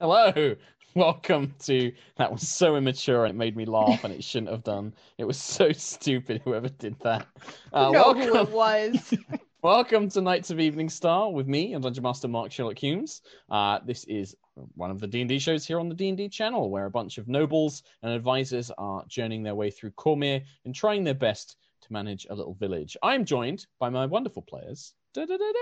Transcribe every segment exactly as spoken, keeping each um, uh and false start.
Hello, welcome to... That was so immature and it made me laugh and it shouldn't have done. It was so stupid, whoever did that. Uh, no, welcome... who it was. Welcome to Knights of Evening Star with me and Dungeon Master Mark Sherlock Hulmes. Uh, this is one of the D and D shows here on the D and D channel, where a bunch of nobles and advisors are journeying their way through Cormyr and trying their best to manage a little village. I'm joined by my wonderful players. Da, da, da, da.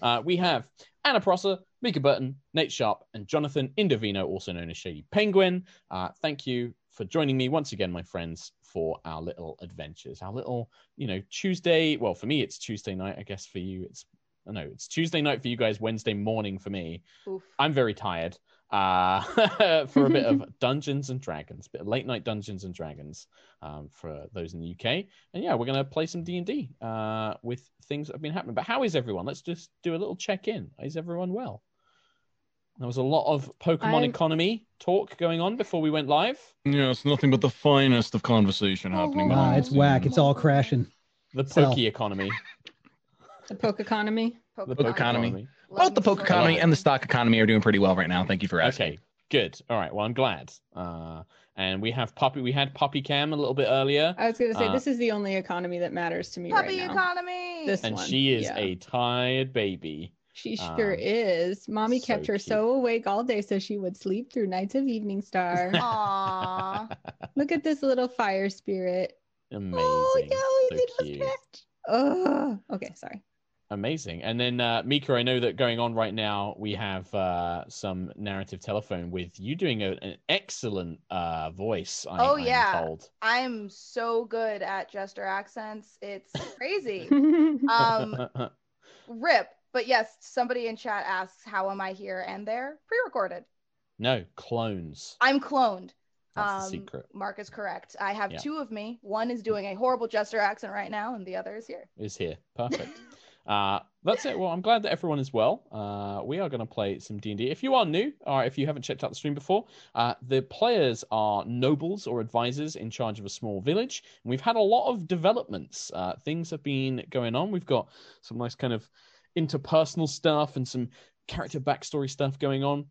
Uh, we have Anna Prosser, Mica Burton, Nate Sharp, and Jonathan Indovino, also known as Shady Penguin. Uh, thank you for joining me once again, my friends, for our little adventures. Our little, you know, Tuesday... Well, for me, it's Tuesday night. I guess for you, it's... No, it's Tuesday night for you guys, Wednesday morning for me. Oof. I'm very tired uh, for a bit of Dungeons and Dragons, a bit of late-night Dungeons and Dragons um, for those in the U K. And yeah, we're going to play some D and D uh, with things that have been happening. But how is everyone? Let's just do a little check-in. Is everyone well? There was a lot of Pokemon I'm... economy talk going on before we went live. Yeah, it's nothing but the finest of conversation oh, happening. Wow, it's whack. It's all crashing. The Poke economy. The poke economy. Poke the poke economy. economy. Both the poke economy and the stock economy are doing pretty well right now. Thank you for asking. Okay, good. All right. Well, I'm glad. Uh, and we have Poppy. We had Poppy Cam a little bit earlier. I was going to say, uh, this is the only economy that matters to me Poppy right now. Poppy economy. This and one. she is yeah. a tired baby. She sure um, is. Mommy so kept her cute. so awake all day so she would sleep through Nights of Evening Star. Aww. Look at this little fire spirit. Amazing. Oh, yeah, so cute. Oh, okay. Sorry. Amazing. And then uh, Mika, I know that going on right now, we have uh, some narrative telephone with you doing a, an excellent uh, voice. I, oh, I'm yeah. Told. I'm so good at jester accents. It's crazy. um, rip. But yes, somebody in chat asks, how am I here? And they're pre-recorded. No, clones. I'm cloned. That's um, the secret. Mark is correct. I have yeah. two of me. One is doing a horrible jester accent right now, and the other is here. Is here. Perfect. Uh, that's it. Well, I'm glad that everyone is well. Uh, we are going to play some D and D. If you are new, or if you haven't checked out the stream before, uh, the players are nobles or advisors in charge of a small village. And we've had a lot of developments. Uh, things have been going on. We've got some nice kind of interpersonal stuff and some character backstory stuff going on.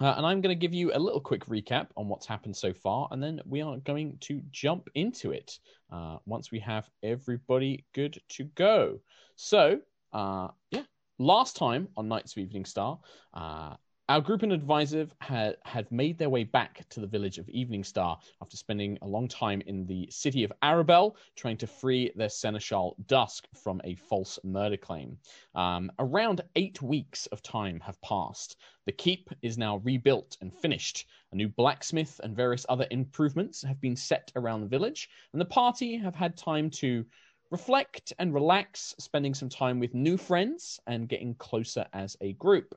Uh, and I'm going to give you a little quick recap on what's happened so far, and then we are going to jump into it uh, once we have everybody good to go. So, uh, yeah, last time on Knights of Evening Star, uh, our group and advisor had, had made their way back to the village of Evening Star after spending a long time in the city of Arabel trying to free their seneschal Dusk from a false murder claim. Um, around eight weeks of time have passed. The keep is now rebuilt and finished. A new blacksmith and various other improvements have been set around the village, and the party have had time to reflect and relax, spending some time with new friends and getting closer as a group.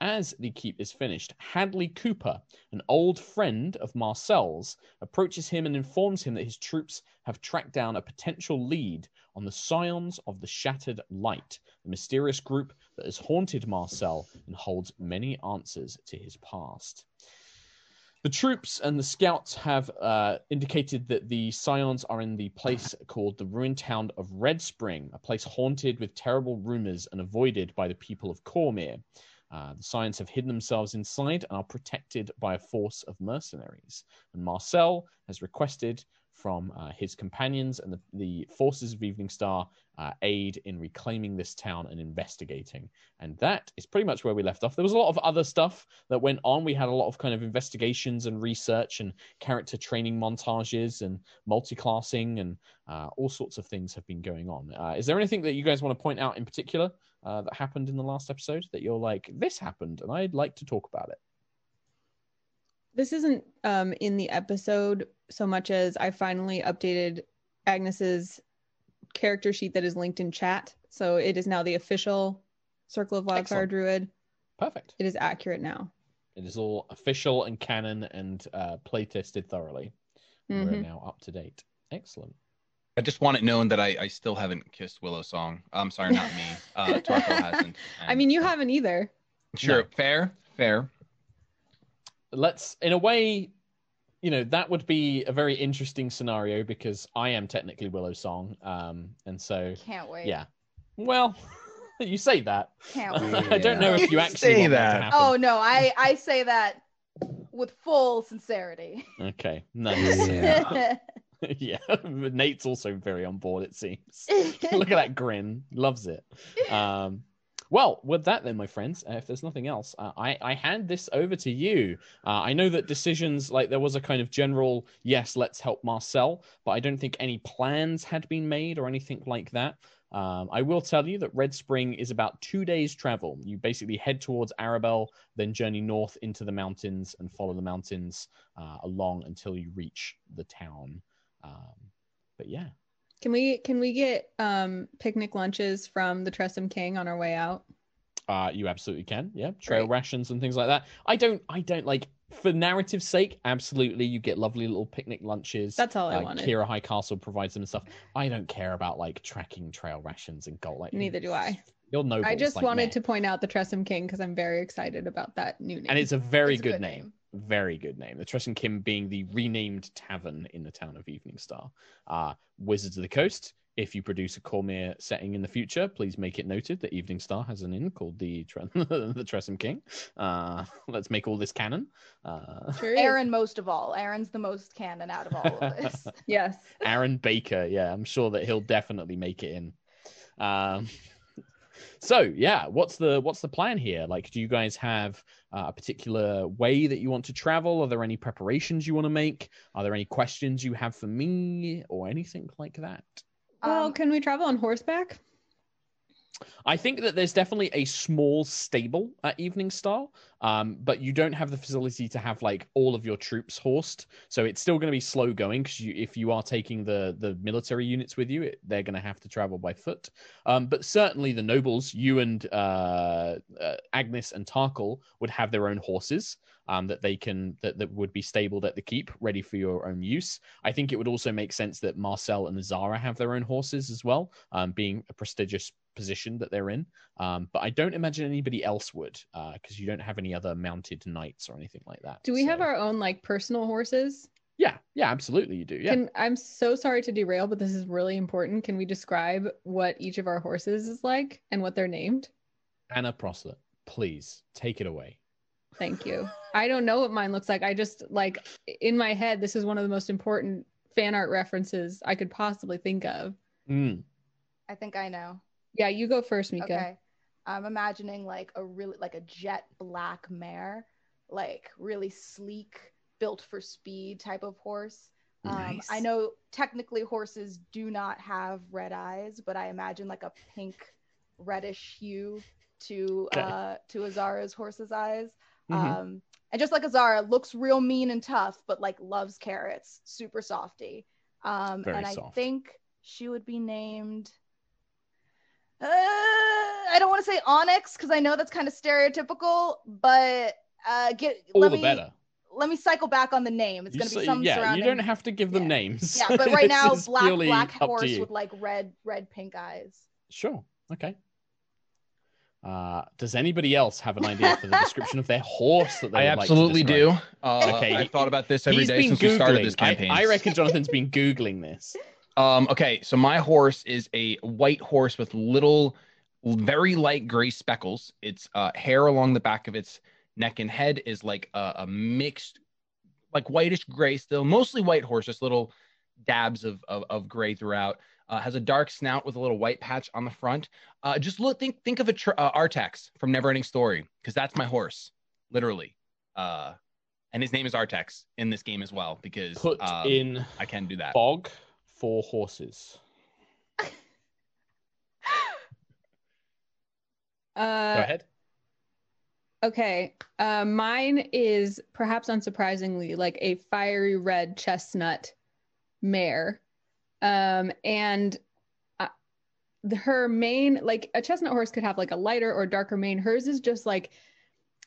As the keep is finished, Hadley Cooper, an old friend of Marcel's, approaches him and informs him that his troops have tracked down a potential lead on the Scions of the Shattered Light, the mysterious group that has haunted Marcel and holds many answers to his past. The troops and the scouts have uh, indicated that the Scions are in the place called the ruined town of Red Spring, a place haunted with terrible rumors and avoided by the people of Cormyr. Uh, the Scions have hidden themselves inside and are protected by a force of mercenaries. And Marcel has requested from uh, his companions and the, the forces of Evening Star uh, aid in reclaiming this town and investigating. And that is pretty much where we left off. There was a lot of other stuff that went on. We had a lot of kind of investigations and research and character training montages and multiclassing and uh, all sorts of things have been going on. Uh, is there anything that you guys want to point out in particular uh, that happened in the last episode that you're like, this happened and I'd like to talk about it? This isn't um, in the episode so much as I finally updated Agnes's character sheet that is linked in chat. So it is now the official Circle of Wildfire Druid. Perfect. It is accurate now. It is all official and canon and uh, play tested thoroughly. Mm-hmm. We're now up to date. Excellent. I just want it known that I, I still haven't kissed Willow Song. I'm sorry, not me. Uh, Tarkhal hasn't. And... I mean, you haven't either. Sure. No. Fair. Fair. Let's, in a way, you know, that would be a very interesting scenario because I am technically Willow Song. Um, and so, can't wait. Yeah. Well, You say that. Can't we? I don't know if you, you actually say that. that oh no, I I say that with full sincerity. Okay, nice. Yeah. Yeah, Nate's also very on board, it seems. Look at that grin, loves it. Um, well, with that then, my friends, uh, if there's nothing else, uh, I, I hand this over to you. Uh, I know that decisions, like there was a kind of general, yes, let's help Marcel, but I don't think any plans had been made or anything like that. Um, I will tell you that Red Spring is about two days travel. You basically head towards Arabel, then journey north into the mountains and follow the mountains uh, along until you reach the town. Um, but yeah. Can we can we get um, picnic lunches from the Tressym King on our way out? Uh, you absolutely can. Yeah, trail right. rations and things like that. I don't. I don't like for narrative's sake. Absolutely, you get lovely little picnic lunches. That's all uh, I wanted. Kira High Castle provides them and stuff. I don't care about like tracking trail rations and gold. Like neither do I. You're noble. I just like, wanted man. to point out the Tressym King because I'm very excited about that new name. And it's a very it's good, a good name. name. Very good name. The Tressym King being the renamed tavern in the town of Evening Star. Uh, Wizards of the Coast, if you produce a Cormyr setting in the future, please make it noted that Evening Star has an inn called the, the Tressym King. Uh, let's make all this canon. Uh, sure. Aaron most of all. Aaron's the most canon out of all of this. Yes. Aaron Baker, yeah. I'm sure that he'll definitely make it in. Um So yeah, what's the what's the plan here? Like, do you guys have uh, a particular way that you want to travel? Are there any preparations you want to make? Are there any questions you have for me or anything like that? Well, um, can we travel on horseback? I think that there's definitely a small stable at Evening Star, um, but you don't have the facility to have like all of your troops horsed. So it's still going to be slow going because you, if you are taking the, the military units with you, it, they're going to have to travel by foot. Um, but certainly the nobles, you and uh, uh, Agnis and Tarkhal, would have their own horses. Um, that they can that, that would be stabled at the keep, ready for your own use. I think it would also make sense that Marcel and Azara have their own horses as well, um, being a prestigious position that they're in. Um, but I don't imagine anybody else would, because uh, you don't have any other mounted knights or anything like that. Do we so. have our own like personal horses? Yeah, yeah, absolutely, you do. Yeah. Can, I'm so sorry to derail, but this is really important. Can we describe what each of our horses is like and what they're named? Anna Prosser, please take it away. Thank you. I don't know what mine looks like. I just, like, in my head, this is one of the most important fan art references I could possibly think of. Mm. I think I know. Yeah, you go first, Mica. Okay. I'm imagining, like, a really, like, a jet black mare, like, really sleek, built for speed type of horse. Nice. Um, I know technically horses do not have red eyes, but I imagine, like, a pink, reddish hue to okay. uh, to Azara's horse's eyes. Mm-hmm. Um, and just like Azara, looks real mean and tough, but like loves carrots, super softy. Um, Very and I soft. think she would be named, uh, I don't want to say Onyx, because I know that's kind of stereotypical, but uh, get, All let the me, better. Let me cycle back on the name. It's going to be some yeah, surrounding. You don't have to give them yeah. names. Yeah, but right now, black, black horse with like red, red, pink eyes. Sure. Okay. Uh, does anybody else have an idea for the description of their horse that they I would absolutely like to do. Uh, okay, I've thought about this every day since Googling. we started this campaign. I, I reckon Jonathan's been Googling this. Um, okay, so my horse is a white horse with little, very light gray speckles. Its uh, hair along the back of its neck and head is like a, a mixed, like whitish gray still, mostly white horse, just little dabs of of, of gray throughout. Uh, has a dark snout with a little white patch on the front. Uh, just look, think, think of a tr- uh, Artax from Neverending Story, because that's my horse, literally. Uh, and his name is Artax in this game as well, because Put um, in I can do that. Bog for horses. uh, Go ahead. Okay, uh, mine is perhaps unsurprisingly like a fiery red chestnut mare. Um, and uh, the, her mane, like a chestnut horse could have like a lighter or darker mane. Hers is just like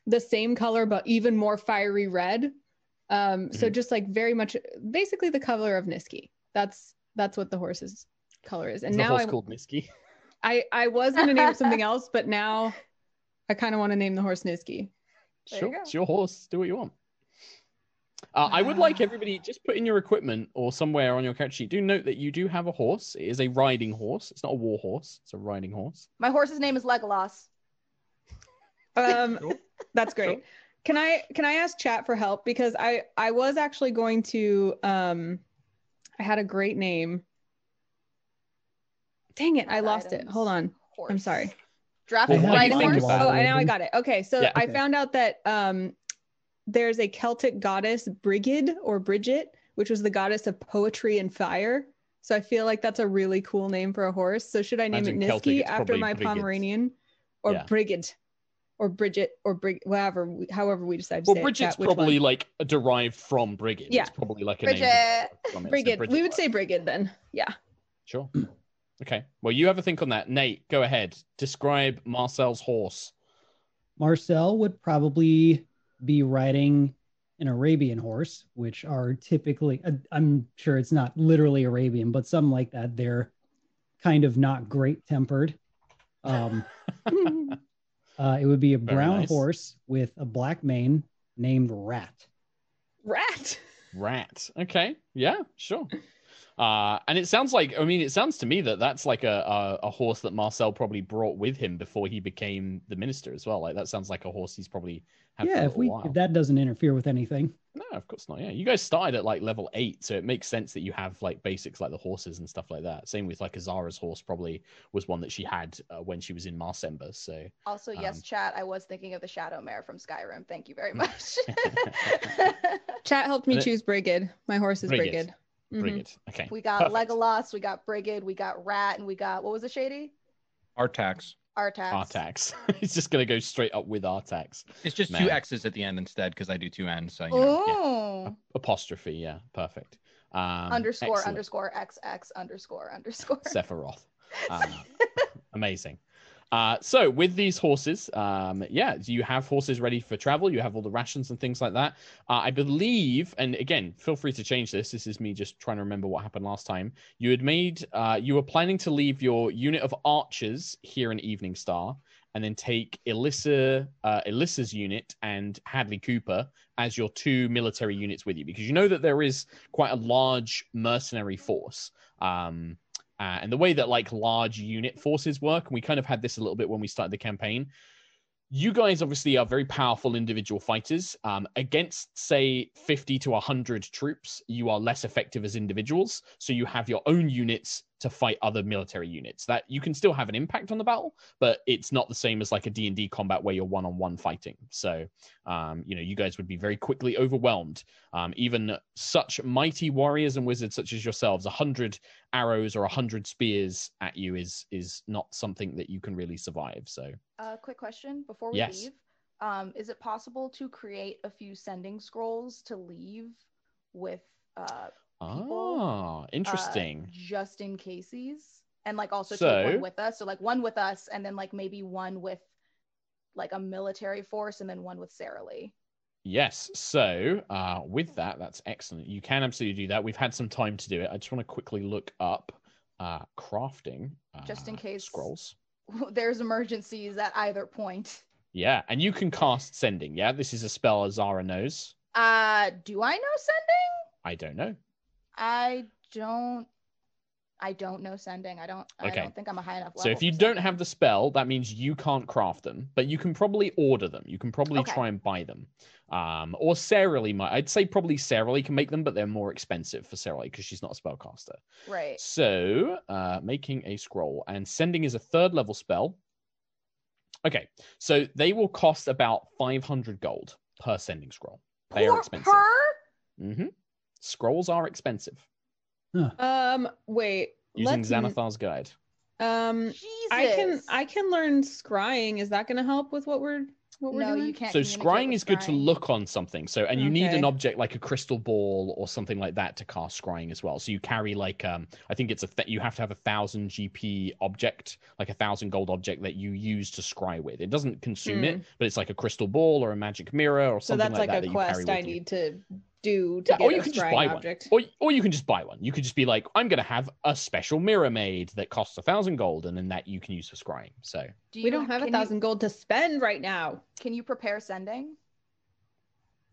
the same color, but even more fiery red. Um, mm-hmm. So just like very much, basically the color of Nizki. That's, that's what the horse's color is. And it's now I, called Nizki. I, I was going to name something else, but now I kind of want to name the horse Nizki. There sure. You it's your horse. Do what you want. Uh, I would like everybody just put in your equipment or somewhere on your character sheet. Do note that you do have a horse. It is a riding horse. It's not a war horse. It's a riding horse. My horse's name is Legolas. Um, sure. That's great. Sure. Can I can I ask chat for help? Because I, I was actually going to... Um, I had a great name. Dang it. I lost items. it. Hold on. Horse. I'm sorry. Draft well, riding horse. Oh, I now I got it. Okay. So yeah, I okay. found out that... Um, there's a Celtic goddess, Brigid or Brigid, which was the goddess of poetry and fire. So I feel like that's a really cool name for a horse. So should I name Imagine it Nizki after my Brigid. Pomeranian, or yeah. Brigid, or Bridget, or Brig, whatever, however we decide to well, say Bridget's it. Well, Brigid's probably one? like a derived from Brigid. Yeah, it's probably like a Bridget. name. From it. Brigid. So Brigid. We would say Brigid then. Yeah. Sure. Okay. Well, you have a think on that, Nate. Go ahead. Describe Marcel's horse. Marcel would probably be riding an Arabian horse, which are typically, uh, I'm sure it's not literally Arabian, but some like that. They're kind of not great tempered. Um, uh, it would be a brown nice. horse with a black mane named Rat. Rat? Rat. Okay. Yeah, sure. Uh, and it sounds like, I mean, it sounds to me that that's like a, a, a horse that Marcel probably brought with him before he became the minister as well. Like that sounds like a horse he's probably had yeah, for a if we, while. If that doesn't interfere with anything. No, of course not. Yeah, you guys started at like level eight, so it makes sense that you have like basics like the horses and stuff like that. Same with like Azara's horse probably was one that she had uh, when she was in Marsember. So also, yes, um, chat. I was thinking of the Shadow Mare from Skyrim. Thank you very much. Chat helped me choose Brigid. My horse is Brigid. Brigid. Brigid. Mm-hmm. Okay. We got Perfect. Legolas, we got Brigid, we got Rat, and we got, what was it, Shady? Artax. Artax. Artax. He's just going to go straight up with Artax. It's just Man. two X's at the end instead, because I do two N's. So, you know, yeah. Apostrophe, yeah. Perfect. Um, underscore, excellent. underscore, X X, underscore, underscore. Sephiroth. Um, amazing. Uh, so with these horses, um, yeah, you have horses ready for travel. You have all the rations and things like that. Uh, I believe, and again, feel free to change this. This is me just trying to remember what happened last time. You had made, uh, you were planning to leave your unit of archers here in Evening Star, and then take Elissa, uh, Elissa's unit and Hadley Cooper as your two military units with you, because you know that there is quite a large mercenary force. Um, Uh, and the way that like large unit forces work, and we kind of had this a little bit when we started the campaign, you guys obviously are very powerful individual fighters. Um, against, say, fifty to one hundred troops, you are less effective as individuals, so you have your own units to fight other military units. That you can still have an impact on the battle, but it's not the same as like a D and D combat where you're one-on-one fighting. So, um, you know, you guys would be very quickly overwhelmed. Um, even such mighty warriors and wizards such as yourselves, one hundred arrows or one hundred spears at you is is not something that you can really survive. So, uh, quick question before we yes. leave: um, is it possible to create a few sending scrolls to leave with? Uh, People, ah, interesting. Uh, just in cases, and like also so, take one with us. So like one with us, and then like maybe one with like a military force, and then one with Sarah Lee. Yes. So uh, with that, that's excellent. You can absolutely do that. We've had some time to do it. I just want to quickly look up uh, crafting. Uh, just in case scrolls. There's emergencies at either point. Yeah, and you can cast sending. Yeah, this is a spell Azara knows. Uh, do I know sending? I don't know. I don't I don't know sending. I don't okay. I don't think I'm a high enough level. So if you don't have the spell, that means you can't craft them, but you can probably order them. You can probably okay. try and buy them. Um or Sarah Lee might I'd say probably Sarah Lee can make them, but they're more expensive for Sarah Lee because she's not a spellcaster. Right. So uh making a scroll, and sending is a third level spell. Okay. So they will cost about five hundred gold per sending scroll. They Poor are expensive. Per? Mm-hmm. Scrolls are expensive. Huh. Um, wait. Using Xanathar's guide. Um, Jesus. I can I can learn scrying. Is that going to help with what we're what we're no, doing? You can't. So scrying is scrying. good to look on something. So and you okay. need an object like a crystal ball or something like that to cast scrying as well. So you carry like um, I think it's a th- you have to have a thousand G P object, like a thousand gold object that you use to scry with. It doesn't consume hmm. it, but it's like a crystal ball or a magic mirror or something so like, like that. So that's like a quest I need to. do to yeah, get or you a can just buy object. One. Or, or you can just buy one. You could just be like, I'm going to have a special mirror made that costs a thousand gold, and then that you can use for scrying. So do you, we don't have a thousand you, gold to spend right now. Can you prepare sending?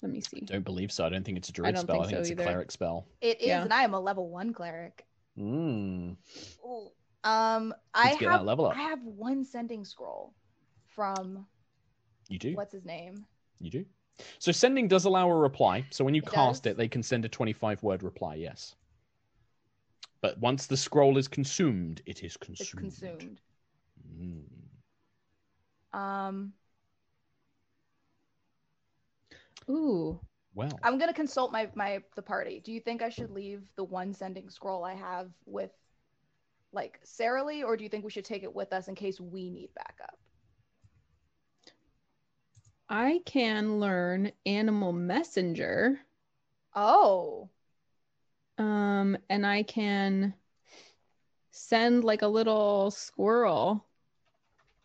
Let me see. Don't believe so. I don't think it's a druid I spell. I think so it's either. a cleric spell. It is, yeah. And I am a level one cleric. Mm. Ooh. Um, I Let's have level up. I have one sending scroll from. You do. What's his name? You do. So sending does allow a reply. So when you it cast does. it, they can send a twenty-five word reply. Yes. But once the scroll is consumed, it is consumed. It's consumed. Mm. Um. Ooh. Well. I'm gonna consult my my the party. Do you think I should leave the one sending scroll I have with, like, Sarah Lee, or do you think we should take it with us in case we need backup? I can learn Animal Messenger. Oh. Um, and I can send like a little squirrel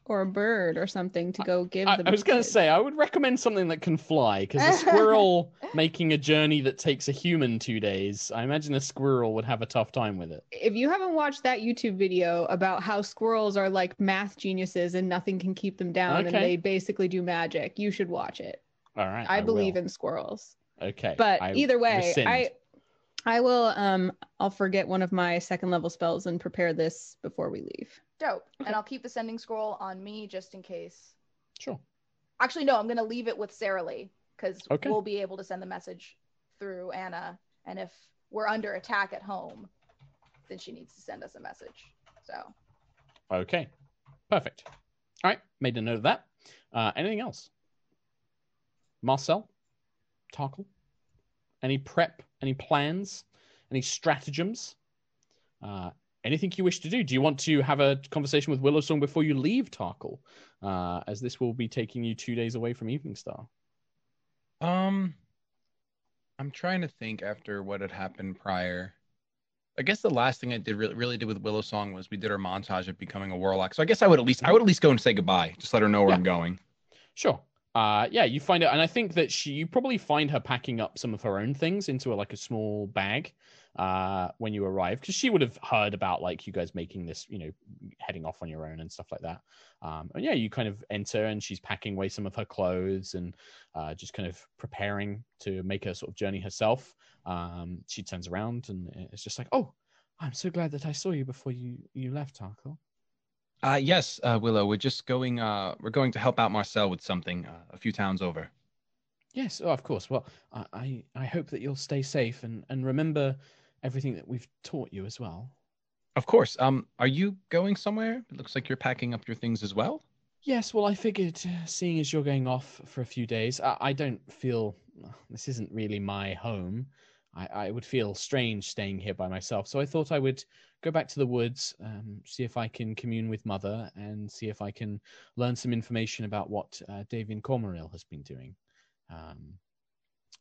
or a bird or something to go give them. I, I was going to say, I would recommend something that can fly, because a squirrel making a journey that takes a human two days, I imagine a squirrel would have a tough time with it. If you haven't watched that YouTube video about how squirrels are like math geniuses and nothing can keep them down, okay, and they basically do magic, you should watch it. All right. I, I believe will. in squirrels. Okay. But I either way, rescind. I... I will, um, I'll forget one of my second level spells and prepare this before we leave. Dope. Okay. And I'll keep the sending scroll on me just in case. Sure. Actually, no, I'm going to leave it with Sarah Lee, because okay. we'll be able to send the message through Anna. And if we're under attack at home, then she needs to send us a message. So. Okay. Perfect. All right. Made a note of that. Uh, anything else? Marcel? Tarkhal? Any prep? Any plans? Any stratagems? Uh, anything you wish to do? Do you want to have a conversation with Willow Song before you leave Tarkhal? Uh, as this will be taking you two days away from Evening Star. Um, I'm trying to think after what had happened prior. I guess the last thing I did really, really did with Willow Song was we did our montage of becoming a warlock. So I guess I would at least I would at least go and say goodbye. Just let her know where yeah. I'm going. Sure. Uh, yeah, you find out, and I think that she, you probably find her packing up some of her own things into a, like a small bag uh, when you arrive, because she would have heard about like you guys making this, you know, heading off on your own and stuff like that. Um, and yeah, you kind of enter, and she's packing away some of her clothes and uh, just kind of preparing to make her sort of journey herself. Um, she turns around, and it's just like, "Oh, I'm so glad that I saw you before you you left, Tarkhal." Uh, yes, uh, Willow, we're just going, uh, we're going to help out Marcel with something uh, a few towns over. Yes, oh, of course. Well, I, I hope that you'll stay safe and, and remember everything that we've taught you as well. Of course. Um, are you going somewhere? It looks like you're packing up your things as well. Yes, well, I figured, seeing as you're going off for a few days, I, I don't feel, this isn't really my home. I, I would feel strange staying here by myself, so I thought I would go back to the woods, um, see if I can commune with Mother, and see if I can learn some information about what uh, Davian Cormoril has been doing. Um,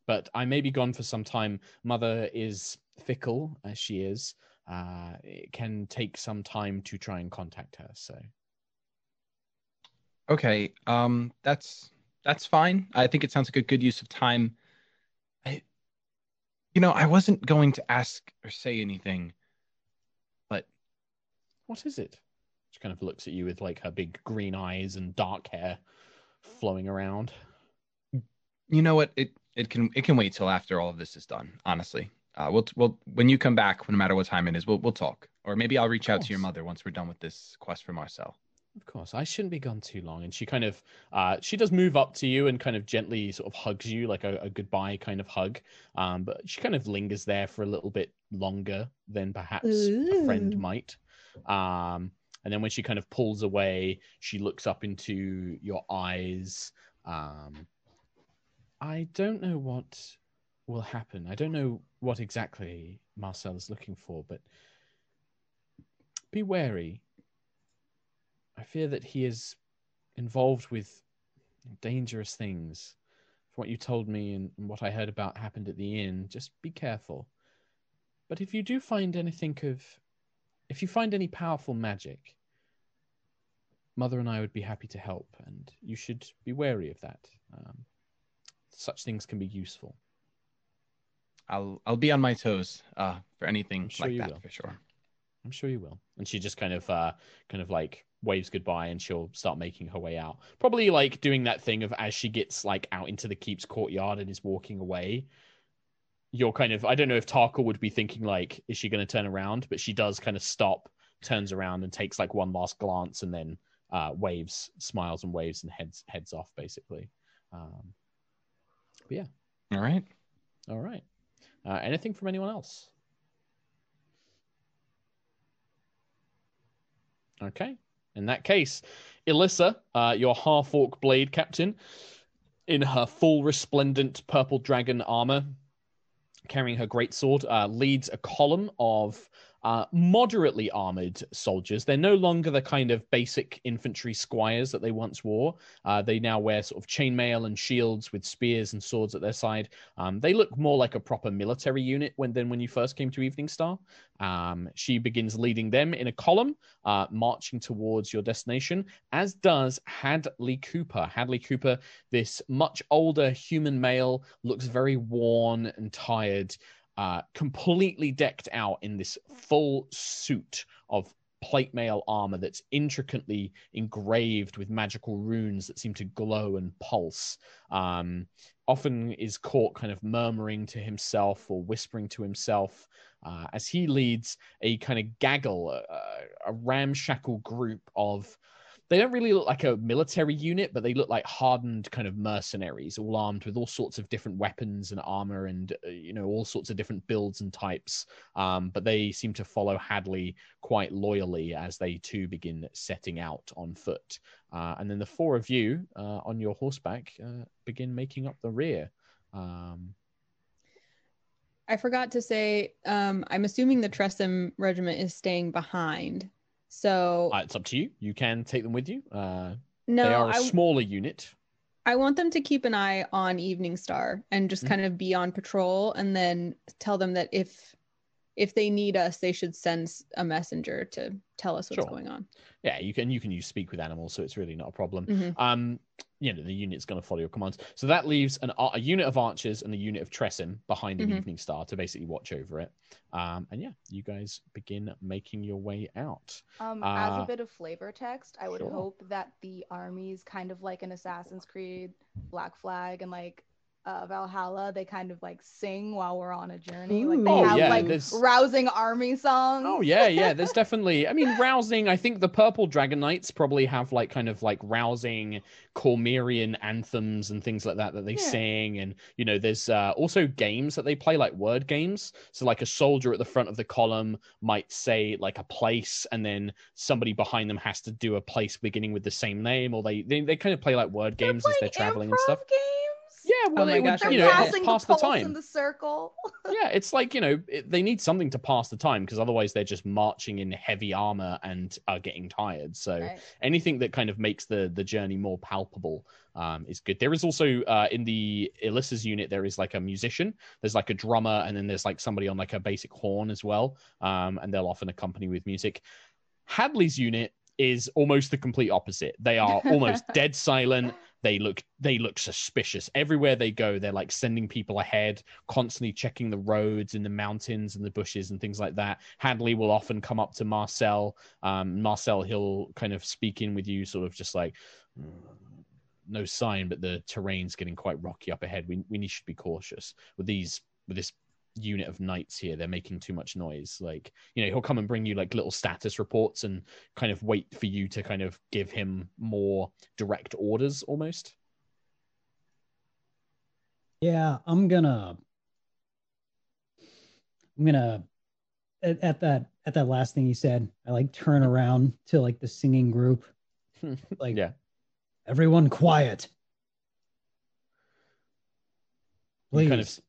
but I may be gone for some time. Mother is fickle, as she is. Uh, it can take some time to try and contact her, so. Okay, um, that's that's fine. I think it sounds like a good use of time. I, you know, I wasn't going to ask or say anything. What is it? She kind of looks at you with like her big green eyes and dark hair flowing around. You know what? It it can it can wait till after all of this is done. Honestly, uh, we'll we'll when you come back, no matter what time it is, we'll we'll talk. Or maybe I'll reach out to your mother once we're done with this quest for Marcel. Of course, I shouldn't be gone too long. And she kind of uh, she does move up to you and kind of gently sort of hugs you, like a, a goodbye kind of hug. Um, but she kind of lingers there for a little bit longer than perhaps Ooh. a friend might. Um, and then when she kind of pulls away, she looks up into your eyes. Um, I don't know what will happen. I don't know what exactly Marcel is looking for, but be wary. I fear that he is involved with dangerous things. From what you told me and, and what I heard about happened at the inn, just be careful. But if you do find anything of If you find any powerful magic, Mother and I would be happy to help, and you should be wary of that. Um, such things can be useful. I'll I'll be on my toes uh, for anything sure like that will. for sure. I'm sure you will. And she just kind of uh, kind of like waves goodbye, and she'll start making her way out. Probably like doing that thing of as she gets like out into the keep's courtyard and is walking away, you're kind of, I don't know if Tarkhal would be thinking like, is she going to turn around? But she does kind of stop, turns around and takes like one last glance, and then uh, waves, smiles and waves, and heads heads off basically. Um, but yeah. All right. All right. Uh, anything from anyone else? Okay. In that case, Elissa, uh, your half-orc blade captain, in her full resplendent purple dragon armor, carrying her greatsword, uh, leads a column of uh, moderately armored soldiers. They're no longer the kind of basic infantry squires that they once wore. Uh, they now wear sort of chainmail and shields with spears and swords at their side. Um, they look more like a proper military unit when, than when you first came to Evening Star. Um, she begins leading them in a column, uh, marching towards your destination, as does Hadley Cooper. Hadley Cooper, this much older human male, looks very worn and tired, uh, completely decked out in this full suit of plate mail armor that's intricately engraved with magical runes that seem to glow and pulse. Um, often is caught kind of murmuring to himself or whispering to himself uh, as he leads a kind of gaggle, a, a ramshackle group of, they don't really look like a military unit, but they look like hardened kind of mercenaries, all armed with all sorts of different weapons and armor and, you know, all sorts of different builds and types. Um, but they seem to follow Hadley quite loyally as they too begin setting out on foot. Uh, and then the four of you uh, on your horseback uh, begin making up the rear. Um, I forgot to say, um, I'm assuming the Tressym regiment is staying behind. So uh, it's up to you. You can take them with you. Uh, no, they are a I, smaller unit. I want them to keep an eye on Evening Star and just mm-hmm. kind of be on patrol, and then tell them that if if they need us, they should send a messenger to tell us what's sure. going on. Yeah, you can you can use speak with animals, so it's really not a problem. Mm-hmm. Um, you know, the unit's going to follow your commands. So that leaves an a unit of archers and a unit of Tressym behind an mm-hmm. Evening Star to basically watch over it. Um, and yeah, you guys begin making your way out. Um, uh, as a bit of flavor text, I would sure. hope that the army's kind of like an Assassin's Creed, Black Flag, and like uh, Valhalla. They kind of like sing while we're on a journey. Like they oh, have yeah, like there's... rousing army songs. Oh yeah, yeah. There's definitely, I mean, rousing. I think the purple dragon knights probably have like kind of like rousing Cormyrian anthems and things like that that they yeah. sing. And you know, there's uh, also games that they play, like word games. So like a soldier at the front of the column might say like a place, and then somebody behind them has to do a place beginning with the same name, or they they, they kind of play like word they're games as they're traveling and stuff. Games? Yeah, well, oh my it gosh, would, you know, passing pass the, the time. In the circle. Yeah, it's like, you know, it, they need something to pass the time, because otherwise they're just marching in heavy armor and are getting tired. So right. anything that kind of makes the the journey more palpable um, is good. There is also uh, in the Elissa's unit, there is like a musician, there's like a drummer, and then there's like somebody on like a basic horn as well, um, and they'll often accompany with music. Hadley's unit is almost the complete opposite. They are almost dead silent. They look they look suspicious. Everywhere they go, they're like sending people ahead, constantly checking the roads and the mountains and the bushes and things like that. Hadley will often come up to Marcel. Um, Marcel, he'll kind of speak in with you, sort of just like, no sign, but the terrain's getting quite rocky up ahead. We we should be cautious with these with this unit of knights here. They're making too much noise. Like, you know, he'll come and bring you like little status reports and kind of wait for you to kind of give him more direct orders almost. Yeah, I'm gonna I'm gonna at, at that at that last thing you said, I like turn around to like the singing group. Like yeah. Everyone quiet. Please. You kind of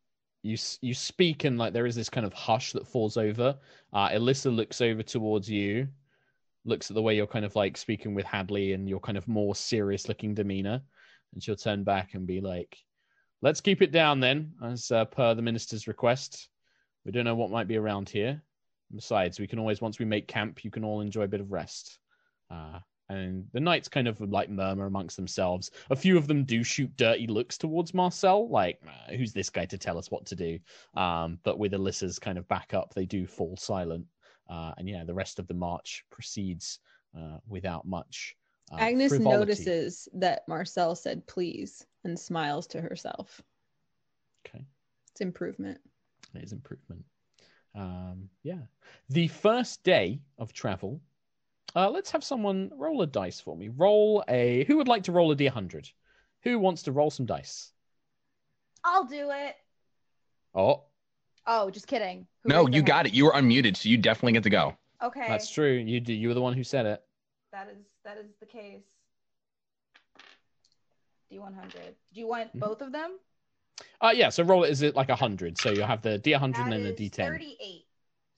You you speak, and like there is this kind of hush that falls over. Uh, Elissa looks over towards you, looks at the way you're kind of like speaking with Hadley and your kind of more serious looking demeanor, and she'll turn back and be like, "Let's keep it down then, as uh, per the minister's request. We don't know what might be around here. Besides, we can always, once we make camp, you can all enjoy a bit of rest." Uh, And the knights kind of like murmur amongst themselves. A few of them do shoot dirty looks towards Marcel, like, who's this guy to tell us what to do? Um, but with Alyssa's kind of backup, they do fall silent. Uh, and yeah, the rest of the march proceeds uh, without much uh, Agnis frivolity. Notices that Marcel said please and smiles to herself. Okay. It's improvement. It is improvement. Um, yeah. The first day of travel. Uh, let's have someone roll a dice for me. Roll a... Who would like to roll a D one hundred? Who wants to roll some dice? I'll do it. Oh. Oh, just kidding. Who no, you got it. You were unmuted, so you definitely get to go. Okay. That's true. You do. You were the one who said it. That is that is the case. D one hundred. Do you want mm-hmm. both of them? Uh, yeah, so roll it. Is it like one hundred? So you'll have the D one hundred that and then the D ten. thirty-eight.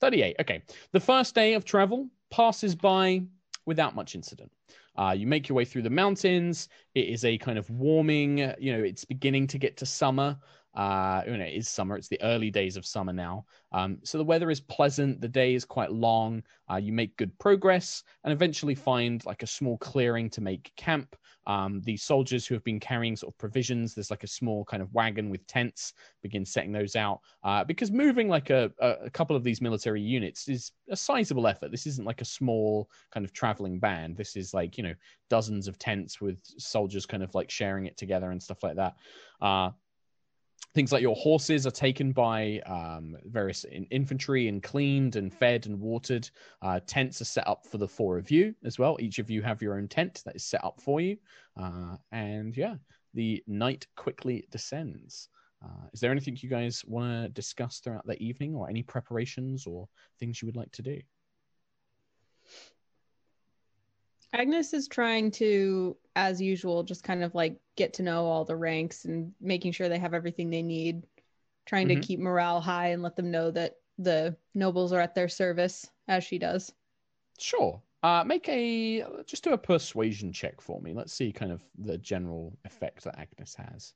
thirty-eight, okay. The first day of travel passes by without much incident. Uh, you make your way through the mountains. It is a kind of warming, you know, it's beginning to get to summer. Uh, you know, it is summer. It's the early days of summer now. Um, so the weather is pleasant. The day is quite long. Uh, you make good progress and eventually find like a small clearing to make camp. Um, the soldiers who have been carrying sort of provisions, there's like a small kind of wagon with tents, begin setting those out. Uh, because moving like a, a couple of these military units is a sizable effort. This isn't like a small kind of traveling band. This is like, you know, dozens of tents with soldiers kind of like sharing it together and stuff like that. Uh, Things like your horses are taken by um, various in- infantry and cleaned and fed and watered. Uh, tents are set up for the four of you as well. Each of you have your own tent that is set up for you. Uh, and yeah, the night quickly descends. Uh, is there anything you guys want to discuss throughout the evening or any preparations or things you would like to do? Agnis is trying to, as usual, just kind of like get to know all the ranks and making sure they have everything they need, trying mm-hmm. to keep morale high and let them know that the nobles are at their service, as she does. Sure. Uh, make a, just do a persuasion check for me. Let's see kind of the general effect that Agnis has.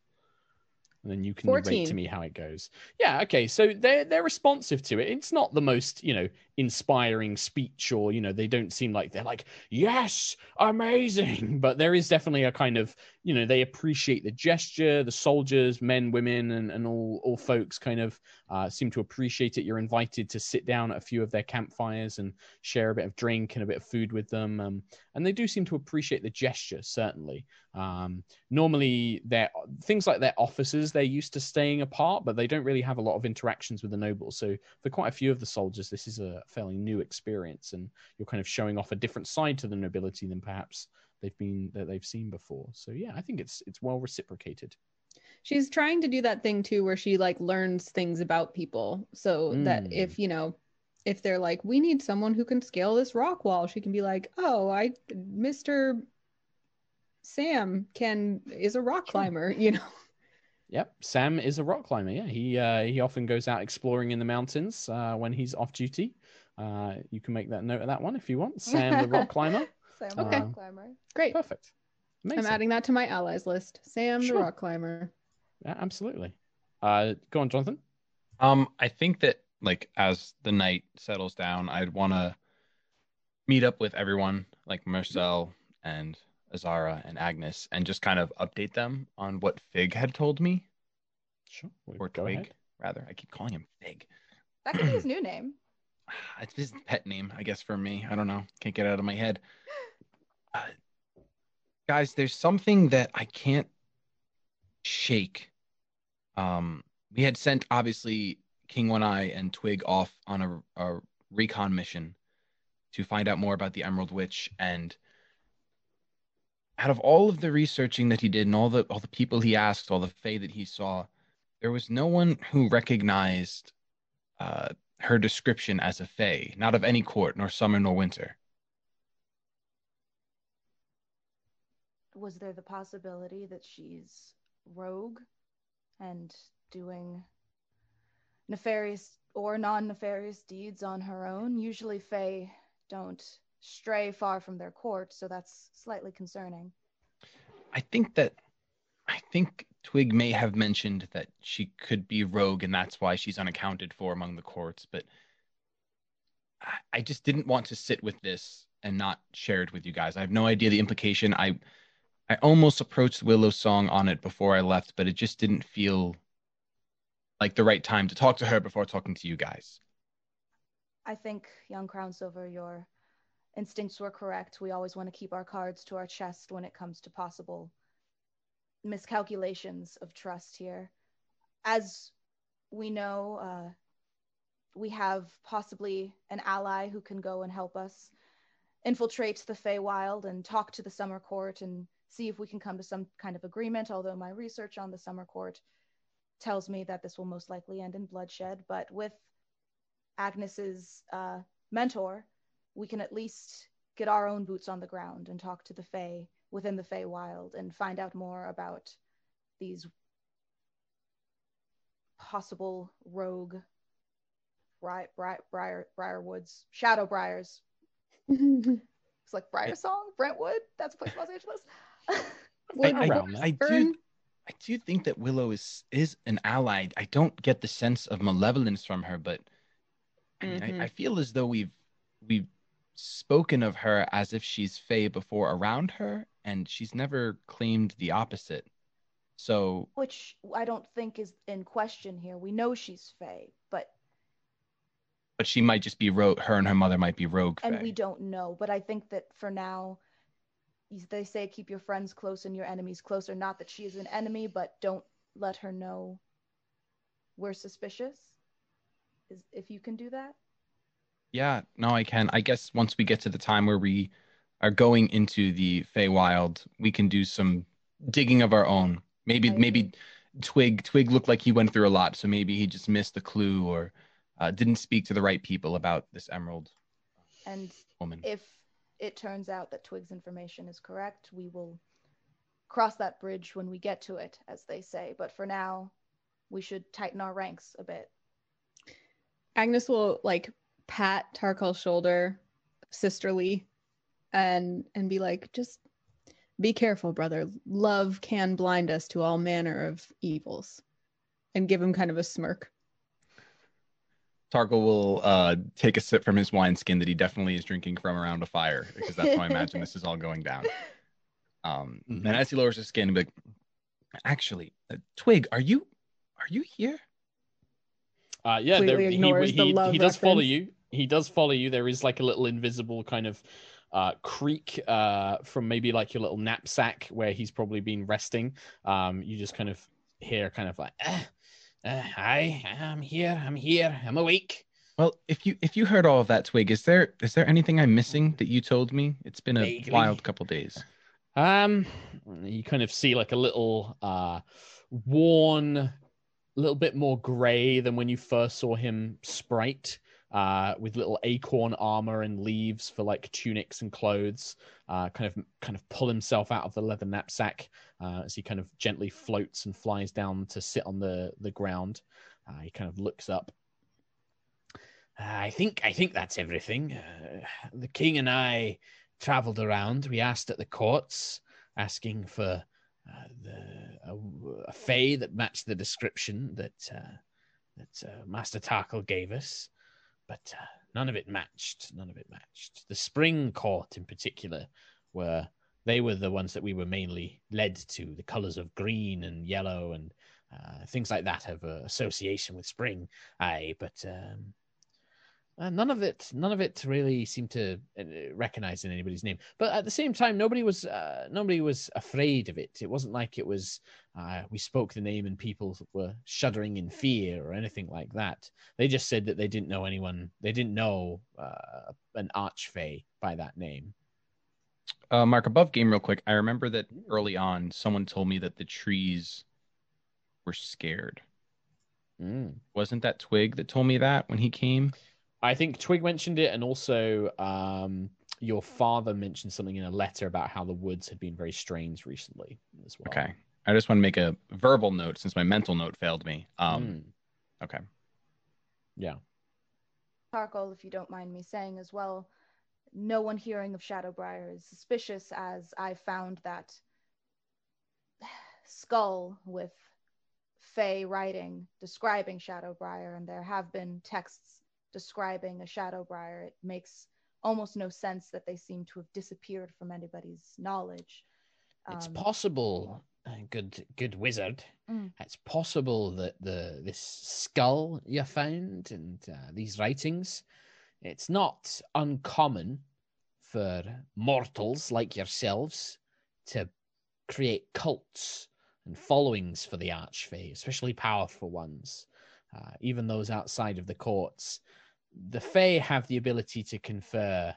And then you can narrate to me how it goes. Yeah, okay. So they're they're responsive to it. It's not the most, you know, inspiring speech, or you know, they don't seem like they're like, yes, amazing. But there is definitely a kind of, you know, they appreciate the gesture. The soldiers, men, women, and, and all all folks kind of uh, seem to appreciate it. You're invited to sit down at a few of their campfires and share a bit of drink and a bit of food with them. Um, and they do seem to appreciate the gesture, certainly. Um, normally, their things like their officers, they're used to staying apart, but they don't really have a lot of interactions with the nobles. So for quite a few of the soldiers, this is a fairly new experience, and you're kind of showing off a different side to the nobility than perhaps they've been that they've seen before. So yeah, I think it's it's well reciprocated. She's trying to do that thing too, where she like learns things about people, so mm. that if you know, if they're like, we need someone who can scale this rock wall, she can be like, oh, I, Mister Sam can is a rock climber, you know. Yep, Sam is a rock climber. Yeah, he uh, he often goes out exploring in the mountains uh, when he's off duty. Uh, you can make that note of that one if you want. Sam the rock climber. Sam the okay. rock climber. Great, perfect. Amazing. I'm adding that to my allies list. Sam sure. the rock climber. Yeah, absolutely. Uh, go on, Jonathan. Um, I think that like as the night settles down, I'd want to meet up with everyone, like Marcel and Azara and Agnis, and just kind of update them on what Fig had told me. Sure. We'll or Twig, ahead. rather. I keep calling him Fig. That could be his new name. It's his pet name, I guess, for me. I don't know. Can't get it out of my head. Uh, guys, there's something that I can't shake. Um, we had sent, obviously, King One Eye and Twig off on a, a recon mission to find out more about the Emerald Witch, and out of all of the researching that he did and all the all the people he asked, all the fae that he saw, there was no one who recognized uh, her description as a fae, not of any court, nor summer, nor winter. Was there the possibility that she's rogue and doing nefarious or non-nefarious deeds on her own? Usually fae don't stray far from their court, so that's slightly concerning. I think that I think Twig may have mentioned that she could be rogue, and that's why she's unaccounted for among the courts, but I, I just didn't want to sit with this and not share it with you guys. I have no idea the implication. I I almost approached Willow Song on it before I left, but it just didn't feel like the right time to talk to her before talking to you guys. I think, young Crownsilver, you're instincts were correct. We always want to keep our cards to our chest when it comes to possible miscalculations of trust here. As we know, uh, we have possibly an ally who can go and help us infiltrate the Feywild and talk to the Summer Court and see if we can come to some kind of agreement, although my research on the Summer Court tells me that this will most likely end in bloodshed. But with Agnes's uh, mentor, we can at least get our own boots on the ground and talk to the Fae within the Feywild and find out more about these possible rogue Bri- Bri- Briar Briarwoods, Shadow Briars. It's like Briar Song, Brentwood. That's a place in Los Angeles. Wood I, around I, I do, I do think that Willow is is an ally. I don't get the sense of malevolence from her, but mm-hmm. I, mean, I, I feel as though we've we've spoken of her as if she's Fae before around her, and she's never claimed the opposite. So, which I don't think is in question here. We know she's Fae, but. But she might just be rogue. Her and her mother might be rogue. And Fae. We don't know. But I think that for now, they say keep your friends close and your enemies closer. Not that she is an enemy, but don't let her know we're suspicious. Is if you can do that. Yeah, no, I can. I guess once we get to the time where we are going into the Feywild, we can do some digging of our own. Maybe, I maybe mean. Twig Twig looked like he went through a lot, so maybe he just missed the clue or. Uh, didn't speak to the right people about this emerald and woman. If it turns out that Twig's information is correct, we will cross that bridge when we get to it, as they say. But for now, we should tighten our ranks a bit. Agnes will like pat Tarkhal's shoulder, sisterly, and and be like, just be careful, brother. Love can blind us to all manner of evils, and give him kind of a smirk. Tarkhal will uh, take a sip from his wineskin that he definitely is drinking from around a fire, because that's how I imagine this is all going down. Um, mm-hmm. And as he lowers his skin, he'll be like, actually, uh, Twig, are you are you here? Uh, yeah, there, he, he, he, he does reference. follow you. He does follow you. There is like a little invisible kind of uh, creak uh, from maybe like your little knapsack where he's probably been resting. Um, you just kind of hear kind of like, ah. Uh, hi, I'm here. I'm here. I'm awake. Well, if you if you heard all of that, Twig, is there is there anything I'm missing that you told me? It's been a Vaguely. wild couple days. Um, you kind of see like a little uh worn, a little bit more grey than when you first saw him, Sprite, uh, with little acorn armor and leaves for like tunics and clothes. Uh, kind of kind of pull himself out of the leather knapsack. Uh, as he kind of gently floats and flies down to sit on the, the ground. Uh, he kind of looks up. Uh, I think I think that's everything. Uh, the king and I traveled around. We asked at the courts, asking for uh, the, a, a fae that matched the description that, uh, that uh, Master Tarkhal gave us. But uh, none of it matched. None of it matched. The Spring Court in particular were... They were the ones that we were mainly led to. The colors of green and yellow and uh, things like that have an association with spring. Aye, but um, uh, none of it, none of it really seemed to recognize in anybody's name. But at the same time, nobody was, uh, nobody was afraid of it. It wasn't like it was. Uh, we spoke the name and people were shuddering in fear or anything like that. They just said that they didn't know anyone. They didn't know uh, an archfey by that name. Uh, Mark, above game real quick, I remember that early on, someone told me that the trees were scared. Mm. Wasn't that Twig that told me that when he came? I think Twig mentioned it, and also um, your father mentioned something in a letter about how the woods had been very strange recently as well. Okay. I just want to make a verbal note since my mental note failed me. Um, mm. Okay. Yeah. Tarkhal, if you don't mind me saying as well, no one hearing of Shadowbriar is suspicious, as I found that skull with Fae writing describing Shadowbriar, and there have been texts describing a Shadowbriar. It makes almost no sense that they seem to have disappeared from anybody's knowledge. Um, it's possible, good good wizard, mm. it's possible that the this skull you found and uh, these writings, it's not uncommon for mortals like yourselves to create cults and followings for the Archfey, especially powerful ones, uh, even those outside of the courts. The Fae have the ability to confer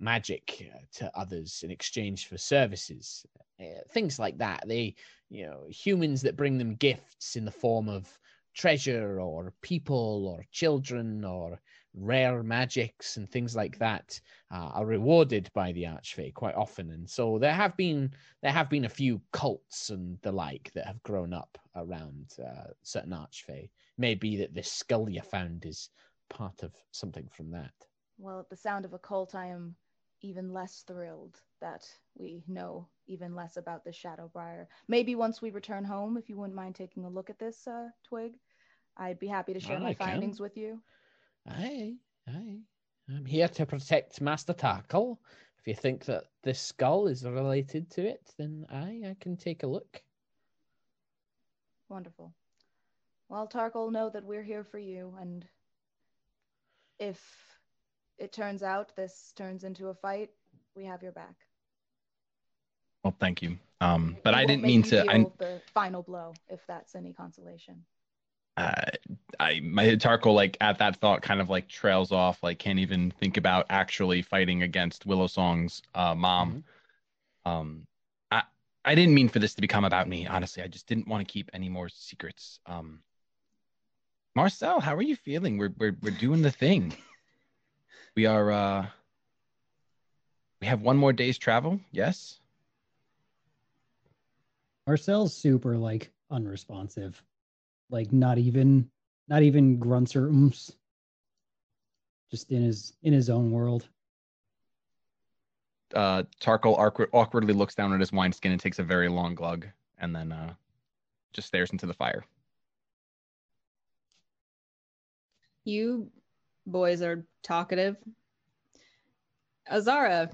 magic to others in exchange for services, uh, things like that. They, you know, humans that bring them gifts in the form of treasure or people or children or rare magics and things like that uh, are rewarded by the Archfey quite often. And so there have been there have been a few cults and the like that have grown up around uh, certain Archfey. Maybe that this skull you found is part of something from that. Well, at the sound of a cult, I am even less thrilled that we know even less about the Shadow Briar. Maybe once we return home, if you wouldn't mind taking a look at this, uh, Twig, I'd be happy to share oh, my findings with you. Aye, aye. I'm here to protect Master Tarkhal. If you think that this skull is related to it, then aye, I can take a look. Wonderful. Well, Tarkhal, know that we're here for you, and if it turns out this turns into a fight, we have your back. Well, thank you. Um, but I didn't mean to. I... The final blow, if that's any consolation. Uh, I my Tarkhal, like at that thought, kind of like trails off. Like can't even think about actually fighting against Willow Song's uh, mom. Mm-hmm. Um, I I didn't mean for this to become about me. Honestly, I just didn't want to keep any more secrets. Um, Marcel, how are you feeling? We're we're we're doing the thing. We are. Uh, we have one more day's travel. Yes. Marcel's super like unresponsive, like not even not even grunts or oomph. Just in his in his own world. Uh, Tarkhal awkward, awkwardly looks down at his wineskin and takes a very long glug, and then uh, just stares into the fire. You boys are talkative. Azara,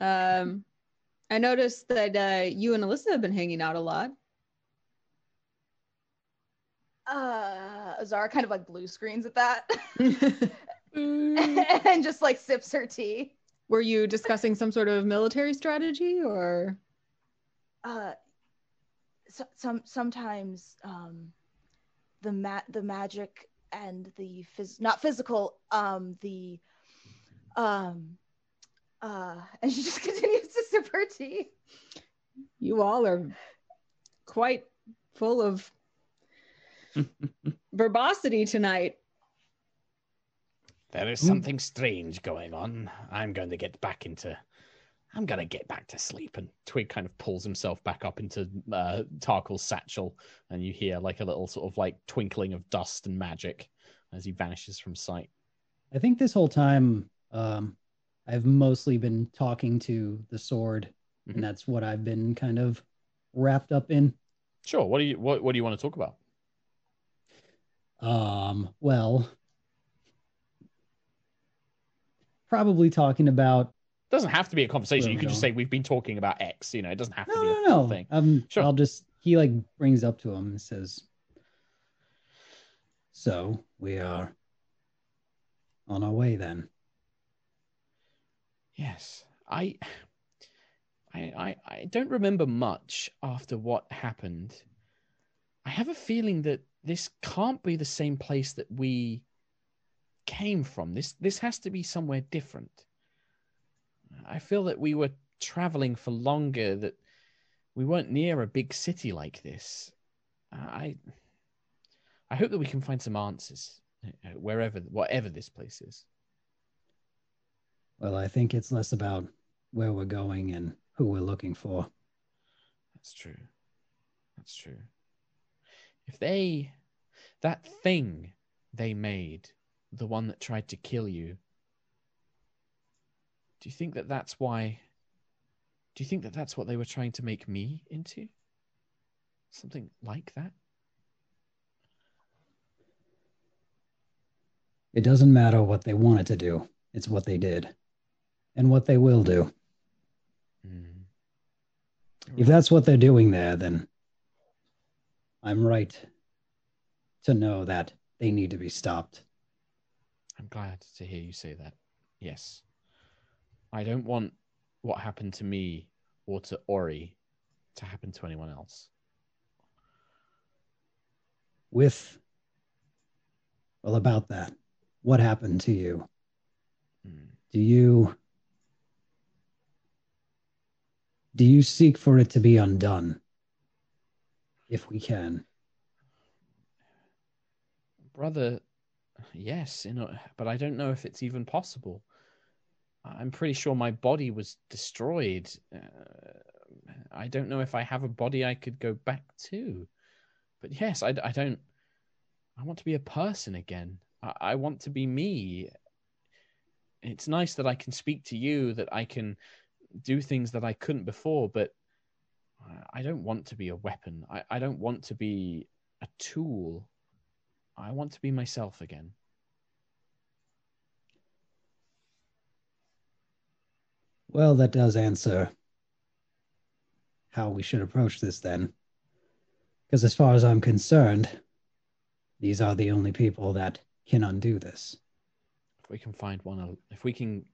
um, I noticed that uh, you and Elissa have been hanging out a lot. Uh, Azara kind of like blue screens at that and just like sips her tea. Were you discussing some sort of military strategy or? Uh, so, some sometimes um, the ma- the magic. And the phys- not physical, um, the, um, uh, and she just continues to sip her tea. You all are quite full of verbosity tonight. There is something strange going on. I'm going to get back into, I'm going to get back to sleep. And Twig kind of pulls himself back up into uh, Tarkle's satchel, and you hear like a little sort of like twinkling of dust and magic as he vanishes from sight. I think this whole time um, I've mostly been talking to the sword, mm-hmm. and that's what I've been kind of wrapped up in. Sure. What do you what, what do you want to talk about? Um. Well, probably talking about. Doesn't have to be a conversation. Well, you can no. just say we've been talking about X. You know, it doesn't have to no, be a no, whole no. thing. Um, sure. I'll just he like brings up to him and says, "So we are on our way then." Yes, I, I, I, I don't remember much after what happened. I have a feeling that this can't be the same place that we came from. This this has to be somewhere different. I feel that we were traveling for longer, that we weren't near a big city like this. I I hope that we can find some answers wherever, whatever this place is. Well, I think it's less about where we're going and who we're looking for. That's true. That's true. If they, that thing they made, the one that tried to kill you, Do you think that that's why, do you think that that's what they were trying to make me into? Something like that? It doesn't matter what they wanted to do. It's what they did. And what they will do. Mm. If that's what they're doing there, then I'm right to know that they need to be stopped. I'm glad to hear you say that. Yes. I don't want what happened to me or to Ori to happen to anyone else. With, well, about that, what happened to you? Hmm. Do you, do you seek for it to be undone? If we can. Brother, yes, in a, but I don't know if it's even possible. I'm pretty sure my body was destroyed. Uh, I don't know if I have a body I could go back to. But yes, I, I don't... I want to be a person again. I, I want to be me. It's nice that I can speak to you, that I can do things that I couldn't before, but I don't want to be a weapon. I, I don't want to be a tool. I want to be myself again. Well, that does answer how we should approach this then. Because as far as I'm concerned, these are the only people that can undo this. If we can find one, if we can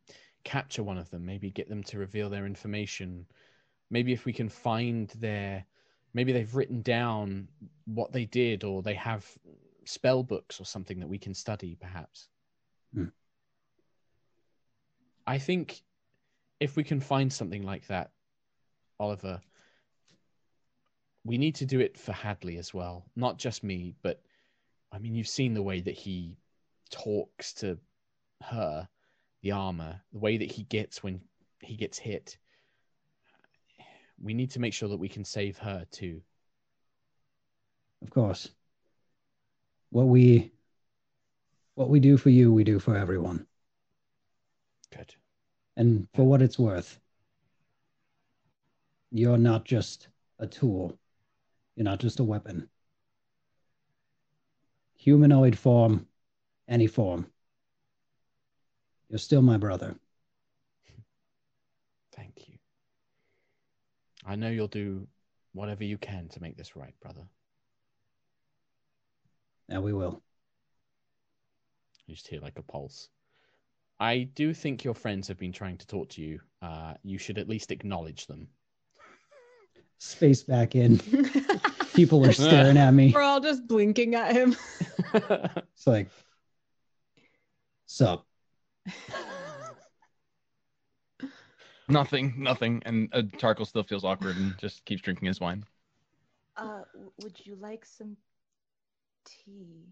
capture one of them, maybe get them to reveal their information. Maybe if we can find their, maybe they've written down what they did, or they have spell books or something that we can study, perhaps. Hmm. I think if we can find something like that, Oliver, we need to do it for Hadley as well. Not just me, but I mean, you've seen the way that he talks to her, the armor, the way that he gets when he gets hit. We need to make sure that we can save her too. Of course. What we, what we do for you, we do for everyone. Good. And for what it's worth, you're not just a tool. You're not just a weapon. Humanoid form, any form. You're still my brother. Thank you. I know you'll do whatever you can to make this right, brother. And we will. You just hear like a pulse. I do think your friends have been trying to talk to you. Uh, you should at least acknowledge them. Space back in. People are staring at me. We're all just blinking at him. It's like, sup? Nothing, nothing. And uh, Tarkhal still feels awkward and just keeps drinking his wine. Uh, would you like some tea?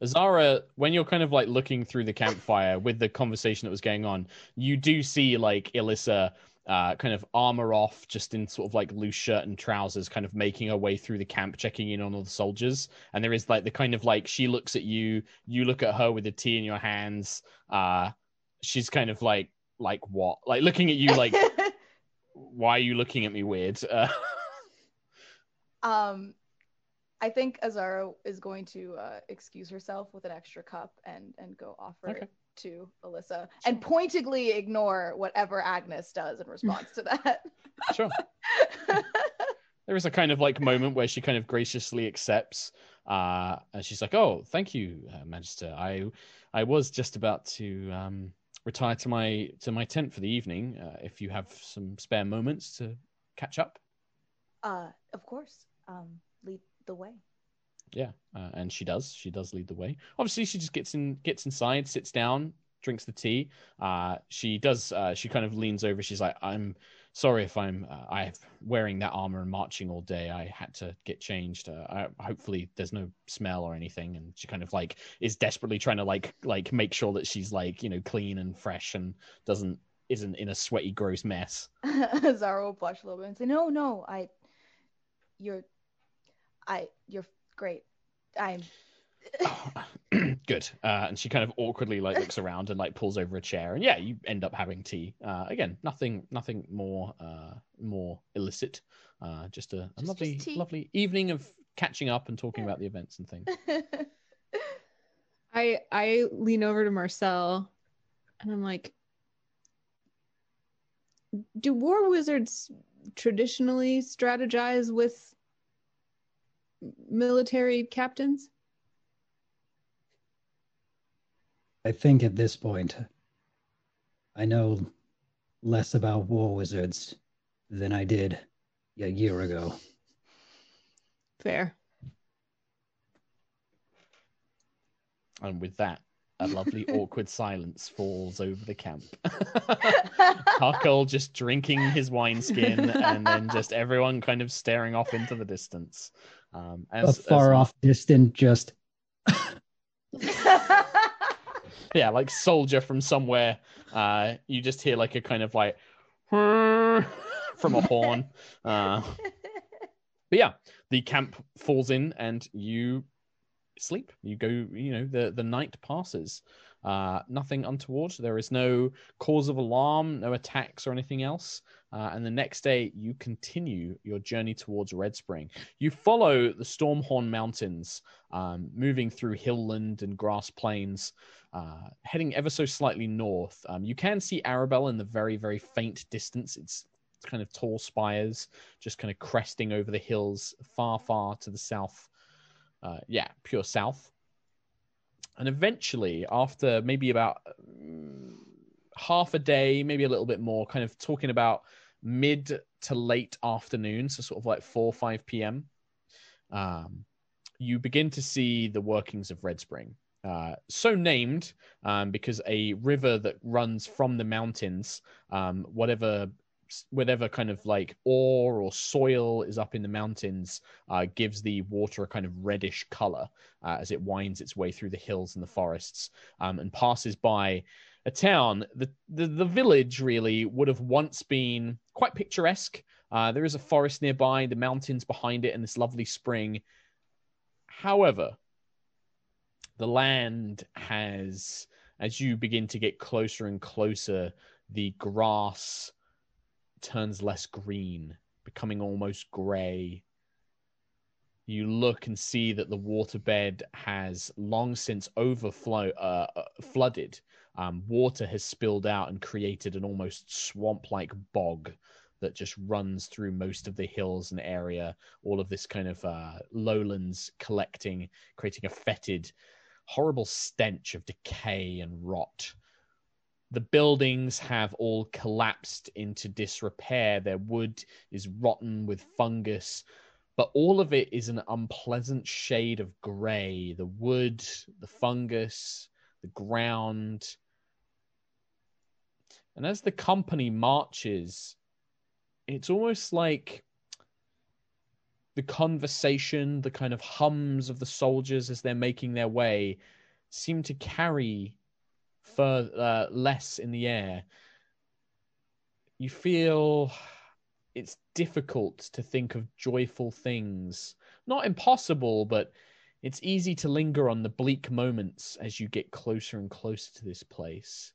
Azara, when you're kind of like looking through the campfire with the conversation that was going on, you do see like Elissa... Uh, kind of armor off, just in sort of like loose shirt and trousers, kind of making her way through the camp, checking in on all the soldiers. And there is like the kind of like, she looks at you, you look at her with the tea in your hands. Uh, she's kind of like, like what? Like looking at you like, why are you looking at me weird? Uh... Um, I think Azara is going to uh, excuse herself with an extra cup and, and go offer okay. it to Elissa, and pointedly ignore whatever Agnis does in response to that. Sure. There is a kind of like moment where she kind of graciously accepts, uh, and she's like, "Oh, thank you, uh, Magister. I, I was just about to um, retire to my to my tent for the evening. Uh, if you have some spare moments to catch up." Uh, of course. Um, lead the way. Yeah, uh, and she does. She does lead the way. Obviously, she just gets in, gets inside, sits down, drinks the tea. Uh, she does. Uh, she kind of leans over. She's like, "I'm sorry if I'm. Uh, I'm wearing that armor and marching all day. I had to get changed. Uh, I, hopefully, there's no smell or anything." And she kind of like is desperately trying to like like make sure that she's like, you know, clean and fresh and doesn't isn't in a sweaty, gross mess. Zara will blush a little bit and say, "No, no, I, you're, I, you're." Great. I'm good. Uh, and she kind of awkwardly like looks around and like pulls over a chair, and yeah, you end up having tea. Uh, again, nothing, nothing more, uh, more illicit. Uh, just a, a just, lovely, just lovely evening of catching up and talking yeah. about the events and things. I I lean over to Marcel, and I'm like, do war wizards traditionally strategize with military captains? I think at this point, I know less about war wizards than I did a year ago. Fair. And with that, a lovely awkward silence falls over the camp. Tarkhal just drinking his wineskin, and then just everyone kind of staring off into the distance. Um, as, a far as... off distant, just... yeah, like soldier from somewhere. Uh, you just hear like a kind of like... from a horn. Uh, but yeah, the camp falls in and you... sleep. You go, you know, the the night passes. Uh nothing untoward. There is no cause of alarm, no attacks or anything else. Uh, and the next day you continue your journey towards Red Spring. You follow the Stormhorn Mountains, um, moving through hillland and grass plains, uh, heading ever so slightly north. Um, you can see Arabel in the very, very faint distance. It's kind of tall spires just kind of cresting over the hills far, far to the south. Uh, yeah, pure south. And eventually, after maybe about um, half a day, maybe a little bit more, kind of talking about mid to late afternoon, so sort of like four or five p.m., um, you begin to see the workings of Red Spring. Uh, so named um, because a river that runs from the mountains, um, whatever... whatever kind of like ore or soil is up in the mountains uh, gives the water a kind of reddish color uh, as it winds its way through the hills and the forests um, and passes by a town. The, the the village really would have once been quite picturesque. Uh, there is a forest nearby, the mountains behind it, and this lovely spring. However, the land has, as you begin to get closer and closer, the grass turns less green, becoming almost grey. You look and see that the waterbed has long since overflow uh, flooded. Um, water has spilled out and created an almost swamp-like bog that just runs through most of the hills and area. All of this kind of uh, lowlands collecting, creating a fetid, horrible stench of decay and rot. The buildings have all collapsed into disrepair. Their wood is rotten with fungus, but all of it is an unpleasant shade of grey. The wood, the fungus, the ground. And as the company marches, it's almost like the conversation, the kind of hums of the soldiers as they're making their way, seem to carry further uh, less in the air. You feel it's difficult to think of joyful things. Not impossible, but it's easy to linger on the bleak moments as you get closer and closer to this place.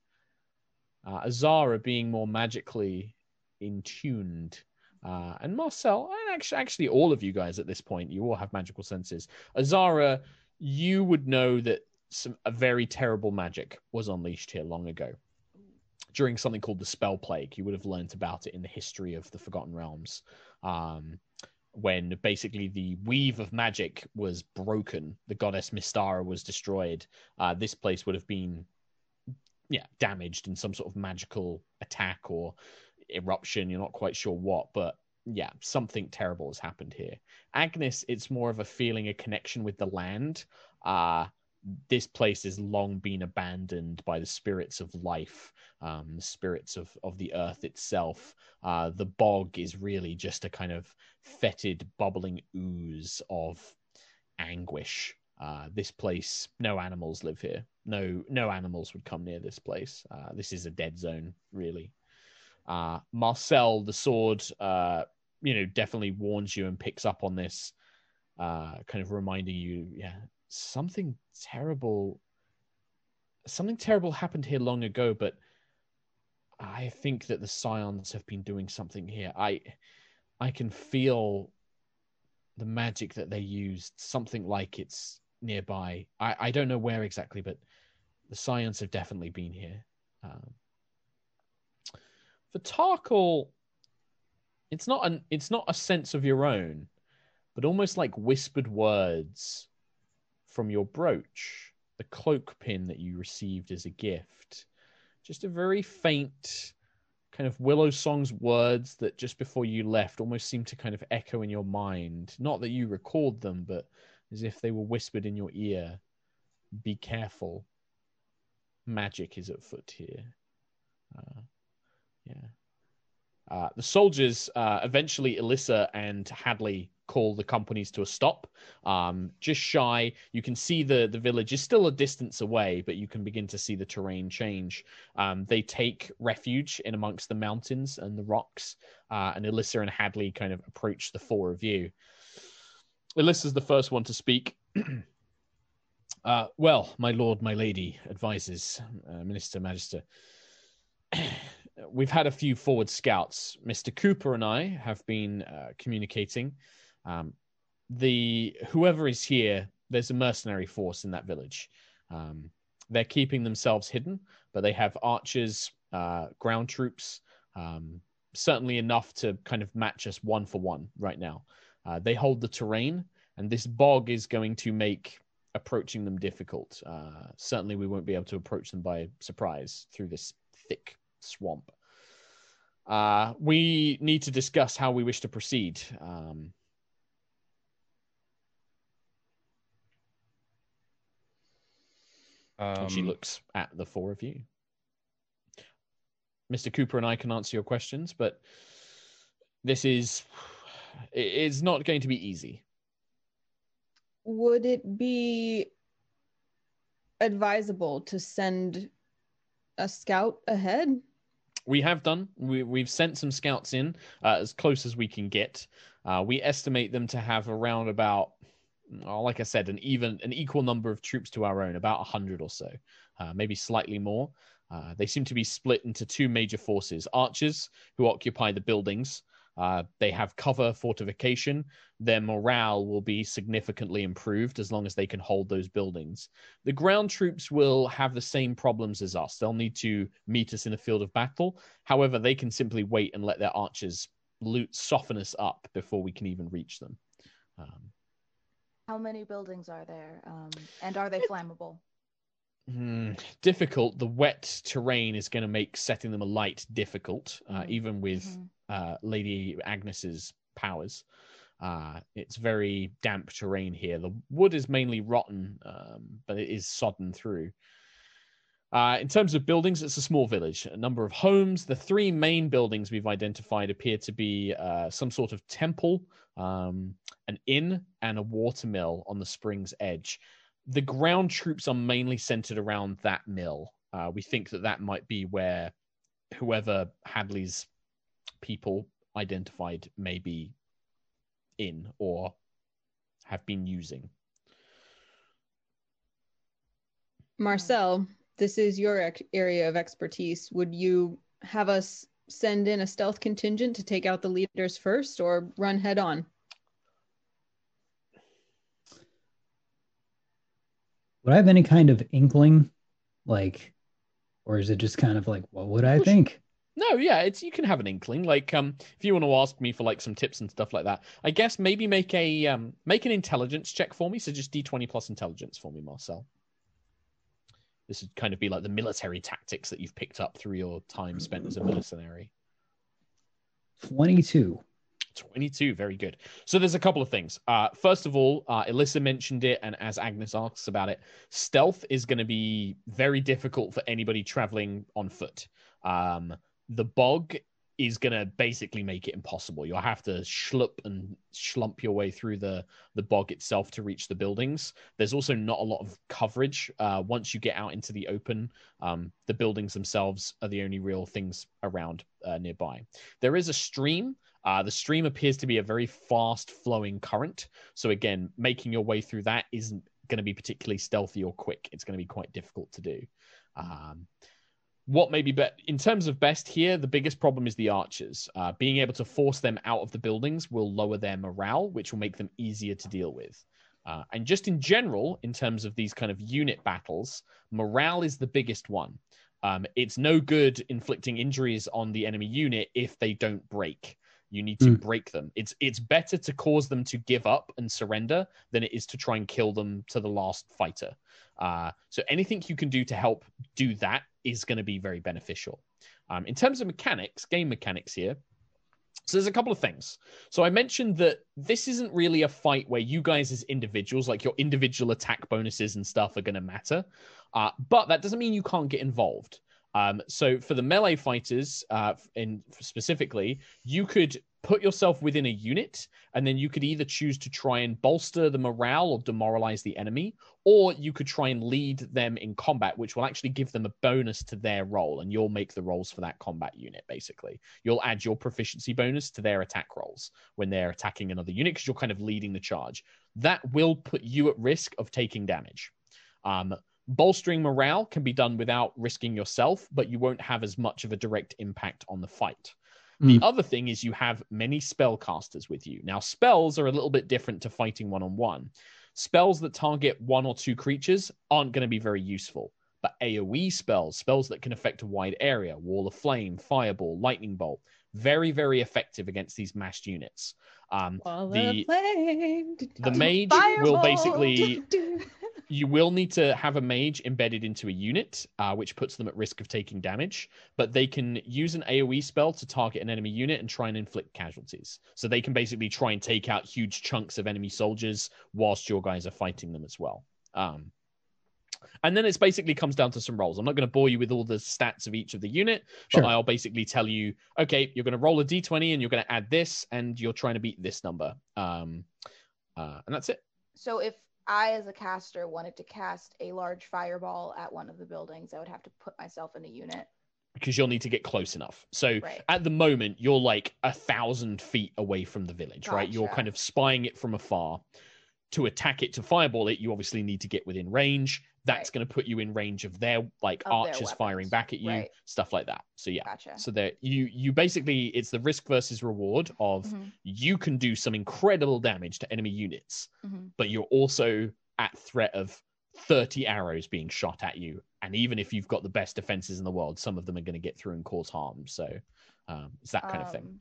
Uh, Azara being more magically in tuned, uh, and Marcel, and actually, actually all of you guys at this point, you all have magical senses. Azara, you would know that Some, a very terrible magic was unleashed here long ago during something called the Spell Plague. You would have learnt about it in the history of the Forgotten Realms, um, when basically the weave of magic was broken. The goddess Mystara was destroyed. Uh, this place would have been yeah, damaged in some sort of magical attack or eruption. You're not quite sure what, but yeah, something terrible has happened here. Agnis, it's more of a feeling, a connection with the land. Uh, This place has long been abandoned by the spirits of life, um, the spirits of, of the earth itself. Uh, the bog is really just a kind of fetid, bubbling ooze of anguish. Uh, this place, no animals live here. No, no animals would come near this place. Uh, this is a dead zone, really. Uh, Marcel, the sword, uh, you know, definitely warns you and picks up on this, uh, kind of reminding you, yeah, Something terrible, something terrible happened here long ago, but I think that the Scions have been doing something here. I, I can feel the magic that they used, something like it's nearby. I, I don't know where exactly, but the Scions have definitely been here. Um, for Tarkhal, it's not an, it's not a sense of your own, but almost like whispered words from your brooch, the cloak pin that you received as a gift. Just a very faint kind of Willow Song's words that just before you left almost seem to kind of echo in your mind. Not that you recalled them, but as if they were whispered in your ear. Be careful. Magic is at foot here. Uh, yeah. Uh, the soldiers, uh, eventually Elissa and Hadley call the companies to a stop. Um, just shy. You can see the, the village is still a distance away, but you can begin to see the terrain change. Um, they take refuge in amongst the mountains and the rocks, uh, and Elissa and Hadley kind of approach the four of you. Elissa's the first one to speak. uh, well, my lord, my lady, advises, uh, Minister Magister. We've had a few forward scouts. Mister Cooper and I have been uh, communicating. Um, the whoever is here, there's a mercenary force in that village. Um, they're keeping themselves hidden, but they have archers, uh, ground troops, um, certainly enough to kind of match us one for one right now. Uh, they hold the terrain, and this bog is going to make approaching them difficult. Uh, certainly we won't be able to approach them by surprise through this thick swamp. Uh, we need to discuss how we wish to proceed. Um, um, she looks at the four of you. Mister Cooper and I can answer your questions, but this is it's not going to be easy. Would it be advisable to send a scout ahead? We have done. We, we've sent some scouts in uh, as close as we can get. Uh, we estimate them to have around about, oh, like I said, an even, an equal number of troops to our own, about one hundred or so, uh, maybe slightly more. Uh, they seem to be split into two major forces. Archers, who occupy the buildings. Uh, they have cover fortification. Their morale will be significantly improved as long as they can hold those buildings. The ground troops will have the same problems as us. They'll need to meet us in the field of battle. However, they can simply wait and let their archers loot, soften us up before we can even reach them. Um, How many buildings are there? Um, and are they flammable? Mm, difficult. The wet terrain is going to make setting them alight difficult, uh, mm-hmm. even with mm-hmm. uh, Lady Agnes's powers. Uh, it's very damp terrain here. The wood is mainly rotten, um, but it is sodden through. Uh, in terms of buildings, it's a small village. A number of homes. The three main buildings we've identified appear to be uh, some sort of temple, um, an inn, and a watermill on the spring's edge. The ground troops are mainly centered around that mill. Uh, we think that that might be where whoever Hadley's people identified may be in or have been using. Marcel, this is your ex- area of expertise. Would you have us send in a stealth contingent to take out the leaders first or run head on? Would I have any kind of inkling, like, or is it just kind of like, what would I think? No, yeah, it's you can have an inkling. Like, um, if you want to ask me for like some tips and stuff like that, I guess maybe make a um, make an intelligence check for me. So just d twenty plus intelligence for me, Marcel. This would kind of be like the military tactics that you've picked up through your time spent as a mercenary. twenty-two. twenty-two, very good. So there's a couple of things. Uh, first of all, uh, Elissa mentioned it, and as Agnes asks about it, stealth is going to be very difficult for anybody traveling on foot. Um, the bog is going to basically make it impossible. You'll have to schlup and schlump your way through the, the bog itself to reach the buildings. There's also not a lot of coverage. Uh, once you get out into the open, um, the buildings themselves are the only real things around uh, nearby. There is a stream. Uh, the stream appears to be a very fast-flowing current. So again, making your way through that isn't going to be particularly stealthy or quick. It's going to be quite difficult to do. Um, what may be bet in terms of best here, the biggest problem is the archers. Uh, being able to force them out of the buildings will lower their morale, which will make them easier to deal with. Uh, and just in general, in terms of these kind of unit battles, morale is the biggest one. Um, it's no good inflicting injuries on the enemy unit if they don't break. You need to mm. break them. It's it's better to cause them to give up and surrender than it is to try and kill them to the last fighter. Uh, so anything you can do to help do that is going to be very beneficial. Um, in terms of mechanics, game mechanics here, so there's a couple of things. So I mentioned that this isn't really a fight where you guys as individuals, like your individual attack bonuses and stuff are going to matter. Uh, but that doesn't mean you can't get involved. Um, so for the melee fighters, uh, in specifically, you could put yourself within a unit, and then you could either choose to try and bolster the morale or demoralize the enemy, or you could try and lead them in combat, which will actually give them a bonus to their role, and you'll make the rolls for that combat unit, basically. You'll add your proficiency bonus to their attack rolls when they're attacking another unit, because you're kind of leading the charge. That will put you at risk of taking damage. Um, bolstering morale can be done without risking yourself, but you won't have as much of a direct impact on the fight. The mm. other thing is you have many spellcasters with you. Now, spells are a little bit different to fighting one-on-one. Spells that target one or two creatures aren't going to be very useful. But AoE spells, spells that can affect a wide area, Wall of Flame, Fireball, Lightning Bolt, very, very effective against these massed units. Um, the, the mage Fireball. will basically... You will need to have a mage embedded into a unit, uh, which puts them at risk of taking damage, but they can use an AoE spell to target an enemy unit and try and inflict casualties. So they can basically try and take out huge chunks of enemy soldiers whilst your guys are fighting them as well. Um, and then it basically comes down to some rolls. I'm not going to bore you with all the stats of each of the unit, but sure. I'll basically tell you, okay, you're going to roll a d twenty and you're going to add this, and you're trying to beat this number. Um, uh, and that's it. So if I, as a caster, wanted to cast a large fireball at one of the buildings, I would have to put myself in a unit. Because you'll need to get close enough. So right. At the moment, you're like a thousand feet away from the village, gotcha. Right? You're kind of spying it from afar. To attack it, to fireball it, you obviously need to get within range. That's right. Going to put you in range of their like of archers their firing back at you, right. Stuff like that. So yeah, gotcha. So there you you basically, it's the risk versus reward of mm-hmm. you can do some incredible damage to enemy units, mm-hmm. but you're also at threat of thirty arrows being shot at you, and even if you've got the best defenses in the world, some of them are going to get through and cause harm. So um, it's that kind um, of thing.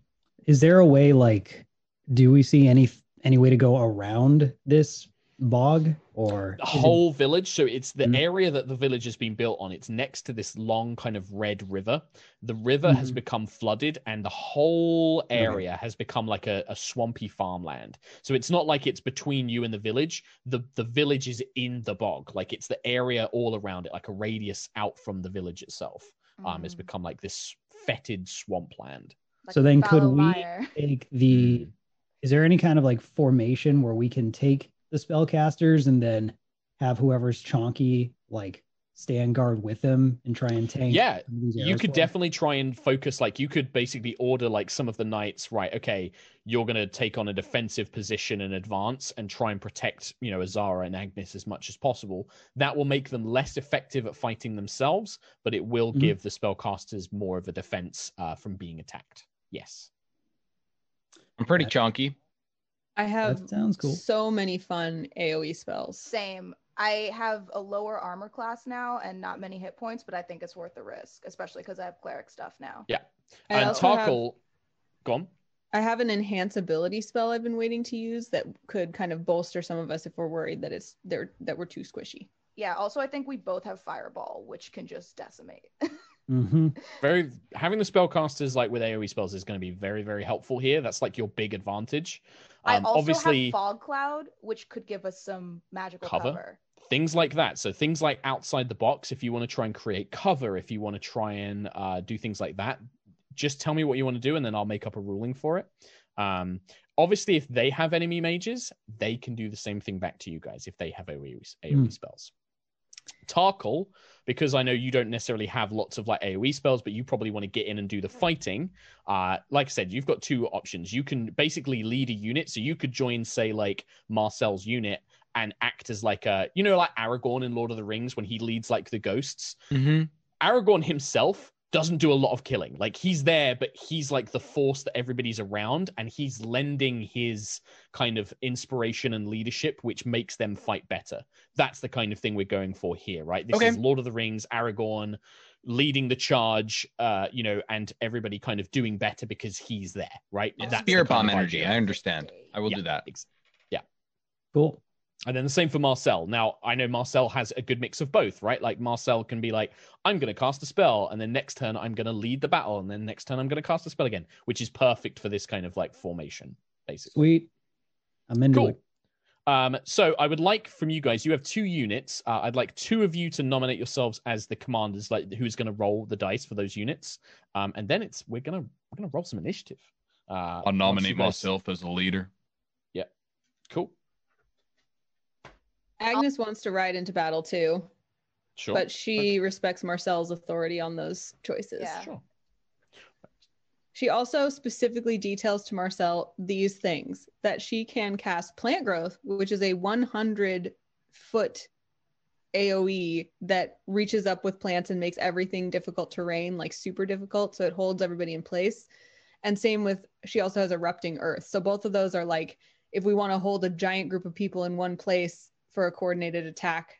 Is there a way, like, do we see any any way to go around this bog or the whole it... village? So it's the mm-hmm. area that the village has been built on. It's next to this long kind of red river. The river mm-hmm. has become flooded, and the whole area okay. has become like a, a swampy farmland. So it's not like it's between you and the village. The the village is in the bog. Like, it's the area all around it, like a radius out from the village itself. Mm-hmm. Um, it's become like this fetid swampland. Like, so then could Mire. we take the... Is there any kind of like formation where we can take the spellcasters and then have whoever's chonky like stand guard with them and try and tank? Yeah, you could definitely try and focus. Like, you could basically order like some of the knights, right? Okay, you're going to take on a defensive position in advance and try and protect, you know, Azara and Agnis as much as possible. That will make them less effective at fighting themselves, but it will mm-hmm. give the spellcasters more of a defense uh, from being attacked. Yes. I'm pretty chonky. I have cool. so many fun AoE spells. Same. I have a lower armor class now and not many hit points, but I think it's worth the risk, especially because I have cleric stuff now. Yeah. I and Tarkhal... Go on. I have an enhance ability spell I've been waiting to use that could kind of bolster some of us if we're worried that it's there that we're too squishy. Yeah. Also, I think we both have Fireball, which can just decimate. Mm-hmm. Very having the spellcasters like with AoE spells is going to be very, very helpful here. That's like your big advantage. Um, I also obviously have Fog Cloud, which could give us some magical cover. cover. Things like that. So things like outside the box, if you want to try and create cover, if you want to try and uh, do things like that, just tell me what you want to do, and then I'll make up a ruling for it. Um, obviously, if they have enemy mages, they can do the same thing back to you guys if they have AoE, A O E mm. spells. Tarkhal, because I know you don't necessarily have lots of like AoE spells, but you probably want to get in and do the fighting. Uh, like I said, you've got two options. You can basically lead a unit, so you could join, say, like Marcel's unit and act as like a, you know, like Aragorn in Lord of the Rings when he leads like the ghosts. Mm-hmm. Aragorn himself doesn't do a lot of killing. Like, he's there, but he's like the force that everybody's around, and he's lending his kind of inspiration and leadership, which makes them fight better. That's the kind of thing we're going for here, right? This okay. is Lord of the Rings, Aragorn leading the charge, uh, you know, and everybody kind of doing better because he's there, right? That's Spirit bomb energy. I understand. I will yeah. do that. Yeah. Cool. And then the same for Marcel. Now, I know Marcel has a good mix of both, right? Like Marcel can be like, I'm going to cast a spell, and then next turn I'm going to lead the battle, and then next turn I'm going to cast a spell again, which is perfect for this kind of like formation, basically. Sweet. I'm into cool. it. Um, so I would like from you guys, you have two units. Uh, I'd like two of you to nominate yourselves as the commanders, like who's going to roll the dice for those units. Um, and then it's we're going to we're going to roll some initiative. Uh, I'll nominate myself as a leader. Yeah. Cool. Agnis wants to ride into battle too. Sure. But she okay. respects Marcel's authority on those choices. Yeah. Sure. She also specifically details to Marcel these things, that she can cast Plant Growth, which is a one hundred foot A O E that reaches up with plants and makes everything difficult terrain, like super difficult, so it holds everybody in place. And same with, she also has Erupting Earth. So both of those are like, if we want to hold a giant group of people in one place for a coordinated attack,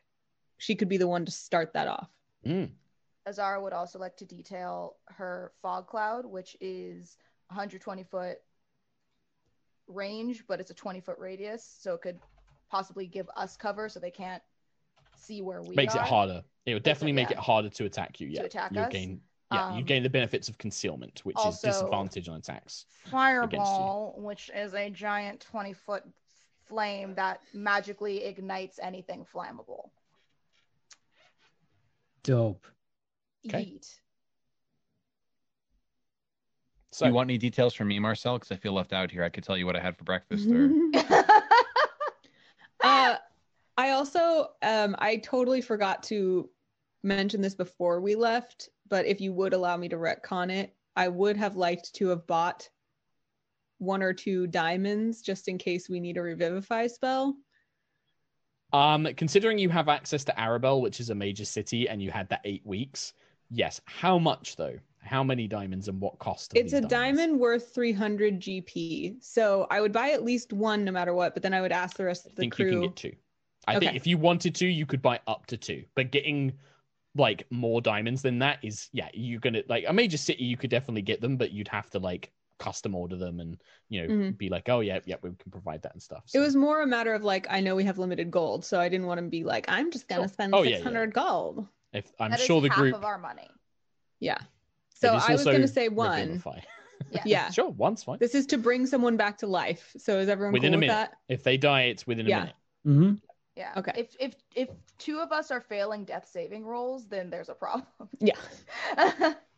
she could be the one to start that off. Mm. Azara would also like to detail her Fog Cloud, which is one hundred twenty foot range, but it's a twenty foot radius, so it could possibly give us cover so they can't see where we Makes are. Makes it harder. It would definitely make yeah. it harder to attack you. Yeah. To attack You'll us. Gain, yeah, um, you gain the benefits of concealment, which also is disadvantage on attacks. Fireball, which is a giant twenty foot flame that magically ignites anything flammable. Dope. Okay. Yeet. So, you want any details from me, Marcel? Because I feel left out here. I could tell you what I had for breakfast. Or... uh, I also, um, I totally forgot to mention this before we left, but if you would allow me to retcon it, I would have liked to have bought one or two diamonds just in case we need a revivify spell. Um, considering you have access to Arabel, which is a major city, and you had that eight weeks. Yes. How much, though? How many diamonds and what cost? It's a diamonds? diamond worth three hundred G P. So I would buy at least one no matter what, but then I would ask the rest I of the think crew. You can get two. I okay. think if you wanted to, you could buy up to two. But getting, like, more diamonds than that is, yeah, you're going to, like, a major city, you could definitely get them, but you'd have to, like, custom order them and, you know, mm-hmm. be like, oh, yeah, yeah, we can provide that and stuff. So. It was more a matter of, like, I know we have limited gold, so I didn't want to be like, I'm just going to sure. spend oh, six hundred yeah, yeah. gold. If I'm that sure is the half group of our money. Yeah. So I was going to say one. yeah. yeah. Sure, one's fine. This is to bring someone back to life. So is everyone within cool a minute. With that? If they die, it's within yeah. a minute. Mm-hmm. Yeah. Okay. If if if two of us are failing death saving rolls, then there's a problem. yeah.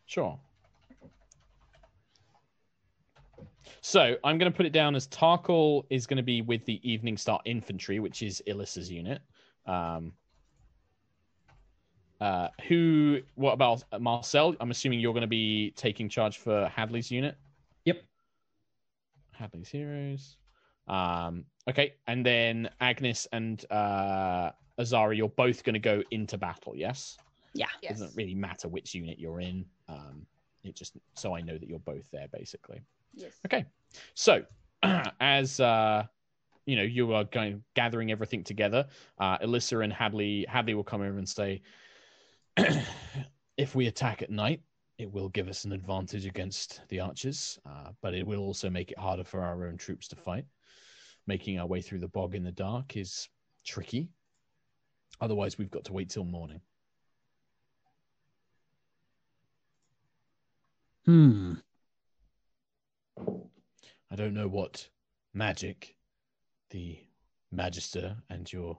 sure. So I'm going to put it down as Tarkhal is going to be with the Evening Star Infantry, which is Elissa's unit. Um, Uh, who, what about Marcel? I'm assuming you're going to be taking charge for Hadley's unit. Yep. Hadley's heroes. Um, okay. And then Agnis and uh, Azara, you're both going to go into battle. Yes. Yeah. Yes. It doesn't really matter which unit you're in. Um, it just, so I know that you're both there basically. Yes. Okay. So as, uh, you know, you are going gathering everything together, uh, Elissa and Hadley, Hadley will come over and say, if we attack at night, it will give us an advantage against the archers, uh, but it will also make it harder for our own troops to fight. Making our way through the bog in the dark is tricky. Otherwise, we've got to wait till morning. Hmm. I don't know what magic the Magister and your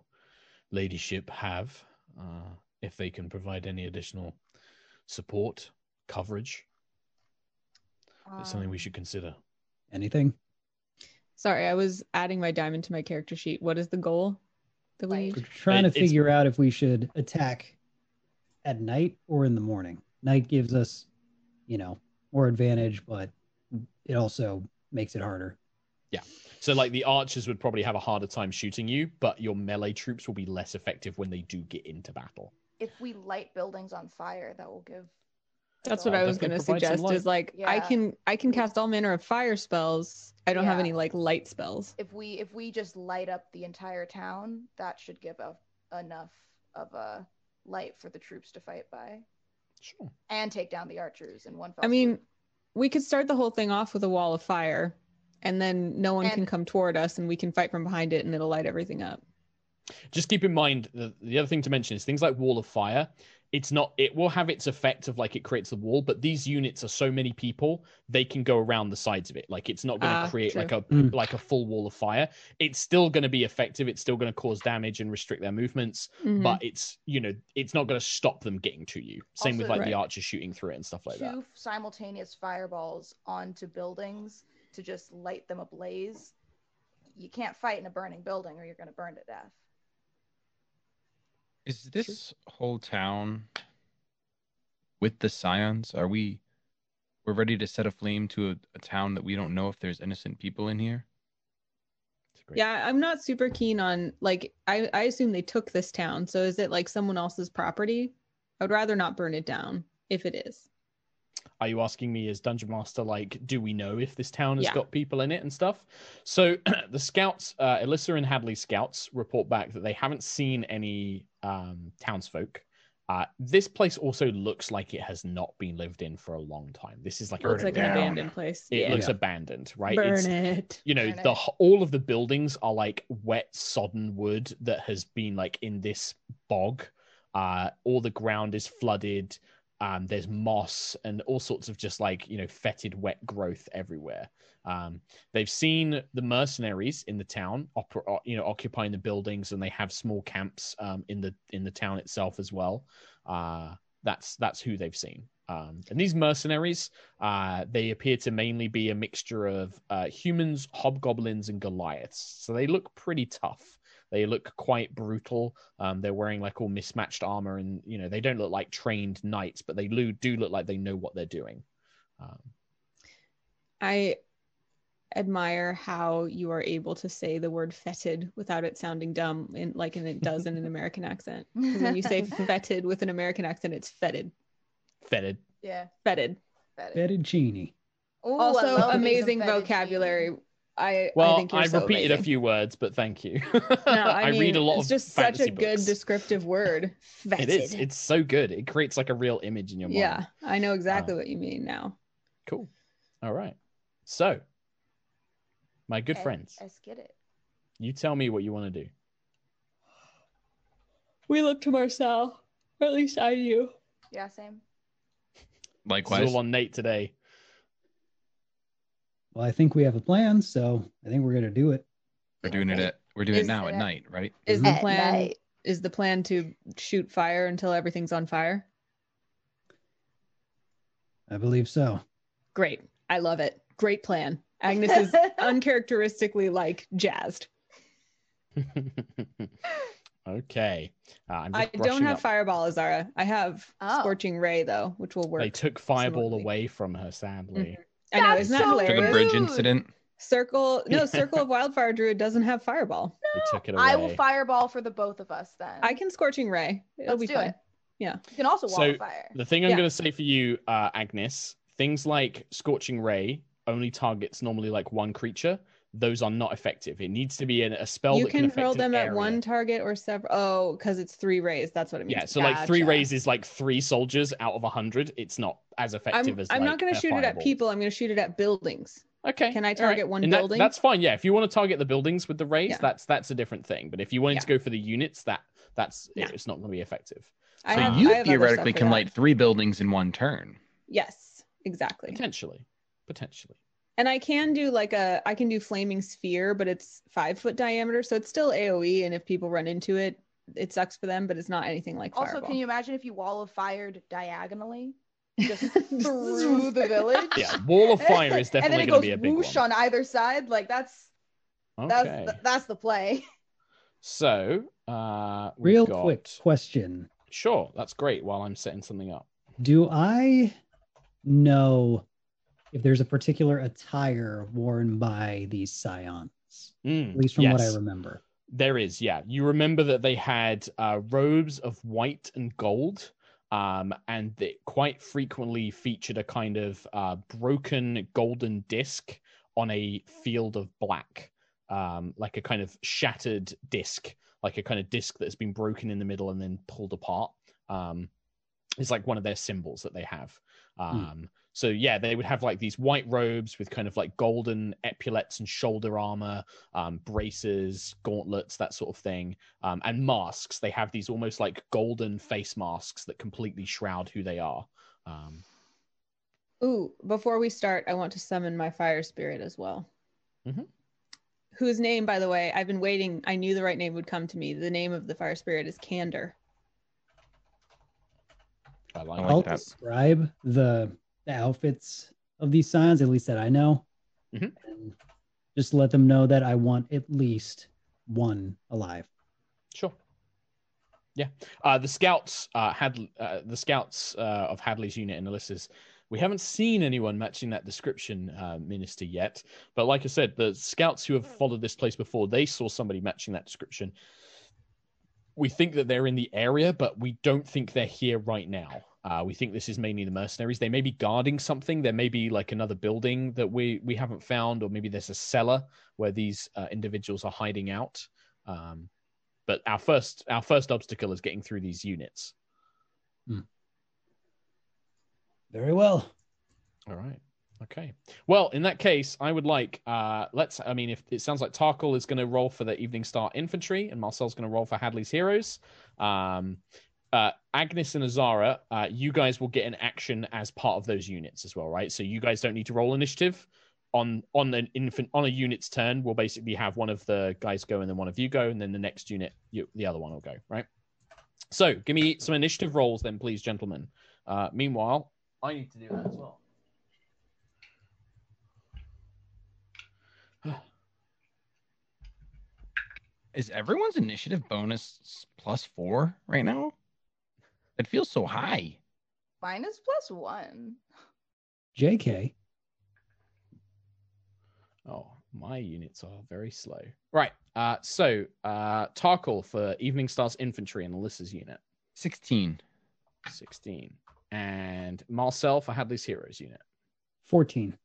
ladyship have. Uh, if they can provide any additional support, coverage. Um, that's something we should consider. Anything? Sorry, I was adding my diamond to my character sheet. What is the goal? That we... We're trying it, to figure it's... out if we should attack at night or in the morning. Night gives us, you know, more advantage, but it also makes it harder. Yeah. So, like, the archers would probably have a harder time shooting you, but your melee troops will be less effective when they do get into battle. If we light buildings on fire, that will give... That's what I was going to suggest is, like, yeah. I can I can cast all manner of fire spells. I don't yeah. have any, like, light spells. If we if we just light up the entire town, that should give a, enough of a light for the troops to fight by. Sure. And take down the archers in one fell. I mean, we could start the whole thing off with a wall of fire, and then no one and, can come toward us, and we can fight from behind it, and it'll light everything up. Just keep in mind, the, the other thing to mention is things like Wall of Fire. It's not, it will have its effect of like it creates a wall, but these units are so many people, they can go around the sides of it. Like it's not going to uh, create true. like a mm. like a full wall of fire. It's still going to be effective. It's still going to cause damage and restrict their movements, mm-hmm. but it's, you know, it's not going to stop them getting to you. Same also, with like right. the archer shooting through it and stuff like Two that. Two simultaneous fireballs onto buildings to just light them ablaze. You can't fight in a burning building or you're going to burn to death. Is this whole town with the scions? Are we we're ready to set a flame to a, a town that we don't know if there's innocent people in here? Great. Yeah, I'm not super keen on, like, I, I assume they took this town. So is it like someone else's property? I would rather not burn it down if it is. Are you asking me as Dungeon Master, like, do we know if this town has yeah. got people in it and stuff? So the scouts, uh, Elissa and Hadley scouts report back that they haven't seen any um, townsfolk. Uh, this place also looks like it has not been lived in for a long time. This is like, it looks like an abandoned place. It yeah. looks yeah. abandoned, right? Burn it's, it. You know, Burn the it. all of the buildings are like wet, sodden wood that has been like in this bog. Uh, all the ground is flooded. Um, there's moss and all sorts of just like, you know, fetid, wet growth everywhere. Um, they've seen the mercenaries in the town, oper- you know, occupying the buildings, and they have small camps um, in the in the town itself as well. Uh, that's that's who they've seen. Um, and these mercenaries, uh, they appear to mainly be a mixture of uh, humans, hobgoblins, and Goliaths. So they look pretty tough. They look quite brutal. Um, they're wearing like all mismatched armor, and you know, they don't look like trained knights, but they lo- do look like they know what they're doing. Um, I admire how you are able to say the word "fetid" without it sounding dumb, in, like and it does in an American accent. Because when you say "fetid" with an American accent, it's "fetid." Fetid. Yeah. Fetid. Fetid genie. Also, amazing vocabulary. Genie. I, well, I think you're I've so repeated amazing. a few words, but thank you. No, I, I mean, read a lot it's of just such a books. good descriptive word. It is. It's so good. It creates like a real image in your mind. Yeah, I know exactly uh, what you mean now. Cool. All right. So, my good I, friends. Let's get it. You tell me what you want to do. We look to Marcel, or at least I do. Yeah, same. Likewise. It's all on Nate today. Well, I think we have a plan, so I think we're gonna do it. We're doing it. At, we're doing is it now at night, right? Is mm-hmm. the plan? Night. Is the plan to shoot fire until everything's on fire? I believe so. Great, I love it. Great plan. Agnes is uncharacteristically like jazzed. Okay. Uh, I'm just I don't have up. Fireball, Azara. I have oh. Scorching Ray though, which will work. They took Fireball smoothly. away from her, sadly. Mm-hmm. I know, isn't that so hilarious? The bridge incident. Circle, no, Circle of Wildfire Druid doesn't have Fireball. No, we took it away. I will Fireball for the both of us then. I can Scorching Ray. It'll Let's be do fine. It. Yeah. You can also Wall of Fire. The thing I'm yeah. going to say for you, uh, Agnes, things like Scorching Ray only targets normally like one creature. Those are not effective. It needs to be a, a spell you that can affect You can hurl them at one target or several. Oh, because it's three rays. That's what it means. Yeah, so gotcha. Like three rays is like three soldiers out of a hundred. It's not as effective I'm, as I'm like not going to shoot fireball. it at people. I'm going to shoot it at buildings. Okay. Can I target right. one and building? That, that's fine. Yeah, if you want to target the buildings with the rays, yeah. that's that's a different thing. But if you wanted yeah. to go for the units, that that's yeah. it's not going to be effective. I so have, you I theoretically can light three buildings in one turn. Yes, exactly. Potentially. Potentially. And I can do like a, I can do flaming sphere, but it's five foot diameter. So it's still A O E. And if people run into it, it sucks for them, but it's not anything like fireball. Also, can you imagine if you wall of fired diagonally? Just through the village? Yeah, wall of fire is definitely going to be a big one. And then it goes whoosh on either side. Like that's, okay. that's, the, that's the play. So, uh, we've real got... quick question. Sure. That's great. While I'm setting something up. Do I know if there's a particular attire worn by these scions, mm, at least from yes. what I remember. There is, yeah. You remember that they had uh, robes of white and gold, um, and it quite frequently featured a kind of uh, broken golden disc on a field of black, um, like a kind of shattered disc, like a kind of disc that's been broken in the middle and then pulled apart. Um, it's like one of their symbols that they have. Um, mm. So yeah, they would have like these white robes with kind of like golden epaulets and shoulder armor, um, braces, gauntlets, that sort of thing, um, and masks. They have these almost like golden face masks that completely shroud who they are. Um, Ooh, before we start, I want to summon my fire spirit as well. Mm-hmm. Whose name, by the way, I've been waiting. I knew the right name would come to me. The name of the fire spirit is Candor. I like I'll that. describe the... the outfits of these signs, at least that I know, mm-hmm. and just let them know that I want at least one alive. Sure. Yeah. Uh, the scouts uh, had uh, the scouts uh, of Hadley's unit and Alyssa's. We haven't seen anyone matching that description, uh, Minister, yet. But like I said, the scouts who have followed this place before, they saw somebody matching that description. We think that they're in the area, but we don't think they're here right now. Uh, we think this is mainly the mercenaries. They may be guarding something. There may be like another building that we, we haven't found, or maybe there's a cellar where these uh, individuals are hiding out. Um, but our first our first obstacle is getting through these units. Hmm. Very well. All right. Okay. Well, in that case, I would like, uh, let's, I mean, if it sounds like Tarkhal is going to roll for the Evening Star Infantry and Marcel's going to roll for Hadley's Heroes. Um Uh, Agnis and Azara, uh, you guys will get an action as part of those units as well, right? So you guys don't need to roll initiative on on an infant on a unit's turn. We'll basically have one of the guys go, and then one of you go, and then the next unit, you, the other one will go, right? So give me some initiative rolls, then, please, gentlemen. Uh, meanwhile, I need to do that as well. Is everyone's initiative bonus plus four right now? It feels so high. Mine is plus one. J K. Oh, my units are very slow. Right. Uh, so, uh, Tarkhal for Evening Star's Infantry and Alyssa's unit. sixteen. sixteen. And Marcel for Hadley's Heroes unit. fourteen.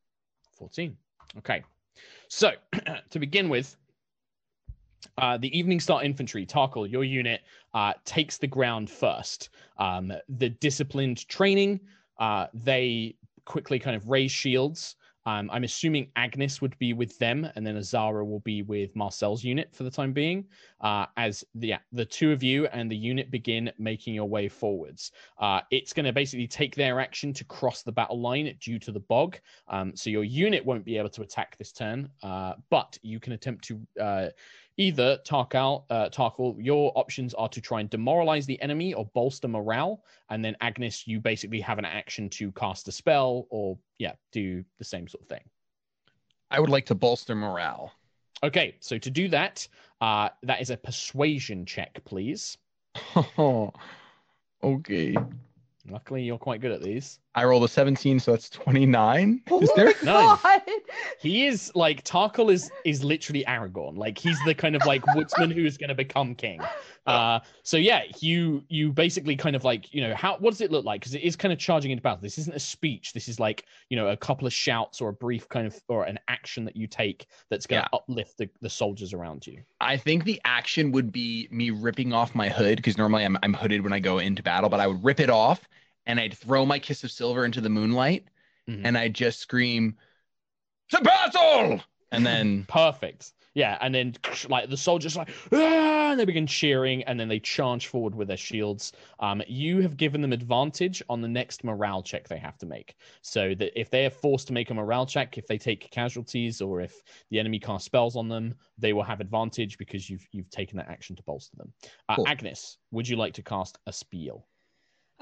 fourteen. Okay. So, to begin with, Uh, the Evening Star Infantry, Tarkhal, your unit, uh, takes the ground first. Um, the disciplined training, uh, they quickly kind of raise shields. Um, I'm assuming Agnis would be with them, and then Azara will be with Marcel's unit for the time being, uh, as the, the two of you and the unit begin making your way forwards. Uh, it's going to basically take their action to cross the battle line due to the bog, um, so your unit won't be able to attack this turn, uh, but you can attempt to... Uh, Either, Tarkhal, uh, Tarkhal, your options are to try and demoralize the enemy or bolster morale, and then Agnis, you basically have an action to cast a spell or, yeah, do the same sort of thing. I would like to bolster morale. Okay, so to do that, uh, that is a persuasion check, please. Okay. Luckily, you're quite good at these. I rolled a seventeen, so that's twenty-nine. Oh, is there? No. He is like Tarkhal is is literally Aragorn. Like he's the kind of like woodsman who is going to become king. Uh, so yeah, you you basically kind of like, you know, how what does it look like? Because it is kind of charging into battle. This isn't a speech. This is like, you know, a couple of shouts or a brief kind of or an action that you take that's going to yeah. uplift the, the soldiers around you. I think the action would be me ripping off my hood, because normally I'm I'm hooded when I go into battle, but I would rip it off. And I'd throw my kiss of silver into the moonlight, mm-hmm. and I'd just scream, "To battle!" And then... Perfect. Yeah, and then like the soldiers like, ah! And they begin cheering, and then they charge forward with their shields. Um, you have given them advantage on the next morale check they have to make. So that if they are forced to make a morale check, if they take casualties or if the enemy casts spells on them, they will have advantage because you've you've taken that action to bolster them. Uh, cool. Agnis, would you like to cast a spell?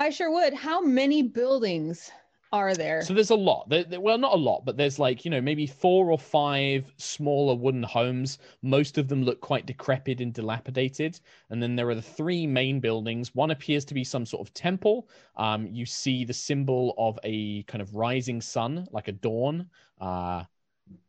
I sure would. How many buildings are there? So there's a lot. There, there, well, not a lot, but there's like, you know, maybe four or five smaller wooden homes. Most of them look quite decrepit and dilapidated. And then there are the three main buildings. One appears to be some sort of temple. Um, you see the symbol of a kind of rising sun, like a dawn. Uh,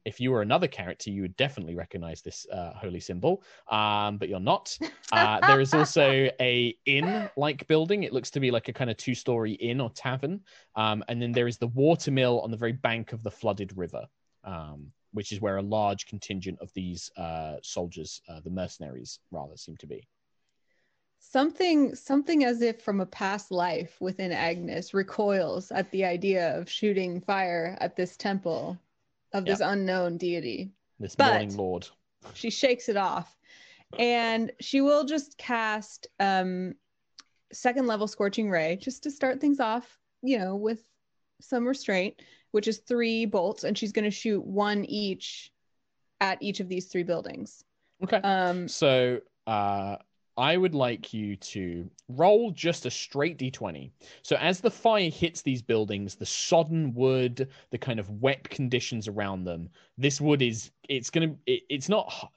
if you were another character, you would definitely recognize this uh, holy symbol, um, but you're not. Uh, there is also a inn-like building. It looks to be like a kind of two-story inn or tavern. Um, and then there is the watermill on the very bank of the flooded river, um, which is where a large contingent of these uh, soldiers, uh, the mercenaries, rather, seem to be. Something, something as if from a past life within Agnis recoils at the idea of shooting fire at this temple of yeah. this unknown deity. This but morning lord. She shakes it off, and she will just cast um, second level Scorching Ray just to start things off, you know, with some restraint, which is three bolts, and she's going to shoot one each at each of these three buildings. Okay. Um, so uh, I would like you to roll just a straight d twenty. So as the fire hits these buildings, the sodden wood, the kind of wet conditions around them, this wood is, it's going it, to, it's not,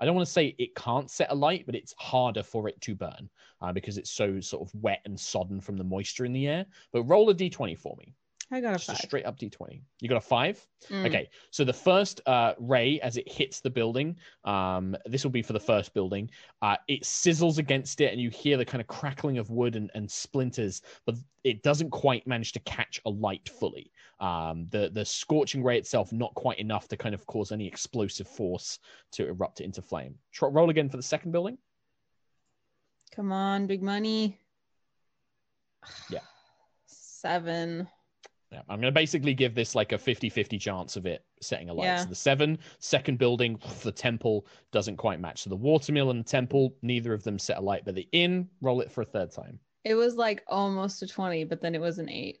I don't want to say it can't set alight, but it's harder for it to burn uh, because it's so sort of wet and sodden from the moisture in the air. But roll a d twenty for me. I got a Just five. A straight up d twenty. You got a five? Mm. Okay. So the first uh, ray, as it hits the building, um, this will be for the first building, uh, it sizzles against it, and you hear the kind of crackling of wood and, and splinters, but it doesn't quite manage to catch a light fully. Um, the, the scorching ray itself, not quite enough to kind of cause any explosive force to erupt it into flame. Tr- roll again for the second building. Come on, big money. Yeah. Seven. Yeah, I'm going to basically give this like a fifty-fifty chance of it setting alight. Yeah. So the seven, second building, the temple doesn't quite match. So the watermill and the temple, neither of them set alight, but the inn, roll it for a third time. It was like almost a twenty, but then it was an eight.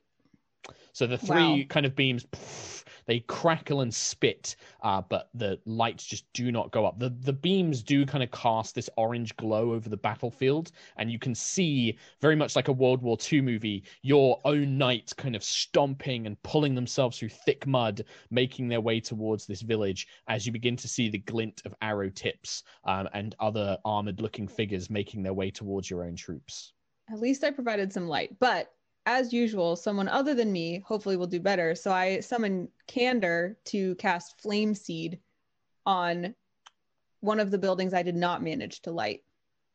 So the three wow. kind of beams, pff, they crackle and spit, uh, but the lights just do not go up. The the beams do kind of cast this orange glow over the battlefield, and you can see, very much like a World War Two movie, your own knights kind of stomping and pulling themselves through thick mud, making their way towards this village, as you begin to see the glint of arrow tips um, and other armored-looking figures making their way towards your own troops. At least I provided some light, but... as usual, someone other than me hopefully will do better. So I summon Candor to cast Flame Seed on one of the buildings I did not manage to light.